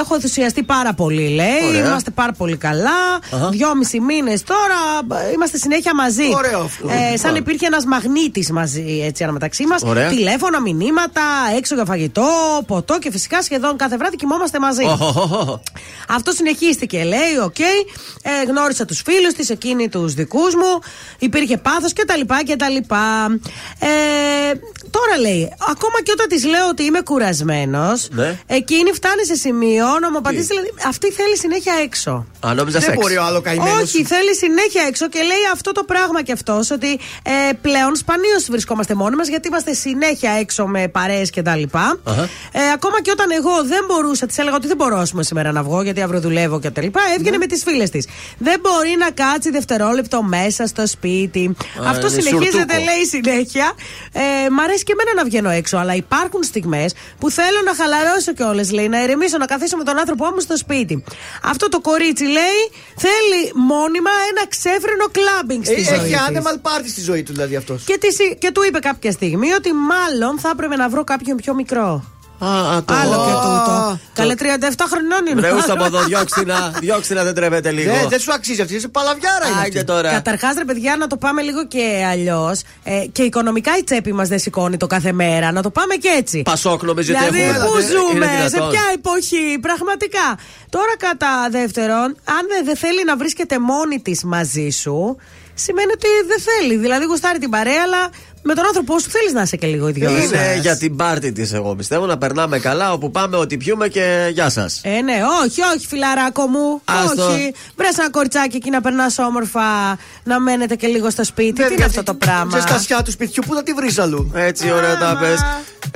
έχω ενθουσιαστεί πάρα πολύ, λέει. Ωραία. Είμαστε πάρα πολύ καλά, uh-huh. δυόμισι μήνες τώρα, είμαστε συνέχεια μαζί. Ωραίο. Ε, σαν υπήρχε ένας μαγνήτης μαζί, έτσι, αναμεταξύ μας. Τηλέφωνα, μηνύματα, έξω για φαγητό, ποτό και φυσικά σχεδόν κάθε βράδυ κοιμόμαστε μαζί. Oh, oh, oh, oh. Αυτό συνεχίστηκε, λέει, οκ. Okay. Ε, γνώρισα τους φίλους της, εκείνη τους δικούς μου. Υπήρχε πάθος κτλ. κτλ. Ε, τώρα λέει, ακόμα και όταν της λέω ότι είμαι κουρασμένος, ναι. εκείνη φτάνει σε σημείο όνομα, πατήσει. Δηλαδή, αυτή θέλει συνέχεια έξω. Α, νόμιζα σεξ. Δεν μπορεί ο άλλο καημένος. Όχι, θέλει συνέχεια έξω και λέει αυτό το πράγμα κι αυτό, ότι ε, πλέον σπανίως βρισκόμαστε μόνοι μας, γιατί είμαστε συνέχεια έξω με παρέες κτλ. Uh-huh. Ε, ακόμα και όταν εγώ δεν μπορούσα, της έλεγα ότι δεν μπορώ σήμερα να βγω, γιατί αύριο δουλεύω κτλ. Έβγαινε mm. με τις φίλες της. Δεν μπορεί να κάτσει δευτερόλεπτο μέσα στο σπίτι. Uh, αυτό συνεχίζεται, σουρτούκο. Λέει συνέχεια. Ε, μ' αρέσει και εμένα να βγαίνω έξω, αλλά υπάρχουν στιγμές που θέλω να χαλαρώσω κιόλας, λέει, να ηρεμήσω, να καθίσω με τον άνθρωπό μου στο σπίτι. Αυτό το κορίτσι, λέει, θέλει μόνιμα ένα ξέφρενο κλάμπινγκ στη ε, ζωή. Έχει animal party στη ζωή του, δηλαδή αυτό. Και, και του είπε κάποια στιγμή ότι μάλλον θα έπρεπε να βρω κάποιον πιο μικρό. Α, το... Άλλο και τούτο. Καλέ τριάντα επτά χρονών είναι. Βρέουσα από εδώ, διώξινα, διώξινα δεν τρέπεται λίγο. Δεν δε σου αξίζει αυτή, είσαι παλαβιάρα. Ά, τώρα. Καταρχάς, ρε παιδιά, να το πάμε λίγο και αλλιώς. Ε, και οικονομικά η τσέπη μας δεν σηκώνει το κάθε μέρα. Να το πάμε και έτσι. Πασόκ, νομίζω ότι δηλαδή, έχουμε. Πού ζούμε, σε ποια εποχή, πραγματικά. Τώρα, κατά δεύτερον, αν δεν δε θέλει να βρίσκεται μόνη της μαζί σου, σημαίνει ότι δεν θέλει. Δηλαδή, γουστάρει την παρέα, αλλά. Με τον άνθρωπό σου θέλεις να είσαι και λίγο ιδιός. Είναι σας. Για την πάρτι της, εγώ πιστεύω, να περνάμε καλά όπου πάμε, ό,τι πιούμε και γεια σας. Ε, ναι, όχι, όχι, φιλαράκο μου. Άστο. Όχι. Βρες ένα κοριτσάκι εκεί να περνάς όμορφα, να μένετε και λίγο στο σπίτι. Ναι, τι είναι αυτό το πράγμα. Σε στασιά του σπιτιού, πού θα τη βρεις αλλού. Έτσι, ωραία τα πες.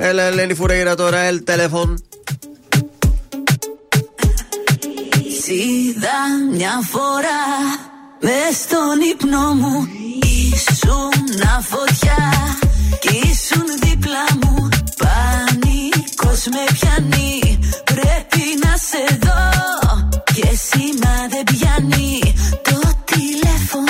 Έλα, Ελένη Φουρέιρα τώρα, ελ τηλέφων. Είδα μια φορά μες στον ύπνο μου. Ήσουν αφωτιά κι ήσουν δίπλα μου. Πανικός με πιάνει. Πρέπει να σε δω. Και εσύ να δεν πιάνει το τηλέφωνο.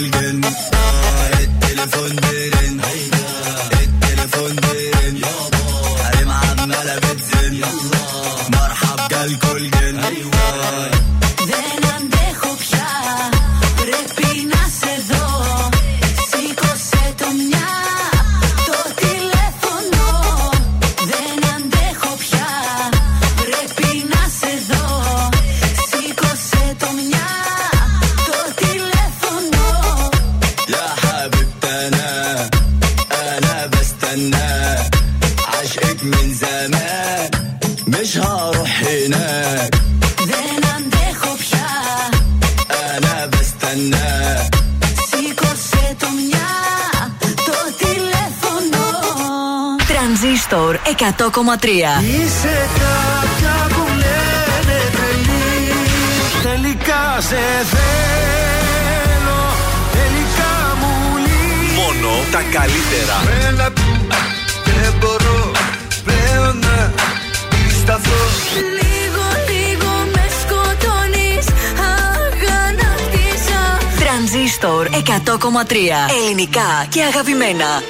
Είσαι κάποια που λένε τρελή. Τελικά σε θέλω. Τελικά μου λύγει. Μόνο τα καλύτερα. Μένα δεν μπορώ πλέον να πισταθώ. Λίγο λίγο με σκοτώνεις. Αγανάκτησα. Τρανζίστορ εκατό κόμμα τρία. Ελληνικά και αγαπημένα.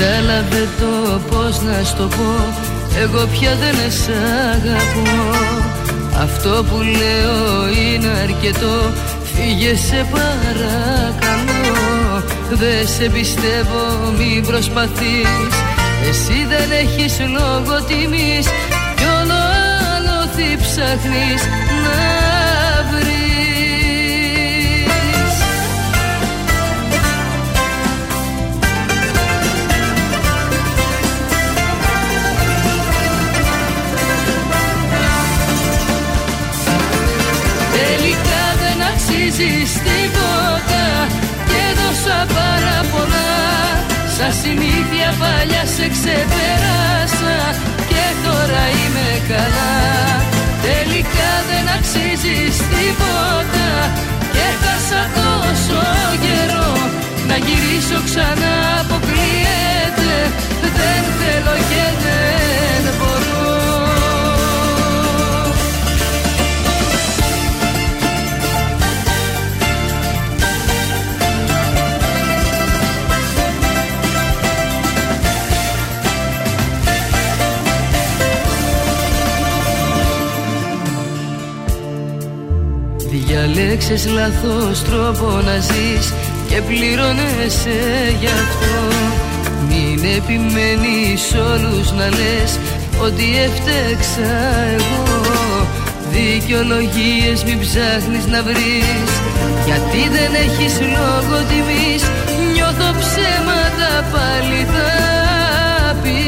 Κατάλαβε το πώς να στο πω, εγώ πια δεν σ' αγαπώ. Αυτό που λέω είναι αρκετό, φύγε σε παρακαλώ. Δε σε πιστεύω, μην προσπαθείς, εσύ δεν έχεις λόγο τιμής κι όλο άλλο τι ψάχνεις να βρεις. Τελικά δεν αξίζεις τίποτα και δώσα πάρα πολλά. Σαν συνήθεια παλιά σε ξεπέρασα και τώρα είμαι καλά. Τελικά δεν αξίζεις τίποτα και χάσα τόσο καιρό. Να γυρίσω ξανά αποκλείεται, δεν θέλω και δεν μπορώ. Διαλέξες λάθος τρόπο να ζεις και πληρώνεσαι γι' αυτό. Μην επιμένεις όλους να λες ότι έφταξα εγώ. Δικαιολογίες μην ψάχνεις να βρεις, γιατί δεν έχεις λόγο τιμής. Νιώθω ψέματα πάλι θα πεις.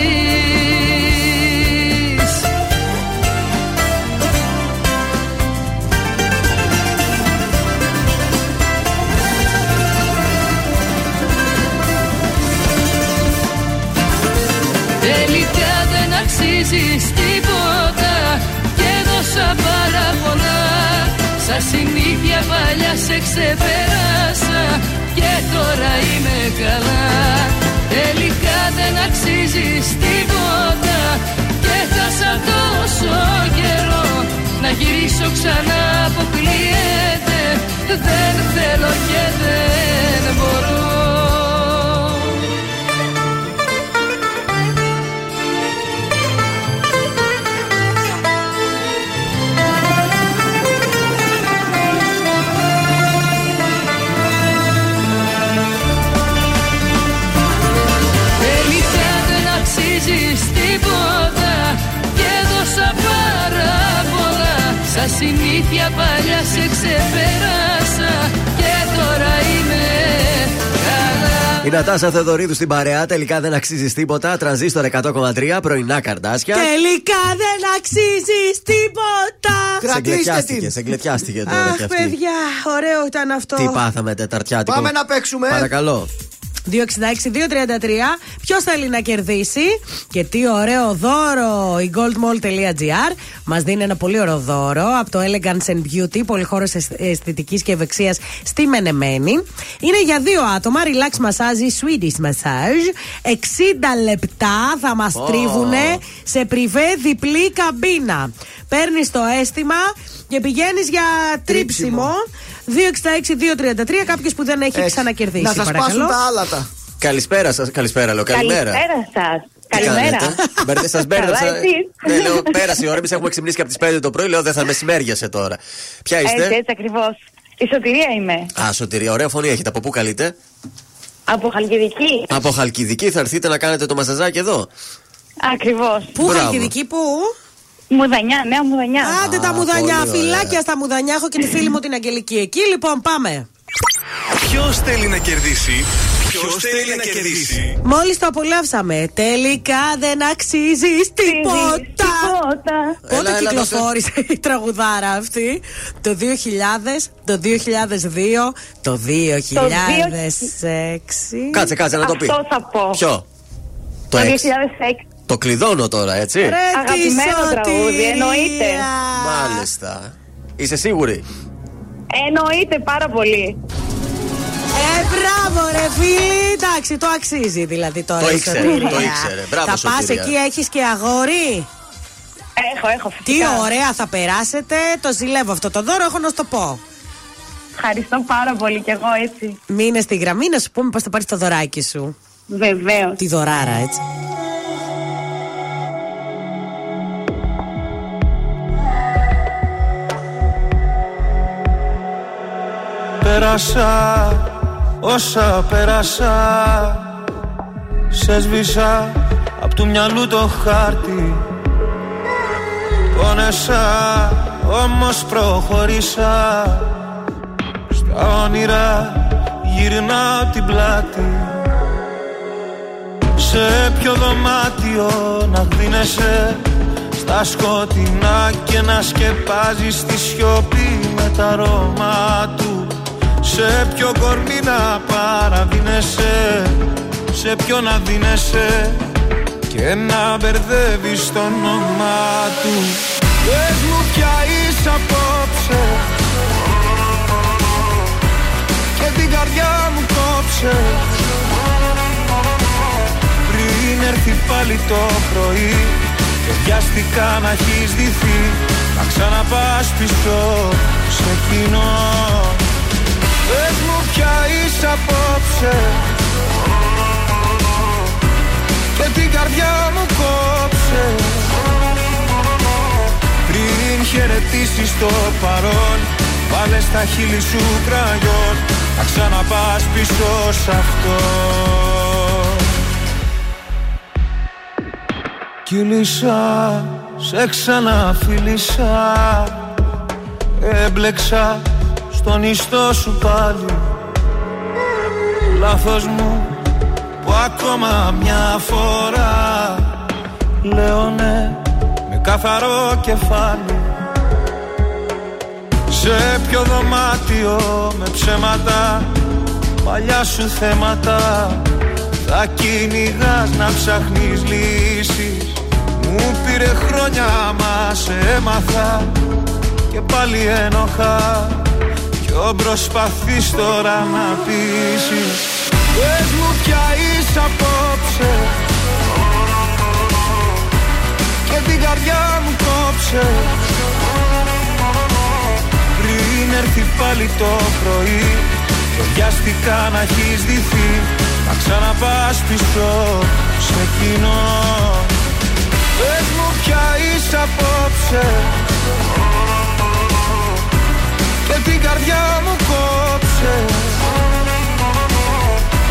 Τελικά δεν αξίζεις τίποτα και δώσα πάρα πολλά. Σαν συνήθεια παλιά σε ξεπέρασα και τώρα είμαι καλά. Τελικά δεν αξίζεις τίποτα και χάσα τόσο καιρό. Να γυρίσω ξανά αποκλείεται, δεν θέλω και δεν μπορώ. Τίποτα και δώσα πάρα πολλά. Σαν συνήθεια παλιά σε ξεπέρασα και τώρα είμαι καλά. Η Νατάσα Θεοδωρίδου στην παρέα. Τελικά δεν αξίζεις τίποτα. Τρανζίστορ εκατό κόμμα τρία, πρωινά καρδάσια. Τελικά δεν αξίζεις τίποτα. Κρατήστε. Εγκλετιάστηκε τώρα. Αχ, παιδιά, ωραίο ήταν αυτό. Τι πάθαμε τεταρτιάτικο. Πάμε να παίξουμε. Παρακαλώ. δύο εξήντα έξι δύο τριάντα τρία. Ποιος θέλει να κερδίσει και τι ωραίο δώρο? Η goldmall.gr μας δίνει ένα πολύ ωραίο δώρο από το Elegance and Beauty, πολυχώρος αισθητικής και ευεξίας στη Μενεμένη. Είναι για δύο άτομα, relax massage, Swedish massage. εξήντα λεπτά θα μας oh. τρίβουνε σε πριβέ διπλή καμπίνα. Παίρνεις το αίσθημα και πηγαίνεις για τρίψιμο. δύο εξήντα έξι δύο τριάντα τρία. Κάποιος που δεν έχει έτσι ξανακερδίσει. Να σας παρακαλώ. Πάσουν τα άλατα. Καλησπέρα σας. Καλησπέρα, λέω. Καλημέρα. Καλησπέρα σας. Καλημέρα. Σας μπέρδεψα. Ναι, λέω, πέρασε η ώρα. Εμείς έχουμε ξυπνήσει και από τις πέντε το πρωί. Λέω, δεν θα μεσημέριασε τώρα. Ποια είστε? Έτσι, έτσι ακριβώς. Η Σωτηρία είμαι. Α, Σωτηρία. Ωραία φωνή έχετε. Από πού καλείτε? Από Χαλκιδική. Από Χαλκιδική θα έρθετε να κάνετε το μασαζάκι εδώ? Ακριβώς. Πού Χαλκιδική, πού? Μουδανιά, νέα Μουδανιά. Άντε τα Μουδανιά, φυλάκια στα Μουδανιά. Έχω και τη φίλη μου την Αγγελική εκεί. Λοιπόν, πάμε. Ποιος θέλει να κερδίσει? Ποιος θέλει να κερδίσει? Μόλις το απολαύσαμε. Τελικά δεν αξίζεις τίποτα. Πότε κυκλοφόρησε η τραγουδάρα αυτή? Το δύο χιλιάδες, το δύο χιλιάδες δύο, το δύο χιλιάδες έξι. Κάτσε, κάτσε να το πει. Αυτό θα πω. Ποιο? Το δύο χιλιάδες έξι. Το κλειδώνω τώρα, έτσι. Ρε, αγαπημένο τραγούδι, εννοείται. Μάλιστα. Είσαι σίγουρη? Εννοείται πάρα πολύ. Ε, μπράβο ρε φίλοι. Εντάξει, το αξίζει δηλαδή τώρα. Το ήξερε, το ήξερε. Μπράβο, θα πας εκεί, έχεις και αγόρι? Έχω, έχω φυσικά. Τι ωραία θα περάσετε. Το ζηλεύω αυτό το δώρο, έχω να σου το πω. Ευχαριστώ πάρα πολύ κι εγώ έτσι. Μείνε στη γραμμή να σου πούμε πώς θα πάρεις το δωράκι σου. Βεβαίως. Τη δωράρα, έτσι. Πέρασα όσα πέρασα, σε σβήσα απ' του μυαλού το χάρτη. Πόνεσα όμως προχωρήσα, στα όνειρα γυρνάω την πλάτη. Σε ποιο δωμάτιο να δίνεσαι στα σκοτεινά και να σκεπάζεις τη σιωπή με τα αρώμα του. Σε ποιο κορμί να παραδίνεσαι, σε ποιο να δίνεσαι και να μπερδεύεις το όνομά του. Πες μου πια είσαι απόψε και την καρδιά μου κόψε, πριν έρθει πάλι το πρωί και βιαστικά να έχεις ντυθεί, να ξαναπάς πίσω σε κοινό. Πες μου πια είσαι απόψε και την καρδιά μου κόψε, πριν χαιρετήσεις το παρόν βάλε στα χείλη σου κραγιόν, να ξαναπάς πίσω σ' αυτό. Κύλησα, σε ξαναφίλησα, έμπλεξα στον ιστό σου πάλι. Λάθος μου που ακόμα μια φορά λέω ναι με καθαρό κεφάλι. Σε ποιο δωμάτιο με ψέματα, παλιά σου θέματα, θα κυνηγάς να ψάχνεις λύσεις. Μου πήρε χρόνια μα σε έμαθα και πάλι ένοχα, ποιον προσπαθείς τώρα να πείσεις. Πες μου πια είσαι απόψε και την καρδιά μου κόψε, πριν έρθει πάλι το πρωί και βιαστικά να έχεις ντυθεί, να ξαναπάς πίσω σε κοινό. Πες μου πια είσαι απόψε και την καρδιά μου κόψε,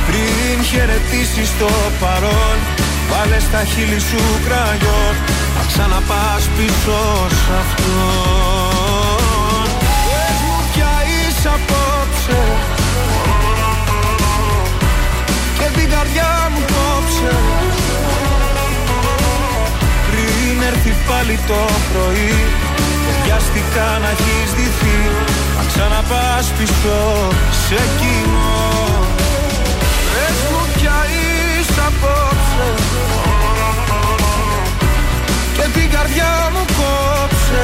πριν χαιρετήσεις το παρόν βάλε στα χείλη σου κραγιόν, να ξαναπάς πίσω σ' αυτόν. Πες μου πια είσαι απόψε και την καρδιά μου κόψε, πριν έρθει πάλι το πρωί βιαστικά να έχεις ντυθεί, να ξαναπάς πίσω σε κοινό. Πες μου πια είσαι απόψε και την καρδιά μου κόψε,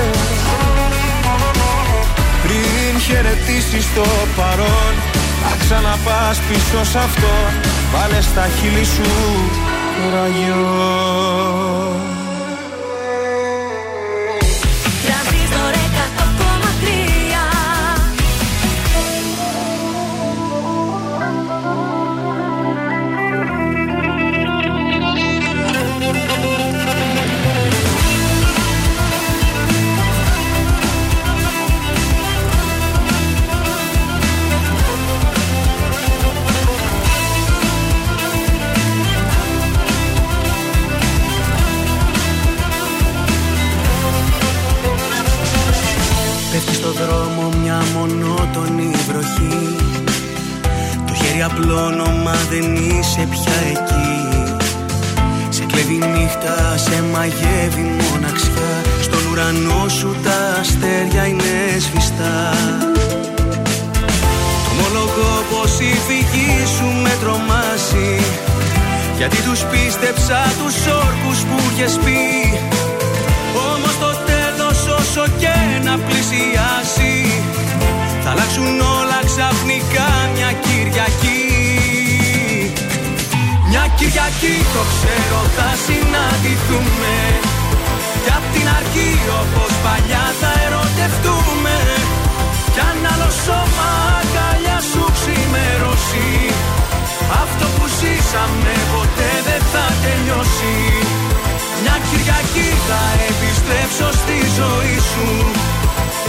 πριν χαιρετήσεις το παρόν να ξαναπάς πίσω σ' αυτό, βάλε στα χείλη σου κουραγιό. Μονότονη βροχή, το χέρι απλώνω μα δεν είσαι πια εκεί. Σε κλέβει νύχτα, σε μαγεύει μοναξιά, στον ουρανό σου τα αστέρια είναι σβηστά. Το ομολογώ πως η φυγή σου με τρομάζει, γιατί τους πίστεψα τους όρκους που είχες πει. Όμως το τέλος όσο και να πλησιάσει, θα αλλάξουν όλα ξαφνικά μια Κυριακή. Μια Κυριακή το ξέρω θα συναντηθούμε, κι απ' την αρχή όπως παλιά θα ερωτευτούμε, κι αν άλλο σώμα αγκαλιά σου ξημερώσει, αυτό που ζήσαμε Κυριακή θα επιστρέψω στη ζωή σου,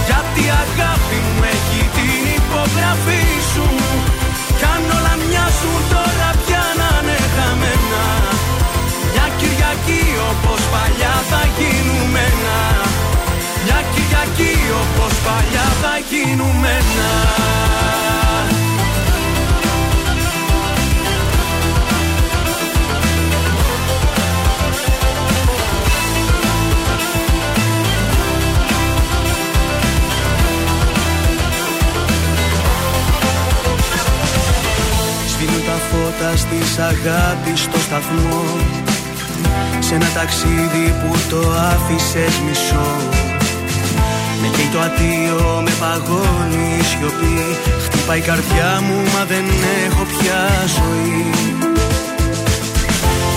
γιατί αγάπη μου έχει την υπογραφή σου. Κι αν όλα μοιάζουν τώρα πια να είναι χαμένα, μια Κυριακή όπως παλιά θα γίνουμε ένα. Μια Κυριακή όπως παλιά θα γίνουμε ένα. Φώτα της αγάπης στο σταθμό, σε ένα ταξίδι που το άφησες μισό. Με καίει το ατίο, με παγώνει η σιωπή. Χτυπάει η καρδιά μου, μα δεν έχω πια ζωή.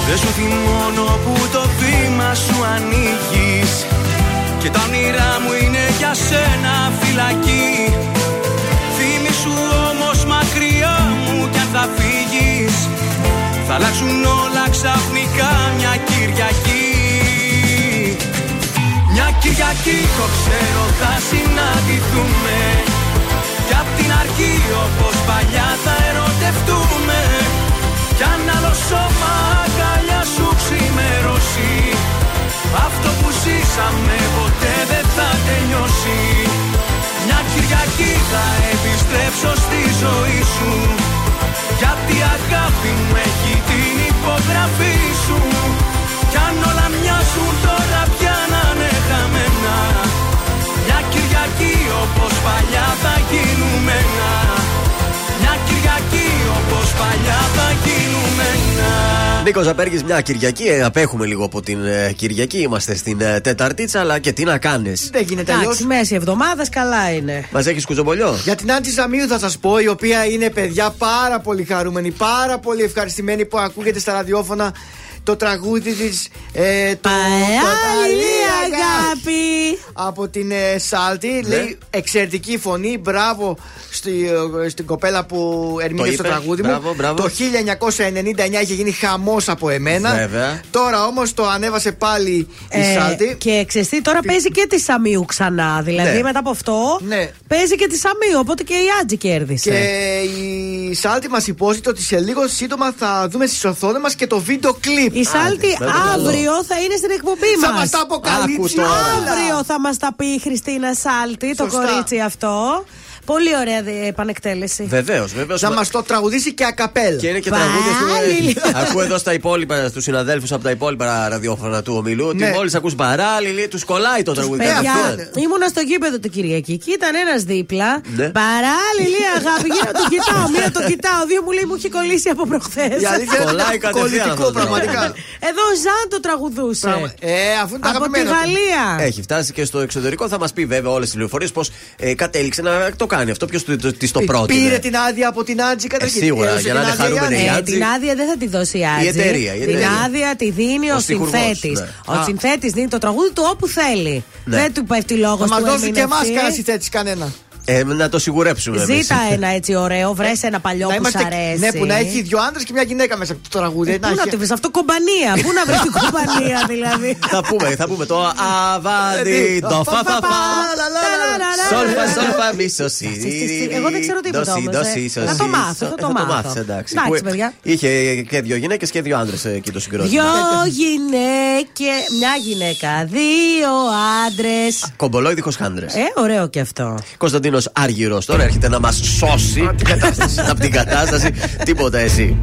Δε σου θυμώνω που το βήμα σου ανοίγεις, και τα όνειρά μου είναι για σένα φυλακή. Θύμησου όμως μακριά μου κι αν θα φύγεις, θα αλλάξουν όλα ξαφνικά μια Κυριακή. Μια Κυριακή το ξέρω θα συναντηθούμε, κι απ' την αρχή όπως παλιά θα ερωτευτούμε. Κι αν άλλο σώμα αγκαλιά σου ξημερώσει, αυτό που ζήσαμε ποτέ δεν θα τελειώσει. Μια Κυριακή θα επιστρέψω στη ζωή σου, γιατί αγάπη μου έχει την υπογραφή σου. Κι αν όλα μοιάζουν τώρα πια να είναι χαμένα, μια Κυριακή όπως παλιά θα γίνουμε ένα. Μια Κυριακή όπως παλιά θα γίνουμε ένα. Νίκος Απέργης, μια Κυριακή. Ε, απέχουμε λίγο από την ε, Κυριακή. Είμαστε στην ε, Τεταρτίτσα, αλλά και τι να κάνεις. Δεν γίνεται αλλιώς. Εντάξει, μέση εβδομάδα, καλά είναι. Μας έχεις κουζομπολιό. Για την Άντι Ζαμίου θα σας πω, η οποία είναι, παιδιά, πάρα πολύ χαρούμενη, πάρα πολύ ευχαριστημένη που ακούγεται στα ραδιόφωνα το τραγούδι της ε, το, Παλή Αγάπη από την ε, Σάλτη, ναι. Λέει εξαιρετική φωνή. Μπράβο στη, ε, στην κοπέλα που ερμήνευσε το, το τραγούδι μου. Μπράβο, μπράβο. Το χίλια εννιακόσια ενενήντα εννιά είχε γίνει χαμός από εμένα. Βέβαια. Τώρα όμως το ανέβασε πάλι ε, η Σάλτη. Και ξεστή τώρα Π... παίζει και τη Σαμίου ξανά. Δηλαδή ναι. μετά από αυτό ναι. παίζει και τη Σαμίου. Οπότε και η Άντζη κέρδισε. Και η Σάλτη μας υπόσχεται ότι σε λίγο σύντομα θα δούμε στις οθόνες μας και το βίντεο κλιπ. Η Σάλτη αύριο θα είναι στην εκπομπή μας. Θα μας τα αποκαλύψει. Αύριο θα μας τα πει η Χριστίνα Σάλτη, το κορίτσι αυτό. Πολύ ωραία επανεκτέλεση. Βεβαίως, βεβαίως. Θα μας το τραγουδήσει και ακαπέλ. Και είναι και τραγούδι του. Ακούω εδώ στα υπόλοιπα, στους συναδέλφους από τα υπόλοιπα ραδιόφωνα του ομιλού. Ότι μόλις ακούς παράλληλη, τους κολλάει το τραγούδι. Ήμουνα στο γήπεδο την Κυριακή και ήταν ένας δίπλα. Παράλληλη αγάπη. Γύρω τον κοιτάω, μία τον κοιτάω. Δύο μου λέει μου έχει κολλήσει από προχθές. Κολλάει κολλητικό πραγματικά. Εδώ Ζαν το τραγουδούσε. Από τη Γαλλία. Έχει φτάσει και στο εξωτερικό. Θα μας πει βέβαια όλες τις πληροφορίες πώς κατέληξε να το κάνει. Αυτό ποιος της το πρότεινε. Πήρε την άδεια από την Άντζη καταρχήν. Ε, σίγουρα, για να είναι χαρούμενη η Άντζη. Την άδεια δεν θα τη δώσει η Άντζη. Η εταιρεία. Την άδεια τη δίνει ο συνθέτης. Ο συνθέτης δίνει το τραγούδι του όπου θέλει. Δεν του πέφτει λόγος. Θα μας δώσει και εμάς κανένα συνθέτης, κανένα. Ε, να το σιγουρέψουμε. Ζήτα ένα έτσι ωραίο, βρες ένα παλιό που σ' αρέσει. Ναι, που να έχει δύο άντρες και μια γυναίκα μέσα από το τραγούδι. Πού να τη βρεις αυτό, κομπανία. Πού να βρεις την κομπανία, δηλαδή. Θα πούμε, θα πούμε το αβάντι, το φαφαφά. Σόλφα, σόλφα, μισοσίδι. Εγώ δεν ξέρω τίποτα όμως. Θα το μάθω, θα το μάθω. Εντάξει, παιδιά. Είχε και δύο γυναίκες και δύο άντρες εκεί το συγκρότημα. Δύο γυναίκες, μια γυναίκα, δύο άντρες. Κομπολόιδικος χάντρες. Ε, ωραίο και αυτό. Κωνσταντίνος Άργυρος τώρα έρχεται να μας σώσει από την κατάσταση. Τίποτα εσύ.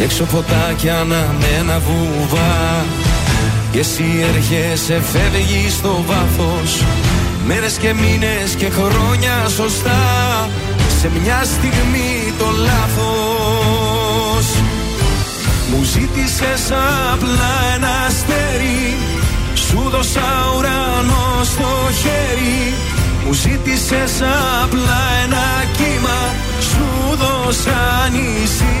Έξω φωτάκια αναμένα βουβά, κι εσύ έρχεσαι, φεύγεις στο βάθος. Μέρες και μήνες και χρόνια σωστά, σε μια στιγμή το λάθος. Μου ζήτησες απλά ένα αστέρι, σου δώσα ουρανό στο χέρι. Μου ζήτησες απλά ένα κύμα, σου δώσα νησί.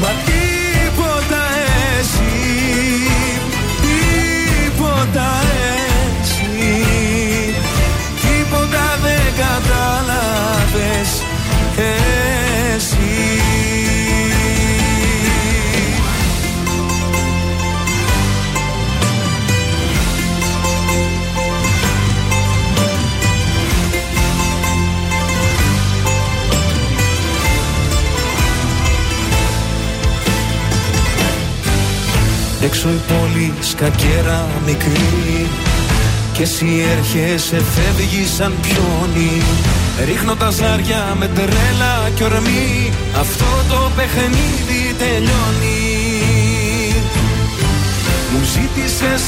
Μα τίποτα εσύ, τίποτα εσύ, τίποτα δεν κατάλαβες εσύ. Έξω η πόλη σκακέρα μικρή, κι εσύ έρχεσαι φεύγει σαν πιόνι. Ρίχνω τα ζάρια με τρέλα κι ορμή, αυτό το παιχνίδι τελειώνει. Μου ζήτησες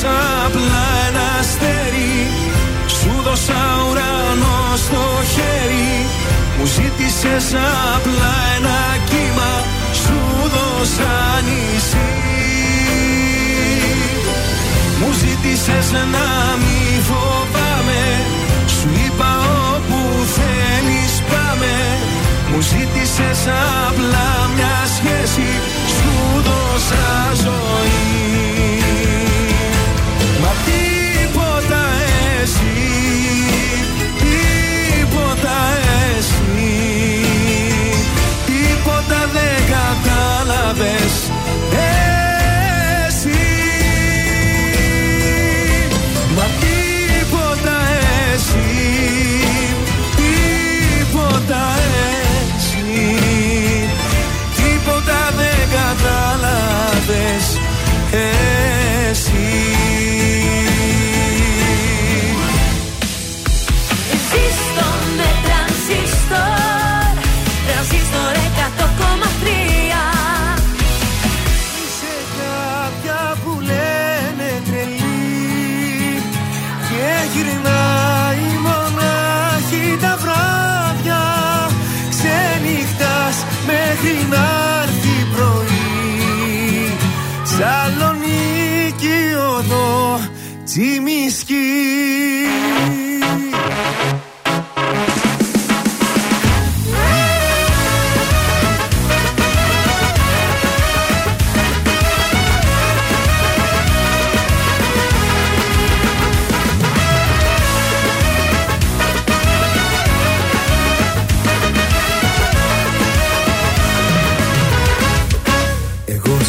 απλά ένα αστέρι, σου δώσα ουρανό στο χέρι. Μου ζήτησες απλά ένα κύμα, σου δώσα νησί. Μου ζήτησες να μη φοβάμαι, σου είπα όπου θέλεις πάμε. Μου ζήτησες απλά μια σχέση, σου δώσα ζωή. Μα τίποτα εσύ, τίποτα εσύ, τίποτα δεν κατάλαβες. Ζήστο με τρανζίστορ, τρανζίστορ εκατό κόμμα τρία. Είσαι κάποια που λένε τρελή και γυρνάει μονάχη τα βράδια, ξενυχτάς μέχρι να έρθει πρωί. Σαλονίκη οδό Τσιμισκή.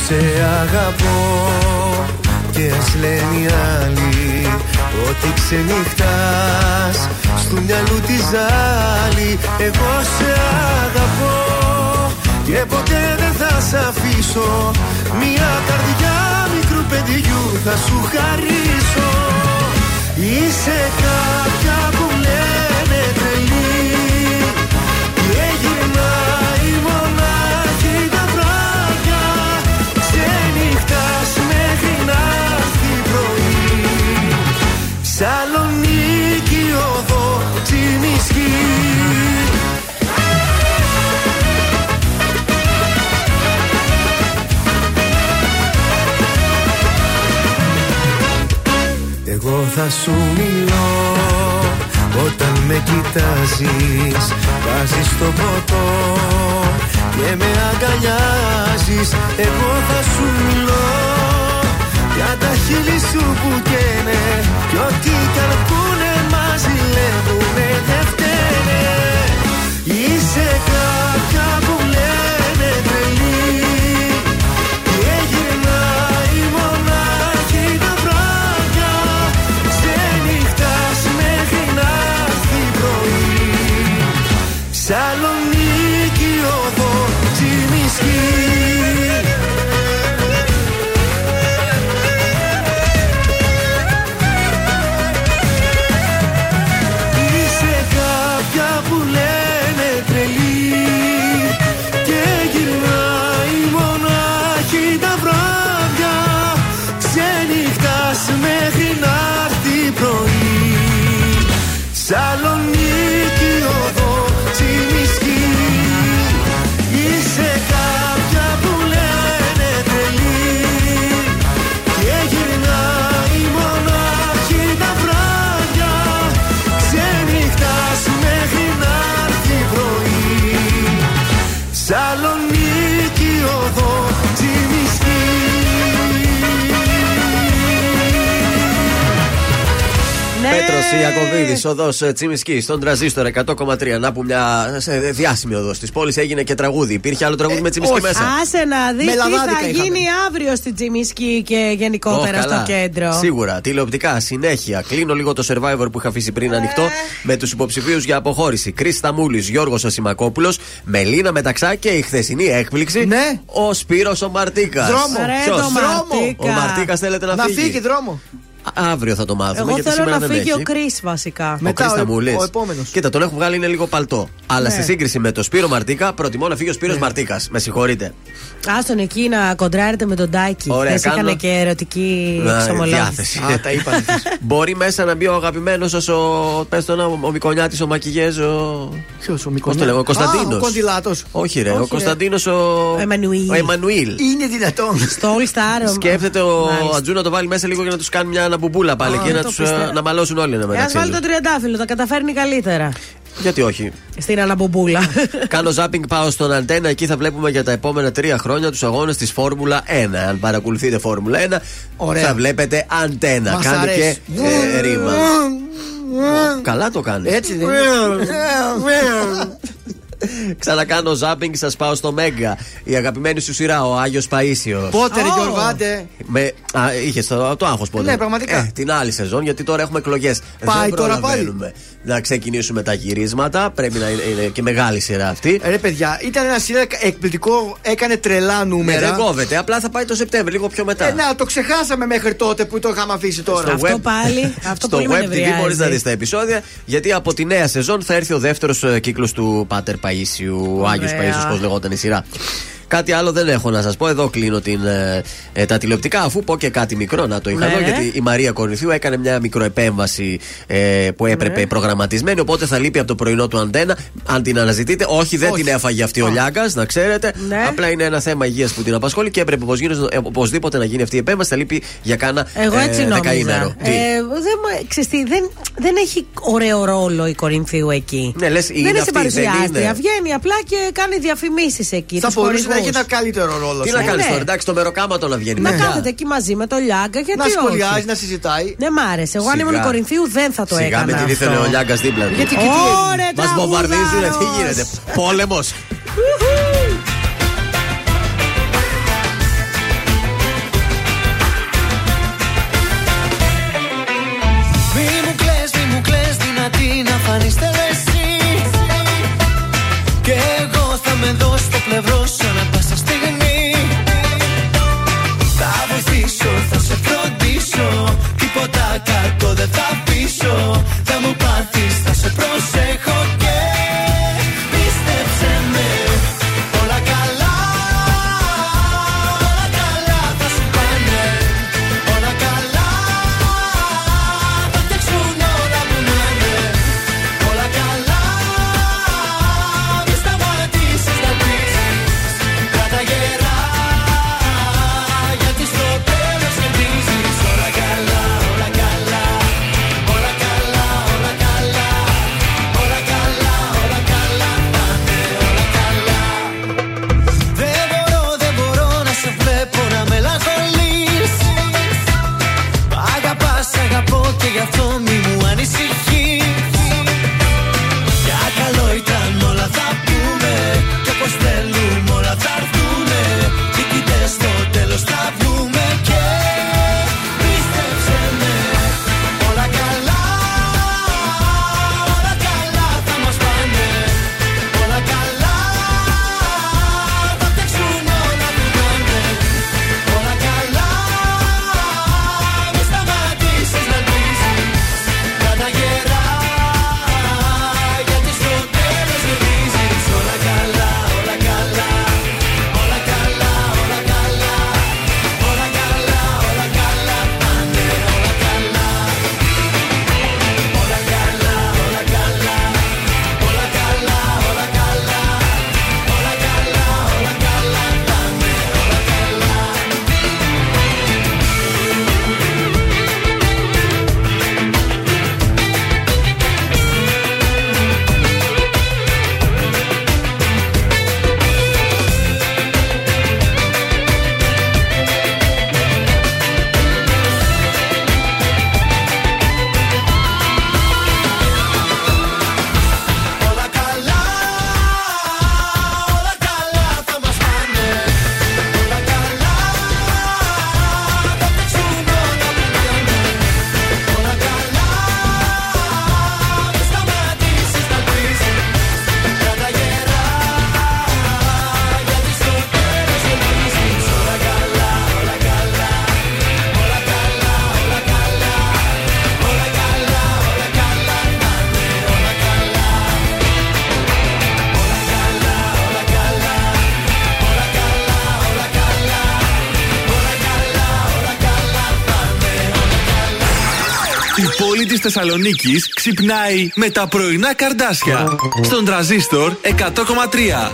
Σε αγαπώ και ας λένε οι άλλοι ότι ξενυχτάς στου μυαλού τη ζάλη. Εγώ σε αγαπώ και ποτέ δεν θα σ' αφήσω, μια καρδιά μικρού παιδιού θα σου χαρίσω. Είσαι κάποια που λένε τρελή και γυρνάει μονάχη τα βράδια, νύχτας μέχρι να έρθει πρωί. Σαλονίκη οδό Τσιμισκή. Εγώ θα σου μιλώ όταν με κοιτάζεις, βάζεις το ποτό και με αγκαλιάζεις. Εγώ θα σου μιλώ για τα χείλη σου που καίνε, κι ό,τι κι αν πούνε μαζί λέγουνε δεν φταίνε. Είσαι κάποια που λένε τρελή και γυρνάει μονάχη τα βράδια, ξενυχτάς μέχρι να έρθει πρωί. Σαλονίκη οδό Θεσσαλονίκη οδό τσιμισκή, είσαι κάποια που λένε τρελή και γυρνάει μονάχη τα βράδια, ξενυχτάς μέχρι να έρθει πρωί. Θεσσαλονίκη οδό τσιμισκή. Πέτρος Ιακωβίδης, οδός Τσιμισκής, στον Τρανζίστορ εκατό κόμμα τρία. Να που μια διάσημη οδός της πόλης έγινε και τραγούδι. Υπήρχε άλλο τραγούδι ε, με Τσιμισκή όχι. μέσα. Άσε να δεις τι θα είχαμε. Γίνει αύριο στην Τσιμισκή και γενικότερα oh, στο κέντρο. Σίγουρα. Τηλεοπτικά, συνέχεια. Κλείνω λίγο το Survivor που είχα αφήσει πριν ε. ανοιχτό με τους υποψηφίους για αποχώρηση. Κρίς Σταμούλης, Γιώργος ο Σιμακόπουλος, Μελίνα Μεταξά και η χθεσινή έκπληξη. Ναι. Ο Σπύρος ο Μαρτίκας. Ο Μαρτίκας θέλετε να φύγει. Να φύγει δρόμο. Αύριο θα το μάθουμε. Εγώ θέλω να φύγει ο Κρίς βασικά. Μετά ο Κρίς Σταμούλης. Ο επόμενος. Κοίτα, τον έχουν βγάλει, είναι λίγο παλτό. Αλλά ναι. σε σύγκριση με τον Σπύρο Μαρτίκα, προτιμώ να φύγει ο Σπύρος ναι. Μαρτίκας. Με συγχωρείτε. Άστον εκεί να κοντράρετε με τον Τάκη. Ωραία, κάνω... είχαν και ερωτική εξομολόγηση. Α, τα είπαν. Μπορεί μέσα να μπει ο αγαπημένος ως ο. Πες τον ο Μικονιάτης, ο Μακιγέζο. Ποιος ο Μικονιάτης. Ο Κωνσταντίνος. Ο Κοντιλάτος. Όχι, ρε. Ο Κωνσταντίνος ο Εμμανουήλ. Είναι δυνατόν. Στο All Star. Σκέφτεται ο Ατζού να το βάλει μέσα λίγο για να του κάνει μια μπουμπούλα πάλι oh, και να, τους, να μαλώσουν όλοι ένα μεταξύ. Ας βάλει τον τριαντάφυλλο, τα καταφέρνει καλύτερα. Γιατί όχι. Στην αναμπομπούλα. Κάνω ζάπινγκ, πάω στον Αντένα. Εκεί θα βλέπουμε για τα επόμενα τρία χρόνια τους αγώνες της Φόρμουλα ένα. Αν παρακολουθείτε Φόρμουλα ένα, ωραία. Θα βλέπετε Αντένα. Μας κάνει αρέσει. Και ε, ρήμα. Καλά το κάνει. Έτσι δεν είναι. Ξανακάνω ζάμπινγκ, σας πάω στο Μέγκα. Η αγαπημένη σου σειρά, ο Άγιος Παΐσιος. Πότε, ρε Γιωργάντε. Είχε το, το άγχος πότε. Ναι, πραγματικά. Ε, την άλλη σεζόν, γιατί τώρα έχουμε εκλογές. Πάει δεν τώρα πάλι. Να ξεκινήσουμε τα γυρίσματα. Πρέπει να είναι, είναι και μεγάλη σειρά αυτή. Ρε παιδιά, ήταν ένα σειρά εκπληκτικό, έκανε τρελά νούμερα. Ναι, δεν κόβεται. Απλά θα πάει το Σεπτέμβριο, λίγο πιο μετά. Ε, να, το ξεχάσαμε μέχρι τότε που το είχαμε αφήσει τώρα. Αυτό web... πάλι. Αυτό στο web τι μπορείς να δεις τα επεισόδια, γιατί από τη νέα σεζόν θα έρθει ο δεύτερος κύκλος του Πάτερ Παΐσιου, ο Άγιος Παΐσιος, πώς λεγόταν η σειρά. Κάτι άλλο δεν έχω να σας πω. Εδώ κλείνω την, ε, τα τηλεοπτικά. Αφού πω και κάτι μικρό, να το είχα ναι. εδώ, γιατί η Μαρία Κορινθίου έκανε μια μικροεπέμβαση ε, που έπρεπε ναι. προγραμματισμένη. Οπότε θα λείπει από το πρωινό του Αντένα. Αν την αναζητείτε, όχι, δεν όχι. την έφαγε αυτή ο Λιάγκας, να ξέρετε. Ναι. Απλά είναι ένα θέμα υγείας που την απασχολεί και έπρεπε οπωσδήποτε να γίνει αυτή η επέμβαση. Θα λείπει για κάνα ε, δεκαήμερο. Ε, δεν, ξεστή, δεν, δεν έχει ωραίο ρόλο η Κορινθίου εκεί. Ναι, λες, δεν είναι συμπαρουσιάστρια. Βγαίνει απλά και κάνει διαφημίσεις εκεί. Έχει ένα καλύτερο ρόλο. Τι να κάνει τώρα, εντάξει, το μεροκάματο να βγαίνει. Να κάθεται εκεί μαζί με τον Λιάγκα και να σχολιάζει, να συζητάει. Δεν μ' άρεσε. Εγώ αν ήμουν Κορινθίου δεν θα το έκανα. Σιγά με την ήθελε ο Λιάγκα δίπλα του. Γιατί μα βομβαρδίζει, ρε, τι γίνεται. Πόλεμο. Μη μου κλε, μη μου κλε, δυνατή να φανεί εσύ. Και εγώ θα με δω στο πλευρό σου. Τίποτα κάτω δεν θα πίσω. Θα μου πάθεις, θα σε προσέχω και πίστεψε με. πόλη της Θεσσαλονίκης ξυπνάει με τα πρωινά καρντάσια στον Τρανζίστορ εκατό κόμμα τρία.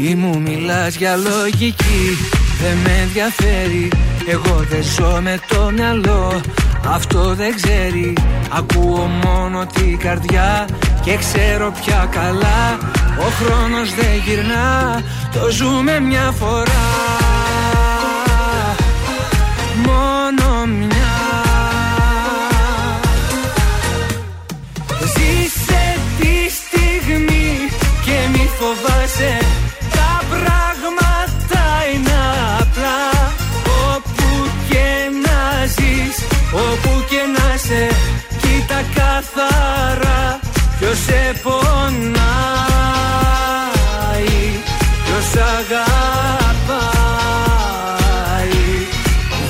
Ή μου μιλάς για λογική, δεν με ενδιαφέρει. Εγώ δεν ζω με το μυαλό, αυτό δεν ξέρει. Ακούω μόνο την καρδιά και ξέρω πια καλά. Ο χρόνος δεν γυρνά, το ζούμε μια φορά. Μόνο μια. Ζήσε τη στιγμή και μη φοβάσαι. Όπου και να σε, κοίτα καθαρά. Ποιος σε πονάει, ποιος αγαπάει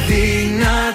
δυνατά.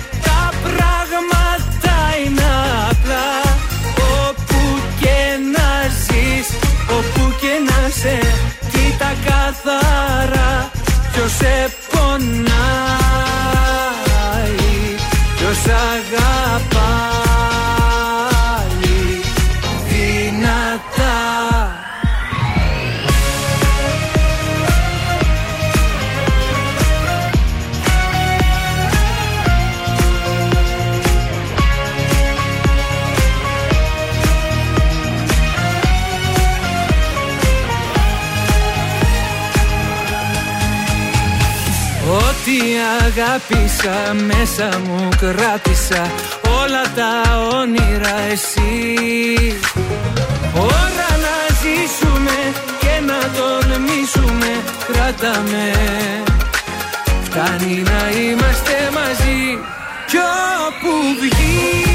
Κοίτα καθαρά, ποιος σε πονάει, ποιος αγαπάει δυνατά. Ό,τι αγάπησα μέσα μου κράτησα, όλα τα όνειρα εσύ. Ώρα να ζήσουμε και να τολμήσουμε, κράτα με. Φτάνει να είμαστε μαζί κι όπου βγει.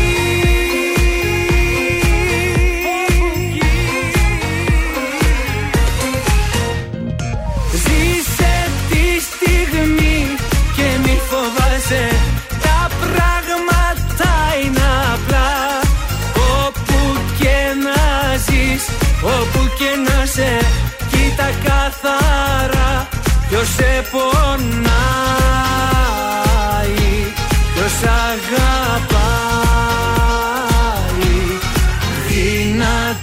Τα πράγματα είναι απλά. Όπου και να ζεις, όπου και να σε, κοίτα καθαρά. Ποιος σε πονάει, ποιος αγαπάει δυνατά.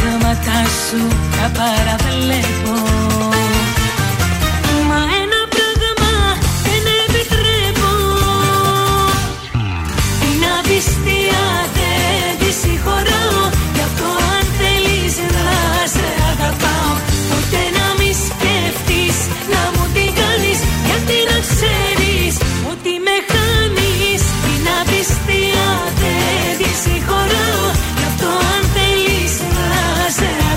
Ζώματα σου τα παραβλέπω, μα ένα πράγμα δεν επιτρέπω. Την αδυστία δεν τη συγχωρώ. Γι' αυτό αν θέλεις να σε αγαπάω, ποτέ να μη σκέφτεις να μου την κάνεις. Γιατί να ξέρεις ότι με χάνεις. Την αδυστία δεν τη συγχωρώ. Γι' αυτό αν θέλεις I said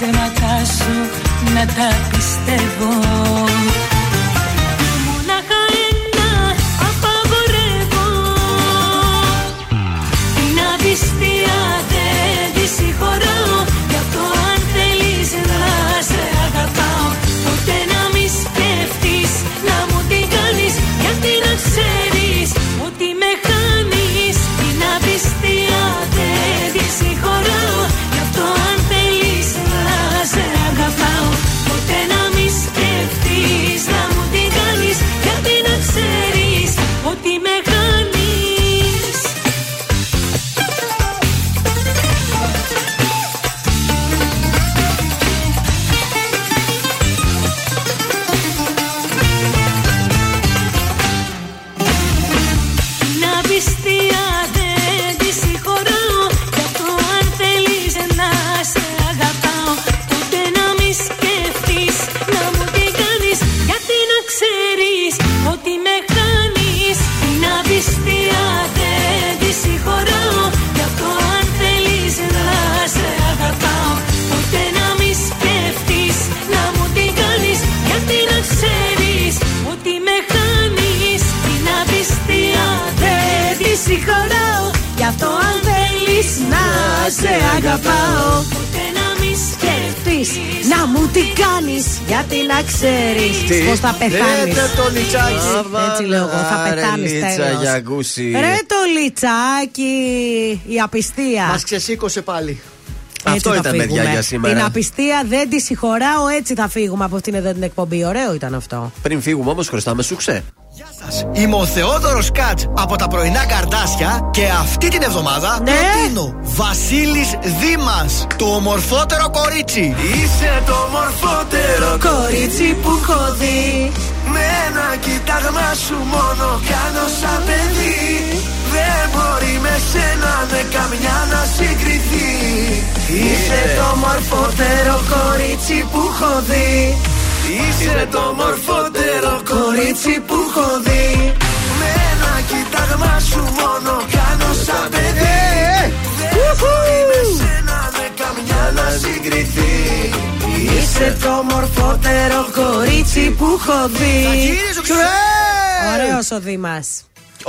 ψέματά σου να τα πιστεύω. Μονάχα ένα απαγορεύω, την αδυστία δεν τη συγχωρώ. Γι' αυτό αν θέλεις να σε αγαπάω, τότε να μη σκέφτεις να μου την κάνεις, γιατί να ξέρεις ότι με χάνεις. Την αδυστία δεν τη συγχωρώ, γι' αυτό αν θέλεις να σε αγαπάω, ποτέ να μη σκέφτεις να μου την κάνεις, γιατί να ξέρεις ότι με χάνεις. Την απιστία δεν τη συγχωρώ, γι' αυτό αν θέλεις να σε αγαπάω, ούτε να μη σκέφτεις να μου την κάνεις, γιατί να ξέρεις ότι με χάνεις. Την απιστία δεν τη συγχωρώ, γι' αυτό αν θέλεις να σε αγαπάω, ούτε να μη σκέφτεις να μου την κάνεις, γιατί να ξέρεις ότι με χάνεις. Την απιστία δεν τη συγχωρώ, γι' αυτό αν θέλεις να σε αγαπάω, ούτε να μη σκέφτεις να μου την κάνεις, γιατί να ξέρεις πως θα πεθάνεις. Ρε το Λιτσάκι. Έτσι λέω εγώ, θα πεθάνεις τέλος. Ρε το Λιτσάκι. Η απιστία μας ξεσήκωσε πάλι. Έτσι αυτό ήταν, παιδιά, για σήμερα. Την απιστία δεν τη συγχωράω, έτσι θα φύγουμε από αυτήν εδώ την εκπομπή. Ωραίο ήταν αυτό. Πριν φύγουμε όμως χρωστάμε σουξέ. Γεια σας, είμαι ο Θεόδωρος Σκατζ από τα πρωινά καρδάσια και αυτή την εβδομάδα ναι. προτείνω Βασίλης Δήμας, το ομορφότερο κορίτσι. Είσαι το ομορφότερο κορίτσι που έχω δει, με ένα κοιτάγμα σου μόνο κάνω σαν παιδί. Δεν μπορεί με σένα με καμιά να συγκριθεί. Είσαι το μορφότερο κορίτσι που έχω δει. Είσαι το μορφότερο κορίτσι που έχω δει. Με ένα κοιτάγμα σου μόνο κάνω σαν παιδί. Δεν μπορεί με σένα με καμιά να συγκριθεί. Είσαι το μορφότερο κορίτσι που έχω δει. Ωραίος ο Δήμας.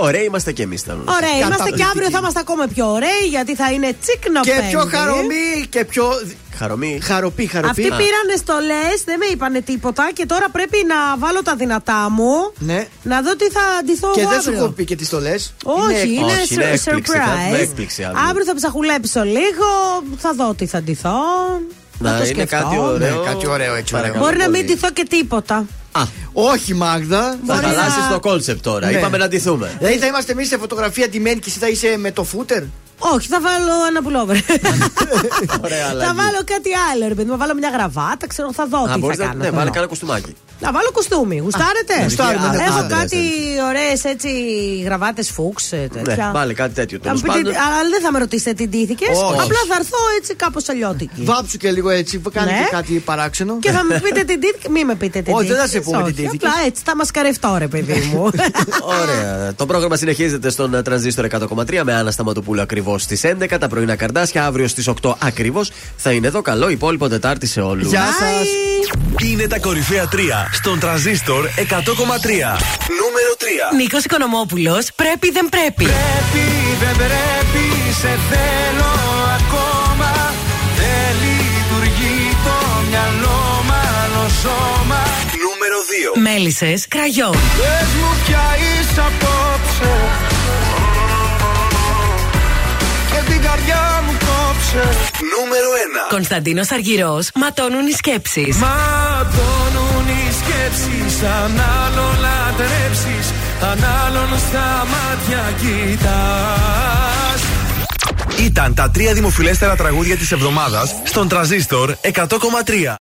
Ωραίοι είμαστε και εμείς. Ωραίοι είμαστε και αύριο θα είμαστε ακόμα πιο ωραίοι, γιατί θα είναι τσίκνο και πέμπτη. Πιο χαρομή και πιο. Χαρομή. Χαροπή, χαροπή. Αυτοί πήρανε στολές, δεν με είπανε τίποτα και τώρα πρέπει να βάλω τα δυνατά μου. Ναι. Να δω τι θα αντιθώ. Και δεν σου έχω πει και τις στολές. Όχι, είναι, όχι, είναι surprise. Έκπληξη, θα, αύριο. αύριο θα ψαχουλέψω λίγο, θα δω τι θα αντιθώ. Να, να το σκεφτώ. Κάτι ωραίο, ναι, κάτι ωραίο έτσι. Μπορεί να μην ντυθώ και τίποτα. Α, όχι Μάγδα. Θα χαλάσεις να... το κόνσεπτ τώρα, ναι. Είπαμε να ντυθούμε. Δηλαδή θα είμαστε εμείς σε φωτογραφία ντυμένοι και εσύ θα είσαι με το φούτερ. Όχι, θα βάλω ένα πουλόβερ. Θα βάλω κάτι άλλο, ρε παιδί μου. Θα βάλω μια γραβάτα, ξέρω, θα δω τι θα κάνω. Ναι, βάλω κάνα κουστούμάκι. Να βάλω κουστούμι, γουστάρετε. Έχω κάτι ωραίες έτσι γραβάτες φούξ. Ναι, πάλι κάτι τέτοιο. Αλλά δεν θα με ρωτήσετε τι ντύθηκες. Απλά θα έρθω έτσι κάπως αλλιώτικη. Βάψου και λίγο έτσι, κάνε και κάτι παράξενο. Και θα με πείτε τι ντύθηκες. Μη με πείτε τι ντύθηκες. Όχι, δεν θα σε πούμε τι ντύθηκες. Απλά έτσι θα μασκαρευτώ, ρε παιδί μου. Ωραία. Το πρόγραμμα συνεχίζεται στον Τρανζίστορ εκατό κόμμα τρία με Άννα Σταματοπούλου ακριβώς. Στις έντεκα τα πρωινά καρδάσια, αύριο στις οκτώ ακριβώς θα είναι εδώ. Καλό υπόλοιπο Τετάρτη σε όλους. Γεια σας. Είναι τα κορυφαία τρία στον Τρανζίστορ εκατό κόμμα τρία. Νούμερο τρία. Νίκος Οικονομόπουλος. Πρέπει δεν πρέπει. Πρέπει δεν πρέπει. Σε θέλω ακόμα. Δεν λειτουργεί το μυαλό μ' άλλο σώμα. Νούμερο δύο. Μέλισσες Κραγιόν. Πες μου πια είσαι απόψε. Μου νούμερο ένα. Κωνσταντίνος Αργυρός. Ματώνουν οι σκέψεις. Ματώνουν οι σκέψεις. Αν άλλον λατρέψεις, αν άλλον στα μάτια κοιτάς. Ήταν τα τρία δημοφιλέστερα τραγούδια της εβδομάδας στον Τρανζίστορ εκατό κόμμα τρία.